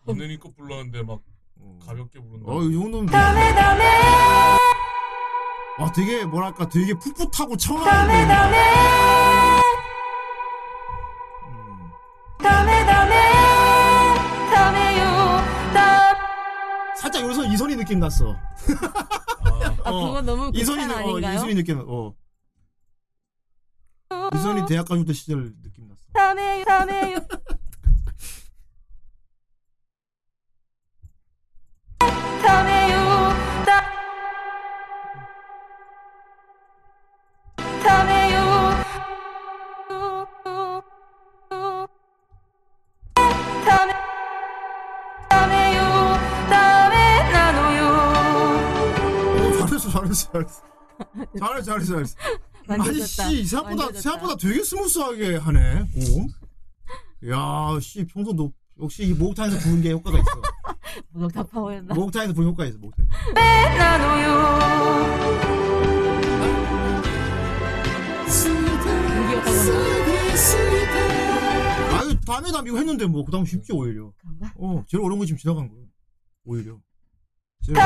없는 이껏 불렀는데 막 가볍게 부른다. 어, 이 정도면. 다음에, 다음에! 아, 되게, 뭐랄까, 되게 풋풋하고 청아한. 다음에, 다음에! 다음에, 다음에! 다음에요, 다음. 살짝 여기서 이선희 느낌 났어. 아, 어, 그거 너무 이선희 느낌, 어, 이선희 느낌, 어. 이선희 대학 가실 때 시절 느낌 났어. 다음에요, 다음에요. 잘했어, 잘했어, 잘했어, 잘했어. 아니 씨, 생각보다 생각보다 되게 스무스하게 하네. 오, 야, 씨, 평소 너 역시 이 목욕탕에서 부은 게 효과가 있어. 목욕탕 파워였나? 목욕탕에서 부은 효과가 있어. 목욕탕. 아유, 다음에 다 이거 했는데 뭐 그다음 쉽지 오히려. 그런가? 어, 제일 어려운 거 지금 지나간 거야. 오히려. 제일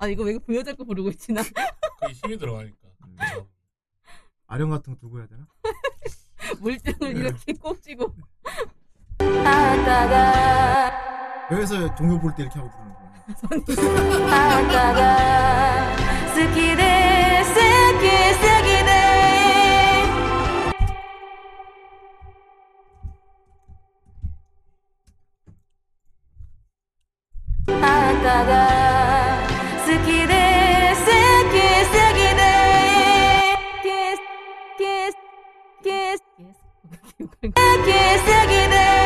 아 이거 왜 보여잡고 부르고 있지 나? 그게 힘이 들어가니까. 아령 같은 거 들고 해야 되나? 물병을 네. 이렇게 꼭 쥐고. 여기서 동요 볼 때 이렇게 하고 부르는 거야. 스키데 스키 스키데. 아따가. 스키데 스키 스키데 키스 키스 키스 키스 스키데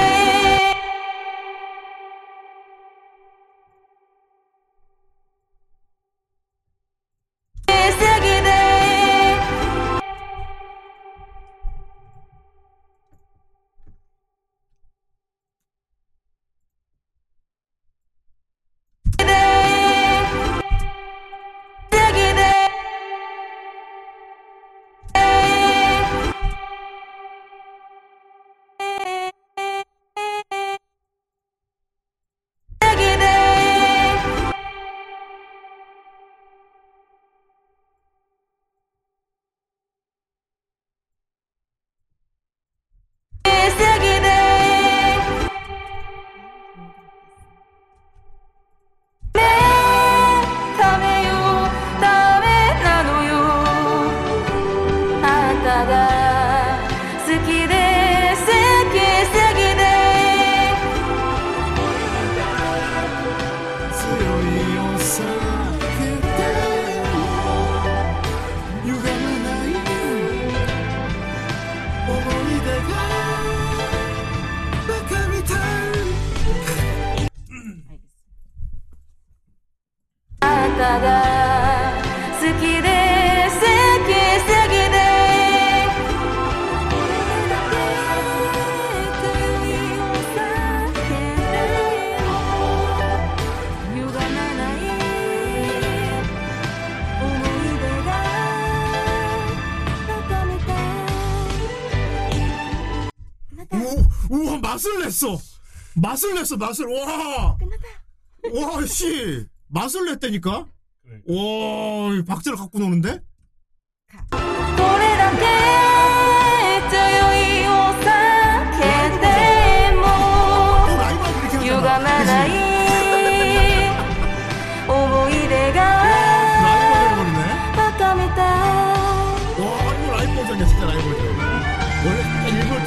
맛을 냈어 맛을 와 와 씨 맛을 냈다니까 그래. 와 박자를 갖고 노는데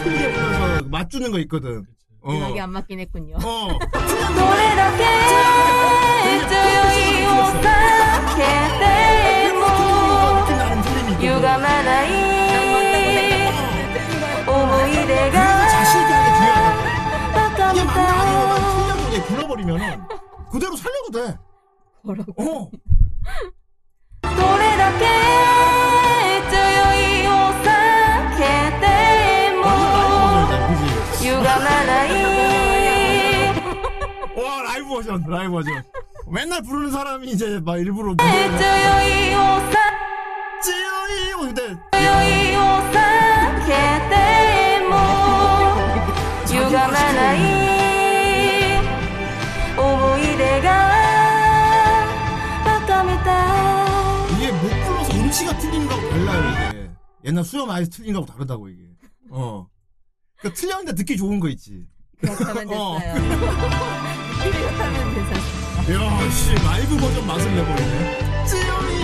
큰 게 보여서 맞추는 거 있거든. 음악이 어. 안 맞긴 했군요. 어. 불러버리면은 그대로 살려도 돼. 뭐라고? 어. 와, 라이브 버전, 라이브 버전. 맨날 부르는 사람이 이제 막 일부러 뭐. 이게 못 불러서 음치가 틀린 거하고 달라요. 이게 옛날 수염 아이스 틀린 거하고 다르다고 이게. 어. 그러니까 틀렸는데 듣기 좋은 거 있지. 그렇다면 됐어요. 그렇다면 됐었어. 야, 씨, 라이브 버전 맛을 내버리네. 찌요이.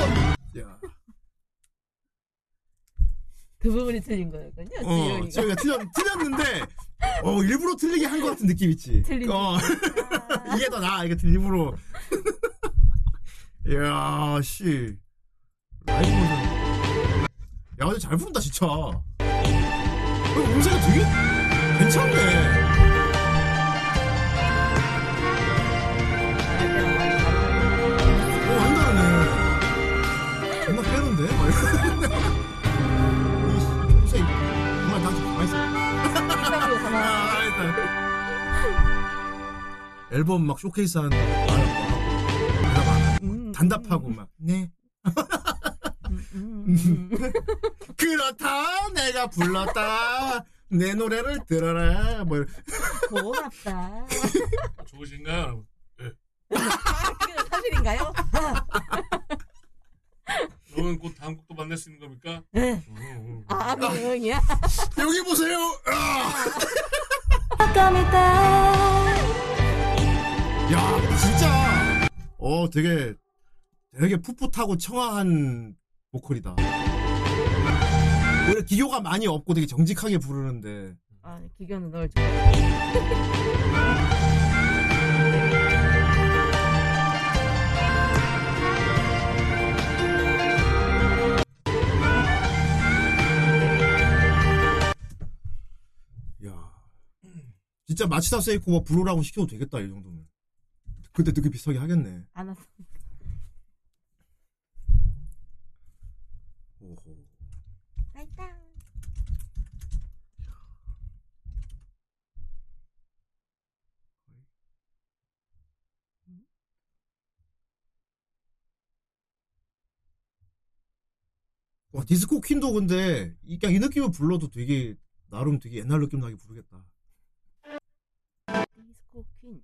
야. 그 부분이 틀린 거였군요. 어, 저희가 틀렸, 틀렸는데, 어, 일부러 틀리게 한 것 같은 느낌 있지. 틀린 어. 이게 더 나아, 이게 일부러. 이야, 씨. 라이브 버전. 야, 근데 잘 부른다, 진짜. 음색이 되게 괜찮네. 오, 완전하네. 존나 빼는데? 앨범 막 쇼케이스 하는데 음, 단답하고 음, 막 네. 음, 음, 음. 그렇다 내가 불렀다 내 노래를 들어라 뭐 고맙다. 좋으신가요? 네. 사실인가요? 너는 곧 다음 곡도 만날 수 있는 겁니까? 네. 음, 음. 아, 명이야. 아, 여기 보세요. 야, 진짜. 어, 되게 되게 풋풋하고 청아한 보컬이다. 원래 기교가 많이 없고 되게 정직하게 부르는데. 아, 기교는 널 좋아. 진짜 마치다 세이코 뭐 부르라고 시켜도 되겠다 이 정도면. 그때 되게 비슷하게 하겠네. 안 왔어. 오호. 라이땅. 와, 디스코 퀸도 근데 그냥 이 느낌을 불러도 되게 나름 되게 옛날 느낌 나게 부르겠다. 디스코 퀸.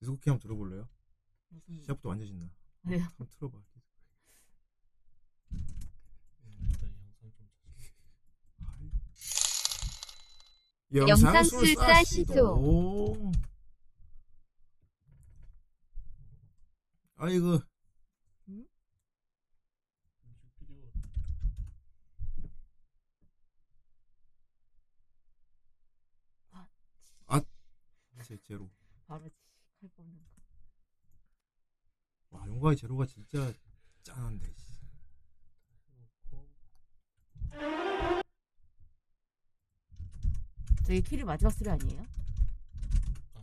디스코 퀸 한번 들어볼래요? 무슨... 시작부터 완전 신나. 네. 한번 틀어봐. 영상 술사 시도. 아이고. 제로. 바로 칼 뽑는 거. 와, 용과의 제로가 진짜 짠한데. 저게 킬이 마지막 소리 아니에요?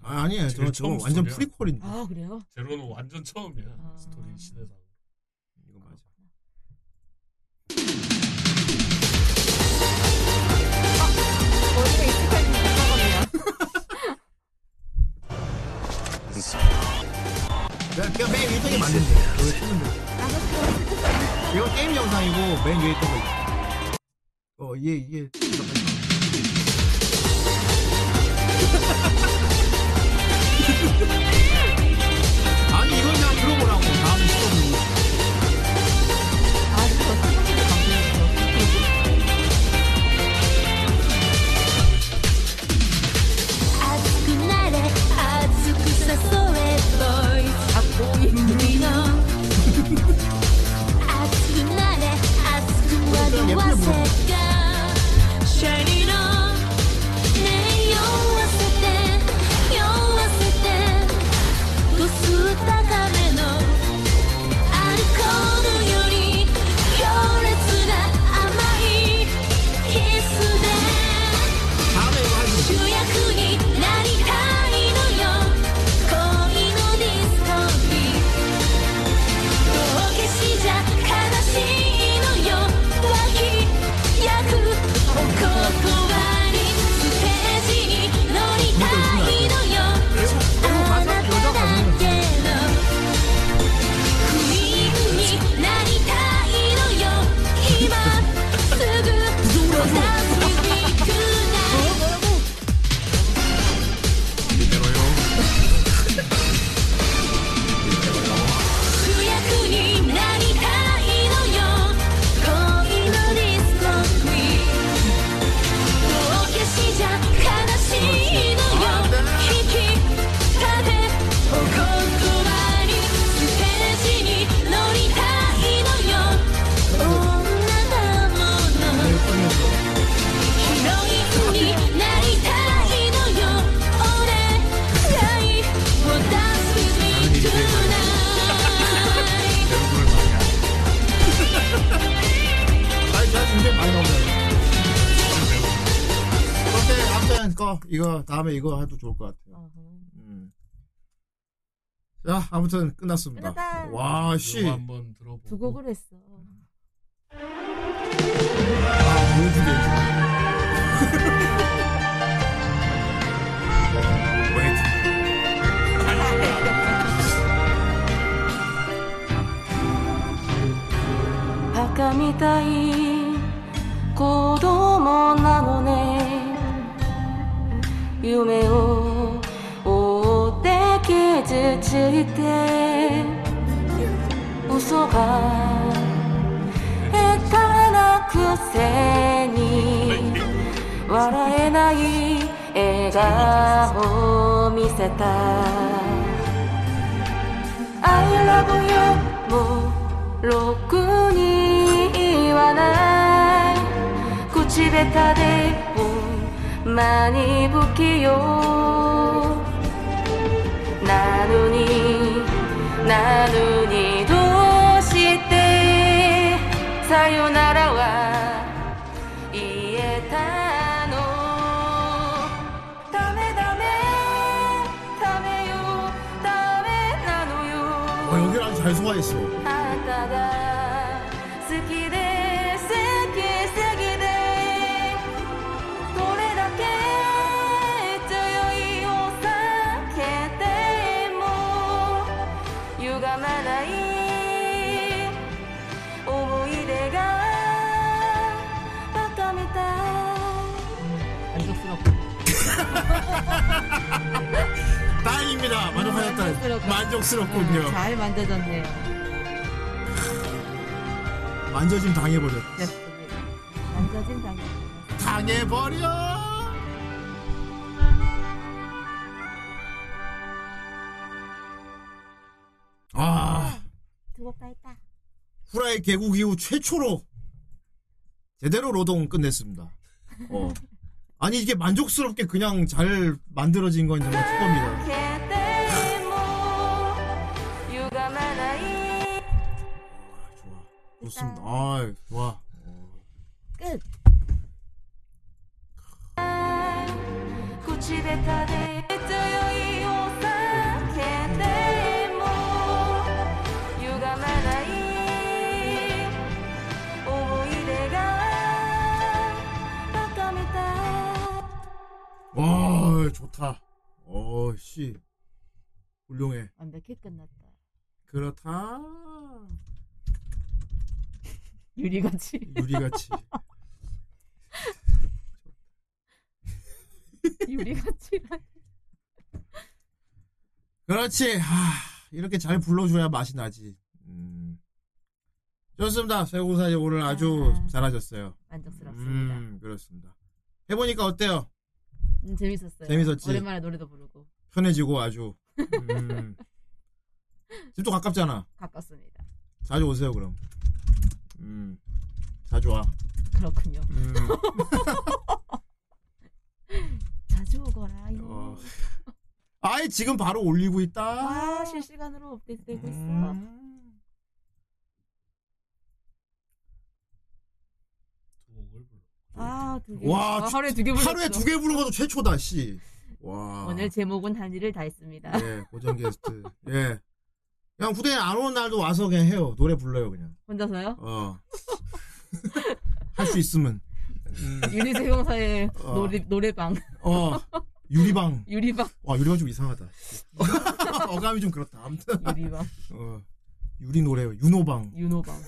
아, 아니에요. 저 저 완전 스토리야. 프리퀄인데. 아, 그래요? 제로는 완전 처음이야. 아... 스토리 신에서. 이거 맞아. 내가 맨 위에 있던 게 맞는데 왜 틀는데 이거 게임 영상이고 맨 위에 있던 거 있어. 어, 얘, 얘 아니 이건 그냥 들어보라고 다음에 시켜보고. 아, 이거 생각보다 감동이었어. 아즈쿠 나레 아즈쿠 사소에 보이 아스쿠나레 아스쿠와도 와세가 이거 다음에 이거 해도 좋을 것 같아요. 음. 자, 아무튼 끝났습니다. 끝났다. 와, 씨. 한번 들어보고. 두 곡을 했어. 아, 모두들. 바카みたい子供なのね 夢を追って傷ついて嘘が下手なくせに笑えない笑顔を見せた I love you もうろくに言わない口下手で많이붙기요나누니나누니どうしてさよならは言えたのダメダメダメよダメなのよあ、여기랑잘소화했어あなたが好きで다행입니다. 만족하셨다. 만족스럽고. 만족스럽군요. 네, 잘 만져졌네요. 만져진 당해버렸. 됐습니다. 만져진 당해. 당해버려. 아. 두곡다 했다. 후라이 개국 이후 최초로 제대로 로동 끝냈습니다. 어. 아니 이게 만족스럽게 그냥 잘 만들어진 건 정말 축복입니다. 좋습니다. 아, 좋아. 끝. 와, 좋다. 어, 씨. 훌륭해. 완벽히 끝났다. 그렇다. 유리같이. 유리같이. 유리같이라니. 그렇지. 하, 이렇게 잘 불러줘야 맛이 나지. 음. 좋습니다. 세공사님 오늘 아주 아, 잘하셨어요. 만족스럽습니다. 음, 그렇습니다. 해보니까 어때요? 음, 재밌었어요. 재밌었지. 오랜만에 노래도 부르고. 편해지고 아주. 음. 집도 가깝잖아. 가깝습니다. 자주 오세요 그럼. 음, 자주 와. 그렇군요. 음. 자주 오거라. 어. 아이 지금 바로 올리고 있다. 와, 실시간으로 업데이트되고 음. 있어. 아, 두 개. 와, 주, 하루에 두 개 부르고. 하루에 두 개 부르는 것도 최초다, 씨. 와. 오늘 제목은 한 일을 다 했습니다. 예, 고정 게스트. 예. 그냥 후대에 안 오는 날도 와서 그냥 해요. 노래 불러요, 그냥. 혼자서요? 어. 할 수 있으면. 음. 유리세공사의 어. 노래, 노래방. 어. 유리방. 유리방. 와, 유리방 좀 이상하다. 어감이 좀 그렇다. 아무튼. 유리방. 어. 유리 노래, 윤호방. 윤호방.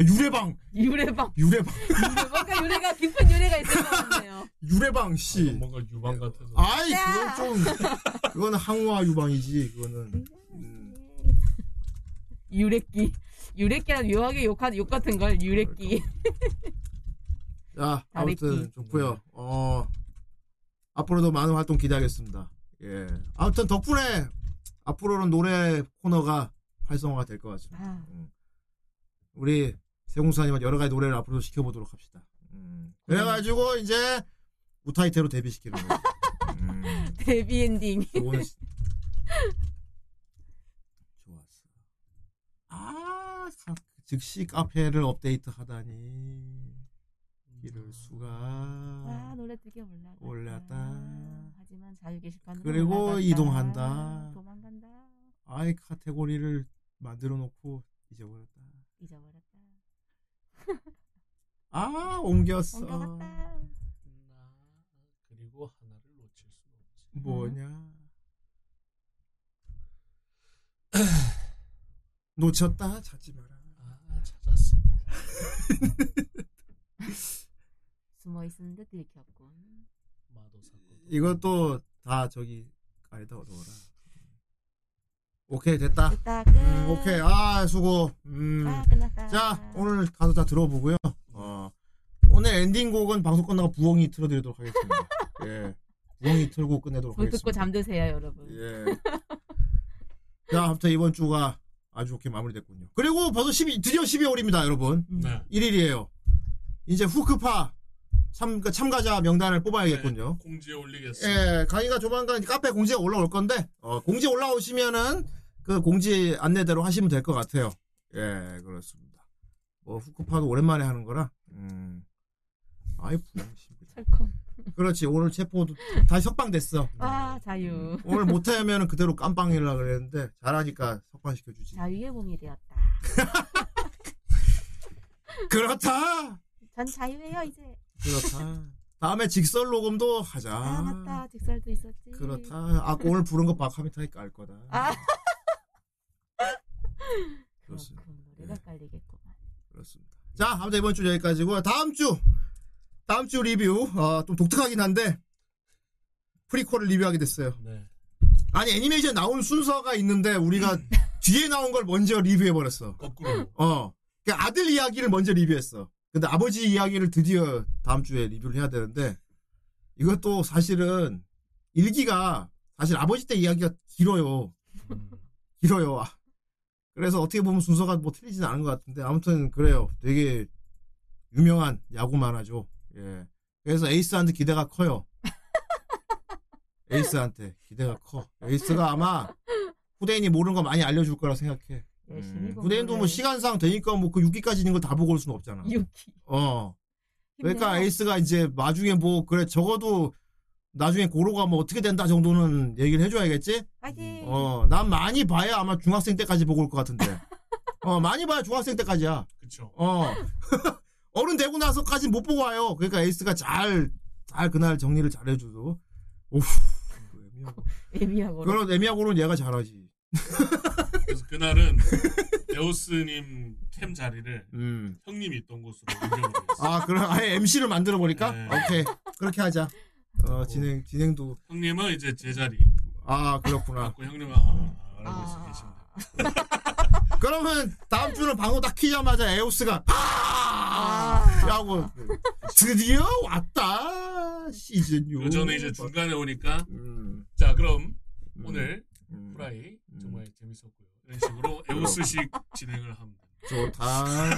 유래방. 유래방. 유래방. 뭔가 유래가, 깊은 유래가 있을 것 같네요. 유래방, 씨. 아, 뭔가 유방 같아서. 아이, 그건 좀. 그건 항우와 유방이지, 그거는. 음. 유래끼. 유래끼란 묘하게 욕하, 욕 같은 걸, 유래끼. 자, 아무튼 좋고요. 어, 앞으로도 많은 활동 기대하겠습니다. 예. 아무튼 덕분에 앞으로는 노래 코너가 활성화가 될 것 같습니다. 아. 음. 우리 세공사님은 여러 가지 노래를 앞으로도 시켜보도록 합시다. 음. 그래가지고 음. 이제 우타이테로 데뷔시키는 거예요. 음. 데뷔 엔딩. 좋은... 좋았어. 아, 즉시 카페를 업데이트하다니. 이럴 수가. 아, 노래 되게 올라갔다. 올랐다. 하지만 자유 게시판으로 그리고 올라갔다. 이동한다. 도망간다. 아이 카테고리를 만들어 놓고 잊어버렸다. 잊어버렸다. 아, 옮겼어. 옮겨갔다. 그리고 하나를 놓칠 수 없지. 뭐냐? 놓쳤다. 찾지 마라. 아, 찾았습니다. 숨어 있었는데 들켰군. 이것도 다 저기 아니다 어려워라. 오케이 됐다. 됐다 끝. 음, 오케이 아 수고. 음. 아, 끝났다. 자 오늘 가서 다 들어보고요. 어 오늘 엔딩곡은 방송 끝나고 부엉이 틀어드리도록 하겠습니다. 예 부엉이 틀고 끝내도록 하겠습니다. 듣고 잠드세요 여러분. 예. 자 아무튼 이번 주가 아주 좋게 마무리됐군요. 그리고 벌써 십이 드디어 십이월입니다 여러분. 네. 일일이에요. 이제 후크파 참, 참가자 명단을 뽑아야겠군요. 네, 공지에 올리겠습니다. 예, 강의가 조만간 카페 공지에 올라올 건데, 어, 공지 올라오시면은 그 공지 안내대로 하시면 될 것 같아요. 예, 그렇습니다. 뭐, 후크파도 오랜만에 하는 거라, 음. 아이, 부엉이십니다. 철컹. 그렇지, 오늘 체포도 다시 석방됐어. 아, 자유. 오늘 못하면은 그대로 깜빵이라 그랬는데, 잘하니까 석방시켜주지. 자유의 몸이 되었다. 그렇다! 전 자유예요 이제. 그렇다. 다음에 직설 녹음도 하자. 아 맞다. 직설도 있었지. 그렇다. 아 오늘 부른 거 박하미타이 깔 거다. 아. 그렇습니다. 내가 깔리겠구만. 그렇습니다. 자 아무튼 이번 주 여기까지고 다음 주 다음 주 리뷰 어, 좀 독특하긴 한데 프리퀄을 리뷰하게 됐어요. 네. 아니 애니메이션 나온 순서가 있는데 우리가 음. 뒤에 나온 걸 먼저 리뷰해 버렸어. 거꾸로. 어. 그러니까 아들 이야기를 먼저 리뷰했어. 근데 아버지 이야기를 드디어 다음 주에 리뷰를 해야 되는데 이것도 사실은 일기가 사실 아버지 때 이야기가 길어요. 길어요. 그래서 어떻게 보면 순서가 뭐 틀리진 않은 것 같은데 아무튼 그래요. 되게 유명한 야구 만화죠. 예. 그래서 에이스한테 기대가 커요. 에이스한테 기대가 커. 에이스가 아마 후대인이 모르는 거 많이 알려줄 거라 생각해. 음. 후대인도 뭐 시간상 되니까 뭐 그 육 기까지 있는 걸 다 보고 올 수는 없잖아. 육 기. 어. 그러니까 에이스가 이제 나중에 뭐 그래 적어도 나중에 고로가 뭐 어떻게 된다 정도는 얘기를 해줘야겠지. 파이팅. 어, 난 많이 봐야 아마 중학생 때까지 보고 올 것 같은데. 어, 많이 봐야 중학생 때까지야. 그렇죠. 어. 어른 되고 나서까지 못 보고 와요. 그러니까 에이스가 잘, 잘 그날 정리를 잘 해줘도. 오우. 애미하고. 그런 애미하고는 얘가 잘하지. 그래서 그날은 데오스님 캠 자리를 음. 형님이 있던 곳으로 옮겨버렸어요. 아 그럼 아예 엠씨를 만들어 버릴까? 네. 오케이 그렇게 하자. 어 진행 진행도 형님은 이제 제 자리. 아 그렇구나. 형님은 아, 알고 아... 계십니다. 그러면 다음 주는 방송 딱 키자마자 에오스가 아 하고 아~ 드디어 왔다 시즌 육. 그 전에 이제 중간에 오니까 음. 자 그럼 음. 오늘. 음. 프라이 정말 음. 재밌었고요. 이런 식으로 에오스식 진행을 합니다. 좋다.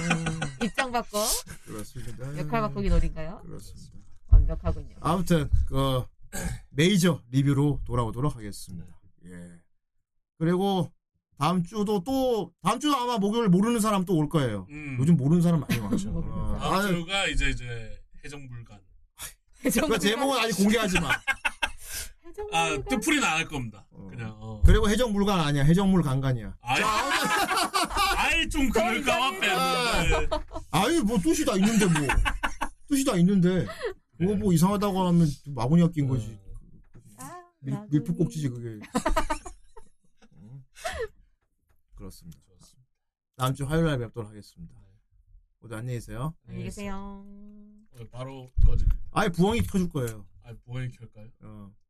입장 바꿔. 그렇습니다. 역할 바꾸기 놀인가요? 그렇습니다. 완벽하군요. 아무튼 그 메이저 리뷰로 돌아오도록 하겠습니다. 예. 그리고 다음 주도 또 다음 주도 아마 목요일 모르는 사람 또 올 거예요. 음. 요즘 모르는 사람 많이 왔죠. 어. 다음 주가 이제 이제 해정불간. 해정불간. 그 제목은 아직 공개하지 마. 아, 뜻풀이는 안 할 겁니다. 어. 그냥. 어. 그리고 해적물간 아니야. 해적물간간이야. 아이, 아이 좀 그럴까봐 빼는데. 아이, 뭐 뜻이 다 있는데 뭐. 뜻이 다 있는데 이거 뭐 이상하다고 하면 마구니가 낀 거지. 아, 밀, 밀프꼭지지 그게. 어. 그렇습니다. 좋았습니다. 다음 주 화요일 날 뵙도록 하겠습니다. 모두 안녕히 계세요. 안녕히 계세요. 바로 꺼집니다. 아예 부엉이 켜줄 거예요. 아 부엉이 켤까요? 어.